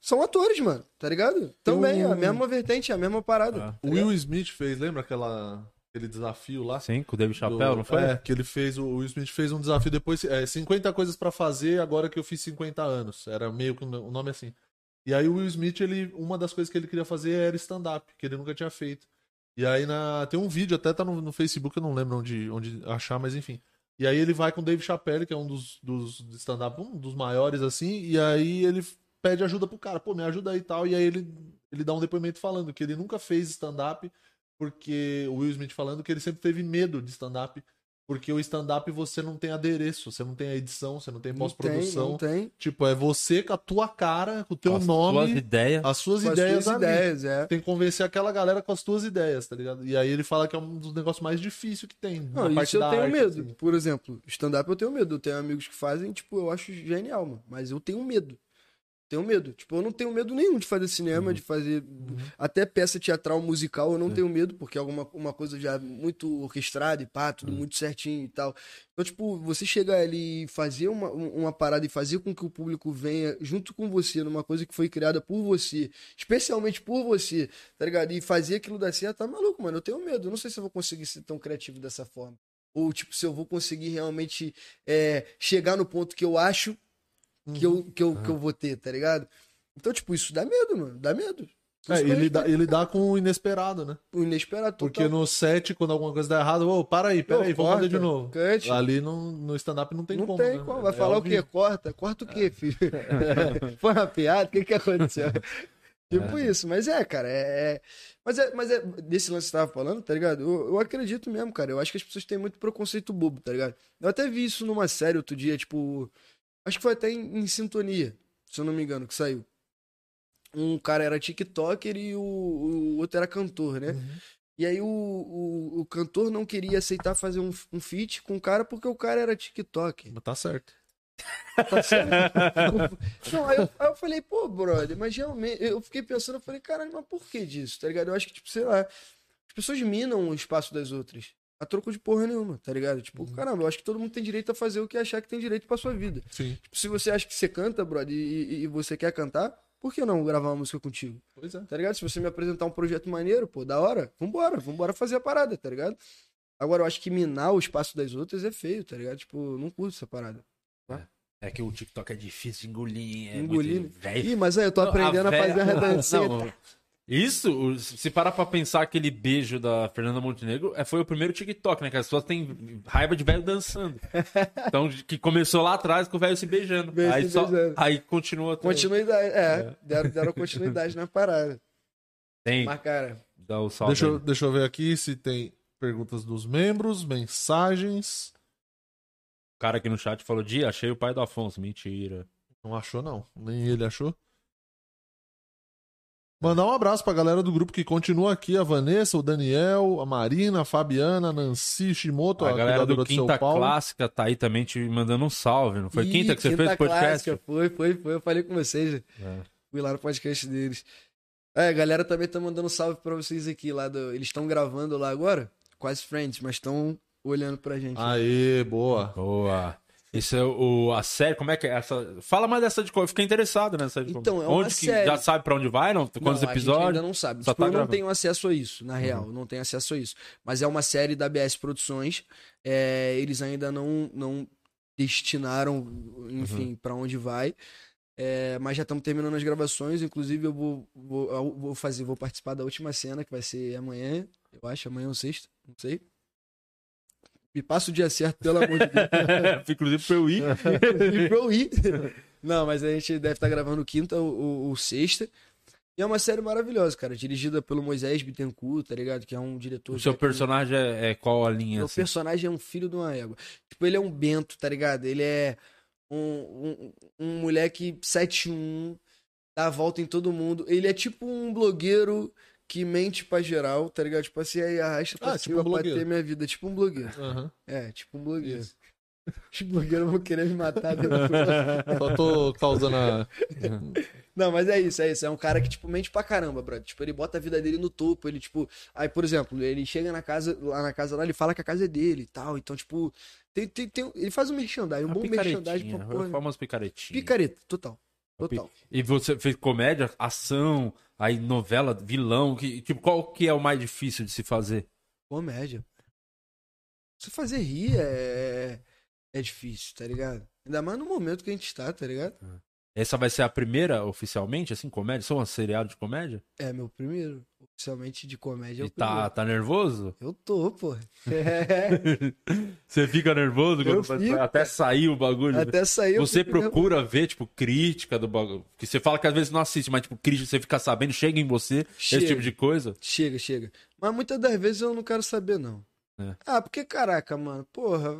são atores, mano, tá ligado? Também, o... a mesma vertente, a mesma parada. Ah. Tá, o Will Smith fez, lembra aquela... aquele desafio lá? Sim, com o David Chappelle, do... não foi? É, que ele fez, o Will Smith fez um desafio depois, é, cinquenta coisas pra fazer agora que eu fiz cinquenta anos, era meio que o nome assim. E aí o Will Smith, ele, uma das coisas que ele queria fazer era stand-up, que ele nunca tinha feito. E aí na, tem um vídeo, até tá no, no Facebook, eu não lembro onde, onde achar, mas enfim. E aí ele vai com o Dave Chappelle, que é um dos, dos stand-up, um dos maiores assim, e aí ele pede ajuda pro cara, pô, me ajuda aí e tal. E aí ele, ele dá um depoimento falando que ele nunca fez stand-up, porque o Will Smith falando que ele sempre teve medo de stand-up. Porque o stand-up você não tem adereço, você não tem a edição, você não tem pós-produção. Não tem, não tem. Tipo, é você com a tua cara, com o teu as nome. Suas ideias. As suas com ideias. As tuas ideias, é. Tem que convencer aquela galera com as tuas ideias, tá ligado? E aí ele fala que é um dos negócios mais difíceis que tem. Não, na isso parte eu da tenho arte, medo. Assim. Por exemplo, stand-up eu tenho medo. Eu tenho amigos que fazem, tipo, eu acho genial, mano. Mas eu tenho medo. Tenho medo. Tipo, eu não tenho medo nenhum de fazer cinema, uhum. de fazer uhum. até peça teatral, musical, eu não uhum. tenho medo, porque é alguma, uma coisa já muito orquestrada e pá, tudo uhum. muito certinho e tal. Então, tipo, você chegar ali e fazer uma, uma parada e fazer com que o público venha junto com você, numa coisa que foi criada por você, especialmente por você, tá ligado? E fazer aquilo dar certo, tá maluco, mano, eu tenho medo. Eu não sei se eu vou conseguir ser tão criativo dessa forma. Ou, tipo, se eu vou conseguir realmente é, chegar no ponto que eu acho que eu, que, eu, ah. que eu vou ter, tá ligado? Então, tipo, isso dá medo, mano. Dá medo. É, ele, dá, ele dá com o inesperado, né? O inesperado. Porque total. No set, quando alguma coisa dá errado, ô, oh, para aí, pera não, aí, corta, vamos fazer de novo. Cante. Ali no, no stand-up não tem não como, Não tem né? como. Vai é falar é o quê? Corta? Corta o quê, filho? É. Foi uma piada? O que que aconteceu? Tipo é. isso. Mas é, cara, é... Mas é, mas é... Desse lance que você tava falando, tá ligado? Eu, eu acredito mesmo, cara. Eu acho que as pessoas têm muito preconceito bobo, tá ligado? Eu até vi isso numa série outro dia, tipo... Acho que foi até em, em Sintonia, se eu não me engano, que saiu. Um cara era TikToker e o, o outro era cantor, né? Uhum. E aí o, o, o cantor não queria aceitar fazer um, um feat com o cara porque o cara era TikToker. Mas tá certo. Tá certo. Não, aí, eu, aí eu falei, pô, brother, mas realmente... Eu fiquei pensando, eu falei, caralho, mas por que disso, tá ligado? Eu acho que, tipo, sei lá, as pessoas minam o espaço das outras. A troco de porra nenhuma, tá ligado? Tipo, uhum. caramba, eu acho que todo mundo tem direito a fazer o que achar que tem direito pra sua vida. Sim. Tipo, se você acha que você canta, brother, e, e você quer cantar, por que não gravar uma música contigo? Pois é. Tá ligado? Se você me apresentar um projeto maneiro, pô, da hora, vambora, vambora fazer a parada, tá ligado? Agora, eu acho que minar o espaço das outras é feio, tá ligado? Tipo, não curto essa parada. Tá? É. é que o TikTok é difícil de engolir, é engolir. Muito... Véio. Ih, mas aí eu tô aprendendo não, a, véia... a fazer a redação. Isso, se parar pra pensar, aquele beijo da Fernanda Montenegro foi o primeiro TikTok, né? Que as pessoas têm raiva de velho dançando. Então, que começou lá atrás com o velho se beijando. Beijo aí, se só, beijando. Aí continua. Continuidade, é. é. Deram, deram continuidade na parada. Tem. Mas, cara, dá o salve. Deixa, deixa eu ver aqui se tem perguntas dos membros, mensagens. O cara aqui no chat falou: Dia, achei o pai do Afonso. Mentira. Não achou, não. Nem ele achou. Mandar um abraço pra galera do grupo que continua aqui, a Vanessa, o Daniel, a Marina, a Fabiana, a Nancy, Shimoto, a, a galera do Quinta Clássica tá aí também te mandando um salve, não foi? Ih, Quinta que você Quinta fez o podcast? Clássica, foi, foi, foi, eu falei com vocês, é. fui lá no podcast deles. É, a galera também tá mandando um salve pra vocês aqui, lá do... eles estão gravando lá agora, Quase Friends, mas estão olhando pra gente. Aê, né? boa! Boa! Isso é o, a série, como é que é essa? Fala mais dessa de cor, eu fiquei interessado nessa de cor. Então, é uma onde série. Que já sabe pra onde vai, não? Quantos não, episódios? A gente ainda não sabe. Tipo, tá eu não tenho acesso a isso, na real, uhum. não tenho acesso a isso. Mas é uma série da B S Produções, é, eles ainda não, não destinaram, enfim, uhum. pra onde vai. É, mas já estamos terminando as gravações. Inclusive, eu vou, vou, vou fazer, vou participar da última cena, que vai ser amanhã, eu acho, amanhã ou sexta, não sei. Me passa o dia certo, pelo amor de Deus. Inclusive pra eu ir. E pra eu ir. Não, mas a gente deve estar gravando quinta ou, ou sexta. E é uma série maravilhosa, cara. Dirigida pelo Moisés Bittencourt, tá ligado? Que é um diretor... O seu é personagem um... é qual a linha? Meu assim? personagem é um filho de uma égua. Tipo, ele é um bento, tá ligado? Ele é um, um, um moleque sete um, dá a volta em todo mundo. Ele é tipo um blogueiro que mente pra geral, tá ligado? Tipo assim, aí arrasta pra ah, cima tipo um pra ter minha vida. Tipo um blogueiro. Uhum. É, tipo um blogueiro. Isso. Os blogueiros vão querer me matar. Só tô causando a... Não, mas é isso, é isso. É um cara que, tipo, mente pra caramba, brother. Tipo, ele bota a vida dele no topo, ele, tipo... Aí, por exemplo, ele chega na casa, lá na casa lá, ele fala que a casa é dele e tal. Então, tipo... Tem, tem, tem... Ele faz um merchandising, um uma bom merchandising. Pra porra. Famoso picaretinho. Picareta, total. Total. E você fez comédia, ação, aí novela, vilão. Que, tipo, qual que é o mais difícil de se fazer? Comédia. Você fazer rir é... É difícil, tá ligado? Ainda mais no momento que a gente tá, tá ligado? Essa vai ser a primeira, oficialmente, assim, comédia? Sou um seriado de comédia? É, meu primeiro. Oficialmente de comédia. E é o tá, primeiro. Tá nervoso? Eu tô, pô. É. Você fica nervoso? Eu quando fico, até sair o bagulho. Até sair Você procura nervoso. ver, tipo, crítica do bagulho. Porque você fala que às vezes não assiste, mas, tipo, crítica, você fica sabendo, chega em você, chega. Esse tipo de coisa. Chega, chega. Mas muitas das vezes eu não quero saber, não. É. Ah, porque caraca, mano, porra,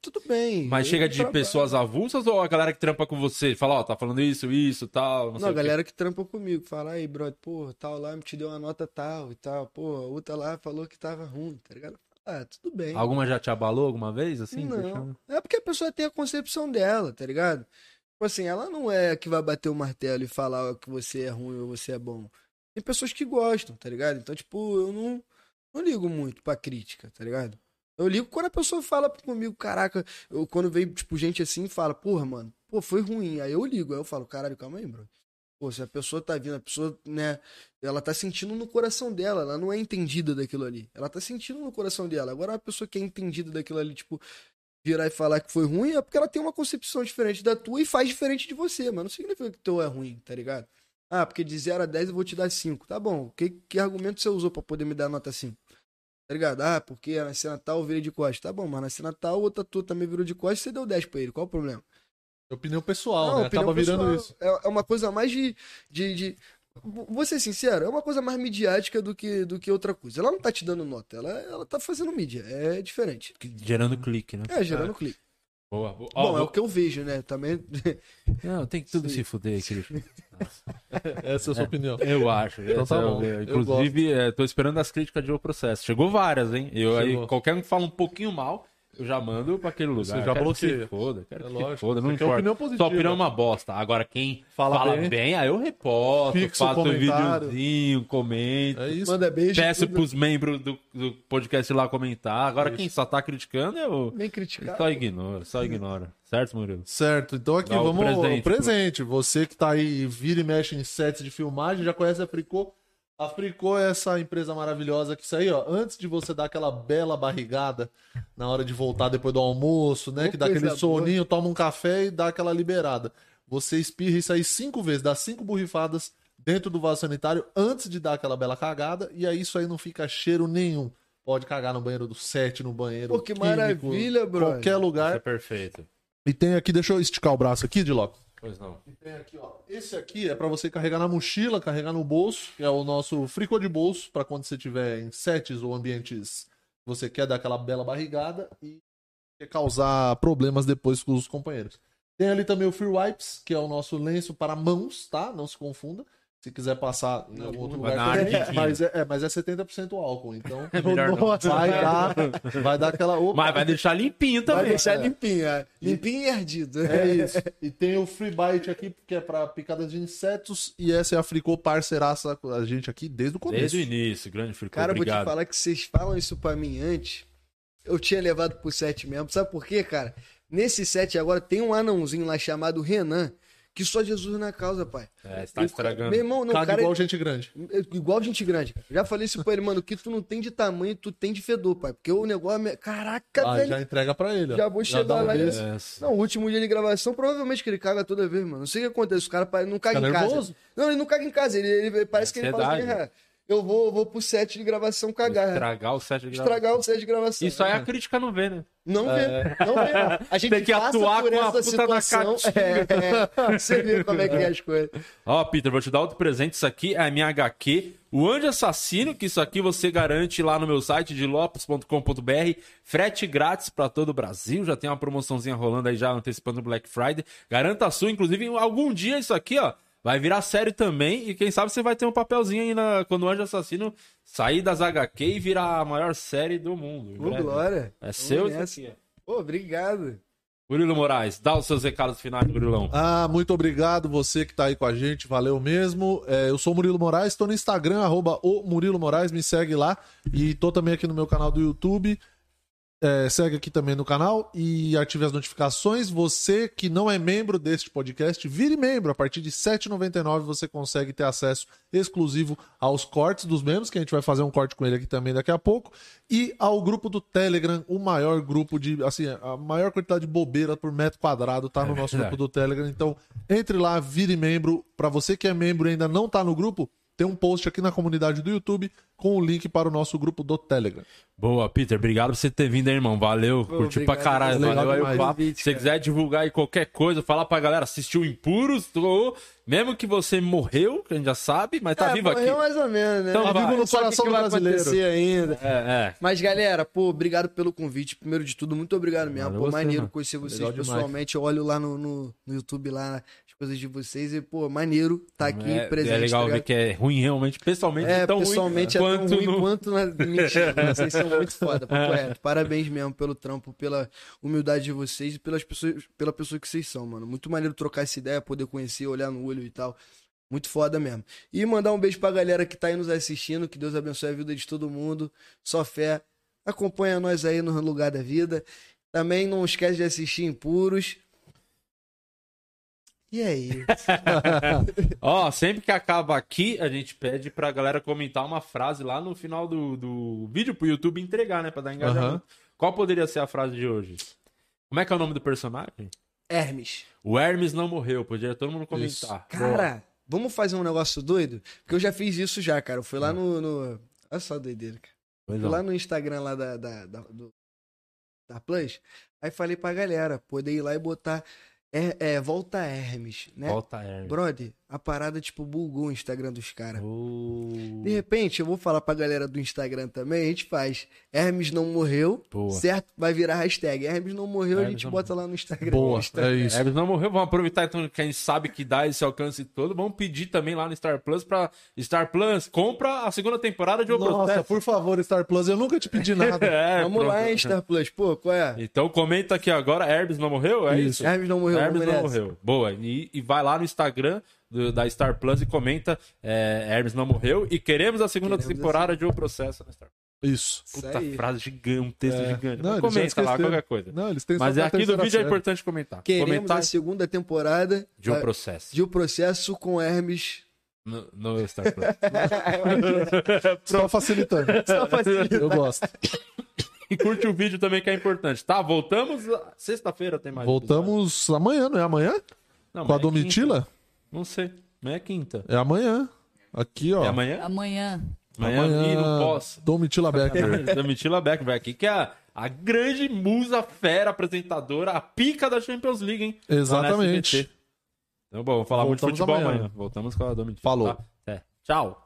tudo bem. Mas chega de trabalho. Pessoas avulsas ou a galera que trampa com você? Fala, ó, oh, tá falando isso, isso, tal. Não, não sei a galera que. que trampa comigo. Fala aí, brother, porra, tal lá, me te deu uma nota tal e tal. Porra, outra lá falou que tava ruim, tá ligado? Ah, tudo bem. Alguma já te abalou alguma vez, assim? Não, deixando... é porque a pessoa tem a concepção dela, tá ligado? Tipo assim, ela não é que vai bater o martelo e falar que você é ruim ou você é bom. Tem pessoas que gostam, tá ligado? Então, tipo, eu não... Não ligo muito pra crítica, tá ligado? Eu ligo quando a pessoa fala comigo, caraca, eu, quando vem, tipo, gente assim, fala, porra, mano, pô, foi ruim. Aí eu ligo, aí eu falo, caralho, calma aí, bro. Pô, se a pessoa tá vindo, a pessoa, né, ela tá sentindo no coração dela, ela não é entendida daquilo ali. Ela tá sentindo no coração dela. Agora, uma pessoa que é entendida daquilo ali, tipo, virar e falar que foi ruim, é porque ela tem uma concepção diferente da tua e faz diferente de você, mas não significa que o teu é ruim, tá ligado? Ah, porque de zero a dez eu vou te dar cinco. Tá bom, que, que argumento você usou pra poder me dar nota cinco? Tá ligado? Ah, porque na cena tal eu virei de costas. Tá bom, mas na cena tal o outro ator também virou de costas e você deu dez pra ele. Qual o problema? É opinião pessoal, não, né? Opinião Acaba pessoal virando isso. É uma coisa mais de, de, de... Vou ser sincero, é uma coisa mais midiática do que, do que outra coisa. Ela não tá te dando nota, ela, ela tá fazendo mídia. É diferente. Gerando clique, né? É, gerando é. clique. Boa, boa. Bom, oh, é vou... o que eu vejo, né? Também. Não, tem que tudo Sim. se fuder, querido. Essa é a sua é, opinião. Eu acho. Então tá bom. Eu, inclusive, é, tô esperando as críticas de O Processo. Chegou várias, hein? Eu, aí, qualquer um que fala um pouquinho mal, eu já mando pra aquele lugar. Você já bloqueia. Foda, cara. É lógico. Foda, não importa. Opinião positiva. Sua opinião é uma bosta. Agora, quem fala, fala bem, bem, aí eu reposto, fixo, faço um videozinho, comento. É isso. Manda beijo. Peço tudo. Pros membros do, do podcast lá comentar. Agora, é quem só tá criticando, eu. Nem criticar. Só ignora, só ignora. Certo, Murilo? Certo. Então aqui, Dá vamos. Presente, presente. Você que tá aí, vira e mexe em sets de filmagem, já conhece a Fricô. A Fricô é essa empresa maravilhosa que isso aí, ó, antes de você dar aquela bela barrigada na hora de voltar depois do almoço, né, que dá aquele soninho, toma um café e dá aquela liberada. Você espirra isso aí cinco vezes, dá cinco borrifadas dentro do vaso sanitário antes de dar aquela bela cagada e aí isso aí não fica cheiro nenhum. Pode cagar no banheiro do set, no banheiro Pô, que químico, maravilha, bro. Qualquer lugar. Isso é perfeito. E tem aqui, deixa eu esticar o braço aqui, de logo. Pois não. E tem aqui, ó. Esse aqui é pra você carregar na mochila, carregar no bolso, que é o nosso Fricô de bolso, pra quando você tiver em sets ou ambientes que você quer dar aquela bela barrigada e quer causar problemas depois com os companheiros. Tem ali também o Free Wipes, que é o nosso lenço para mãos, tá? Não se confunda. Se quiser passar em algum outro lugar, também, é, mas, é, é, mas é setenta por cento álcool, então é melhor não. Vai, dar, vai dar aquela... Opa, mas vai deixar limpinho também. Vai deixar é. limpinho, é. limpinho e ardido. É isso. E tem o Free Bite aqui, que é para picadas de insetos, e essa é a Fricô parceiraça com a gente aqui desde o começo. Desde o início, grande Fricô, cara, obrigado. Cara, vou te falar que vocês falam isso para mim antes, eu tinha levado pro set mesmo, sabe por quê, cara? Nesse set agora tem um anãozinho lá chamado Renan, que só Jesus na causa, pai. É, você tá estragando. Meu irmão, não, cara, igual gente grande. Igual gente grande. Já falei isso pra ele, mano, que tu não tem de tamanho, tu tem de fedor, pai. Porque o negócio... Caraca, ah, velho. Já entrega pra ele. Já vou já chegar lá. Ele... Não, o último dia de gravação, provavelmente que ele caga toda vez, mano. Não sei o que acontece, o cara não caga tá em nervoso? Casa. Não, ele não caga em casa, ele, ele parece é que ele fala assim, ah, eu vou, vou pro set de gravação cagar. Estragar o set de gravação. Estragar o set de gravação. Isso aí a crítica não vê, né? Não vê, é. não vê. A gente tem que atuar com a puta situação. Da catinha. É, é. Você vê como é que é as coisas. Ó, Peter, vou te dar outro presente. Isso aqui é a minha agá quê. O Anjo Assassino, que isso aqui você garante lá no meu site de lopes ponto com ponto br. Frete grátis pra todo o Brasil. Já tem uma promoçãozinha rolando aí já antecipando o Black Friday. Garanta a sua. Inclusive, algum dia isso aqui, ó, vai virar série também, e quem sabe você vai ter um papelzinho aí na... quando o Anjo Assassino sair das agá quê e virar a maior série do mundo. Ô, glória. É seu isso aqui. Pô, obrigado. Murilo Moraes, dá os seus recados finais, Murilão. Ah, muito obrigado você que tá aí com a gente, valeu mesmo. É, eu sou o Murilo Moraes, tô no Instagram, arroba o Murilo Moraes, me segue lá. E tô também aqui no meu canal do YouTube. É, segue aqui também no canal e ative as notificações. Você que não é membro deste podcast, vire membro. A partir de sete reais e noventa e nove centavos você consegue ter acesso exclusivo aos cortes dos membros, que a gente vai fazer um corte com ele aqui também daqui a pouco, e ao grupo do Telegram, o maior grupo de, assim, a maior quantidade de bobeira por metro quadrado tá no nosso grupo do Telegram. Então, entre lá, vire membro. Para você que é membro e ainda não tá no grupo, tem um post aqui na comunidade do YouTube com o link para o nosso grupo do Telegram. Boa, Peter. Obrigado por você ter vindo, hein, irmão. Valeu. Curti pra caralho. Valeu aí o papo. Se você quiser divulgar aí qualquer coisa, falar pra galera, assistiu Impuros, tô... mesmo que você morreu, que a gente já sabe, mas tá é, vivo morreu aqui. Morreu mais ou menos, né? Então, tá vivo no coração do brasileiro. Ainda. É, é. Mas, galera, pô, obrigado pelo convite. Primeiro de tudo, muito obrigado mesmo. Valeu, pô, você, maneiro mano. Conhecer vocês legal pessoalmente. Demais. Eu olho lá no, no, no YouTube, lá, as coisas de vocês e, pô, maneiro tá aqui é, presente. É legal tá ver que é ruim realmente, pessoalmente é, é tão pessoalmente ruim. É, pessoalmente é tão ruim no... quanto na mentira. Vocês são muito foda, pô, correto. Parabéns mesmo pelo trampo, pela humildade de vocês e pelas pessoas, pela pessoa que vocês são, mano. Muito maneiro trocar essa ideia, poder conhecer, olhar no olho e tal. Muito foda mesmo. E mandar um beijo pra galera que tá aí nos assistindo, que Deus abençoe a vida de todo mundo. Só fé. Acompanha nós aí no Lugar da Vida. Também não esquece de assistir Impuros. E é isso. Ó, sempre que acaba aqui, a gente pede pra galera comentar uma frase lá no final do, do vídeo pro YouTube entregar, né? Pra dar engajamento. Uhum. Qual poderia ser a frase de hoje? Como é que é o nome do personagem? Hermes. O Hermes não morreu. Podia todo mundo comentar. Isso. Cara, boa. Vamos fazer um negócio doido? Porque eu já fiz isso já, cara. Eu fui lá é. no, no... Olha só a doideira, cara. Pois fui não. lá no Instagram lá da, da, da, do... da Plus. Aí falei pra galera poder ir lá e botar... É, é, volta Hermes, né? Volta Hermes. Brother, a parada, tipo, bugou o Instagram dos caras. Oh. De repente, eu vou falar pra galera do Instagram também, a gente faz Hermes não morreu, boa. Certo? Vai virar hashtag Hermes não morreu, Hermes a gente bota morreu. Lá no Instagram. Boa, no Instagram. É isso. Hermes não morreu, vamos aproveitar então que a gente sabe que dá esse alcance todo, vamos pedir também lá no Star Plus pra Star Plus, compra a segunda temporada de O Processo. Nossa, por favor, Star Plus, eu nunca te pedi nada. é, vamos pronto. Lá, hein, Star Plus, pô, qual é? Então comenta aqui agora, Hermes não morreu? É isso? isso? Hermes não morreu. Hermes não morreu. Boa. E, e vai lá no Instagram do, da Star Plus e comenta é, Hermes não morreu e queremos a segunda queremos temporada assim. De O Processo na Star Plus. Isso. Puta isso frase gigante, um texto é. Gigante. Não, comenta lá qualquer coisa. Não, eles têm mas aqui no vídeo série. É importante comentar. Queremos comentar... a segunda temporada de O Processo. De O Processo com Hermes... No, no Star Plus. Só facilitando. Só facilitando. Eu gosto. E curte o vídeo também que é importante. Tá, voltamos sexta-feira tem mais. Voltamos episódio. Amanhã, não é amanhã? Não, com a é Domitila? Quinta. Não sei. Amanhã é quinta. É amanhã. Aqui, ó. É amanhã? Amanhã. Amanhã, amanhã... não posso. Domitila Beck. Domitila Beck vai aqui, que é a, a grande musa fera apresentadora, a pica da Champions League, hein? Exatamente. Então, bom, vou falar voltamos muito de futebol amanhã. amanhã. Voltamos com a Domitila. Falou. Tá? É. Tchau.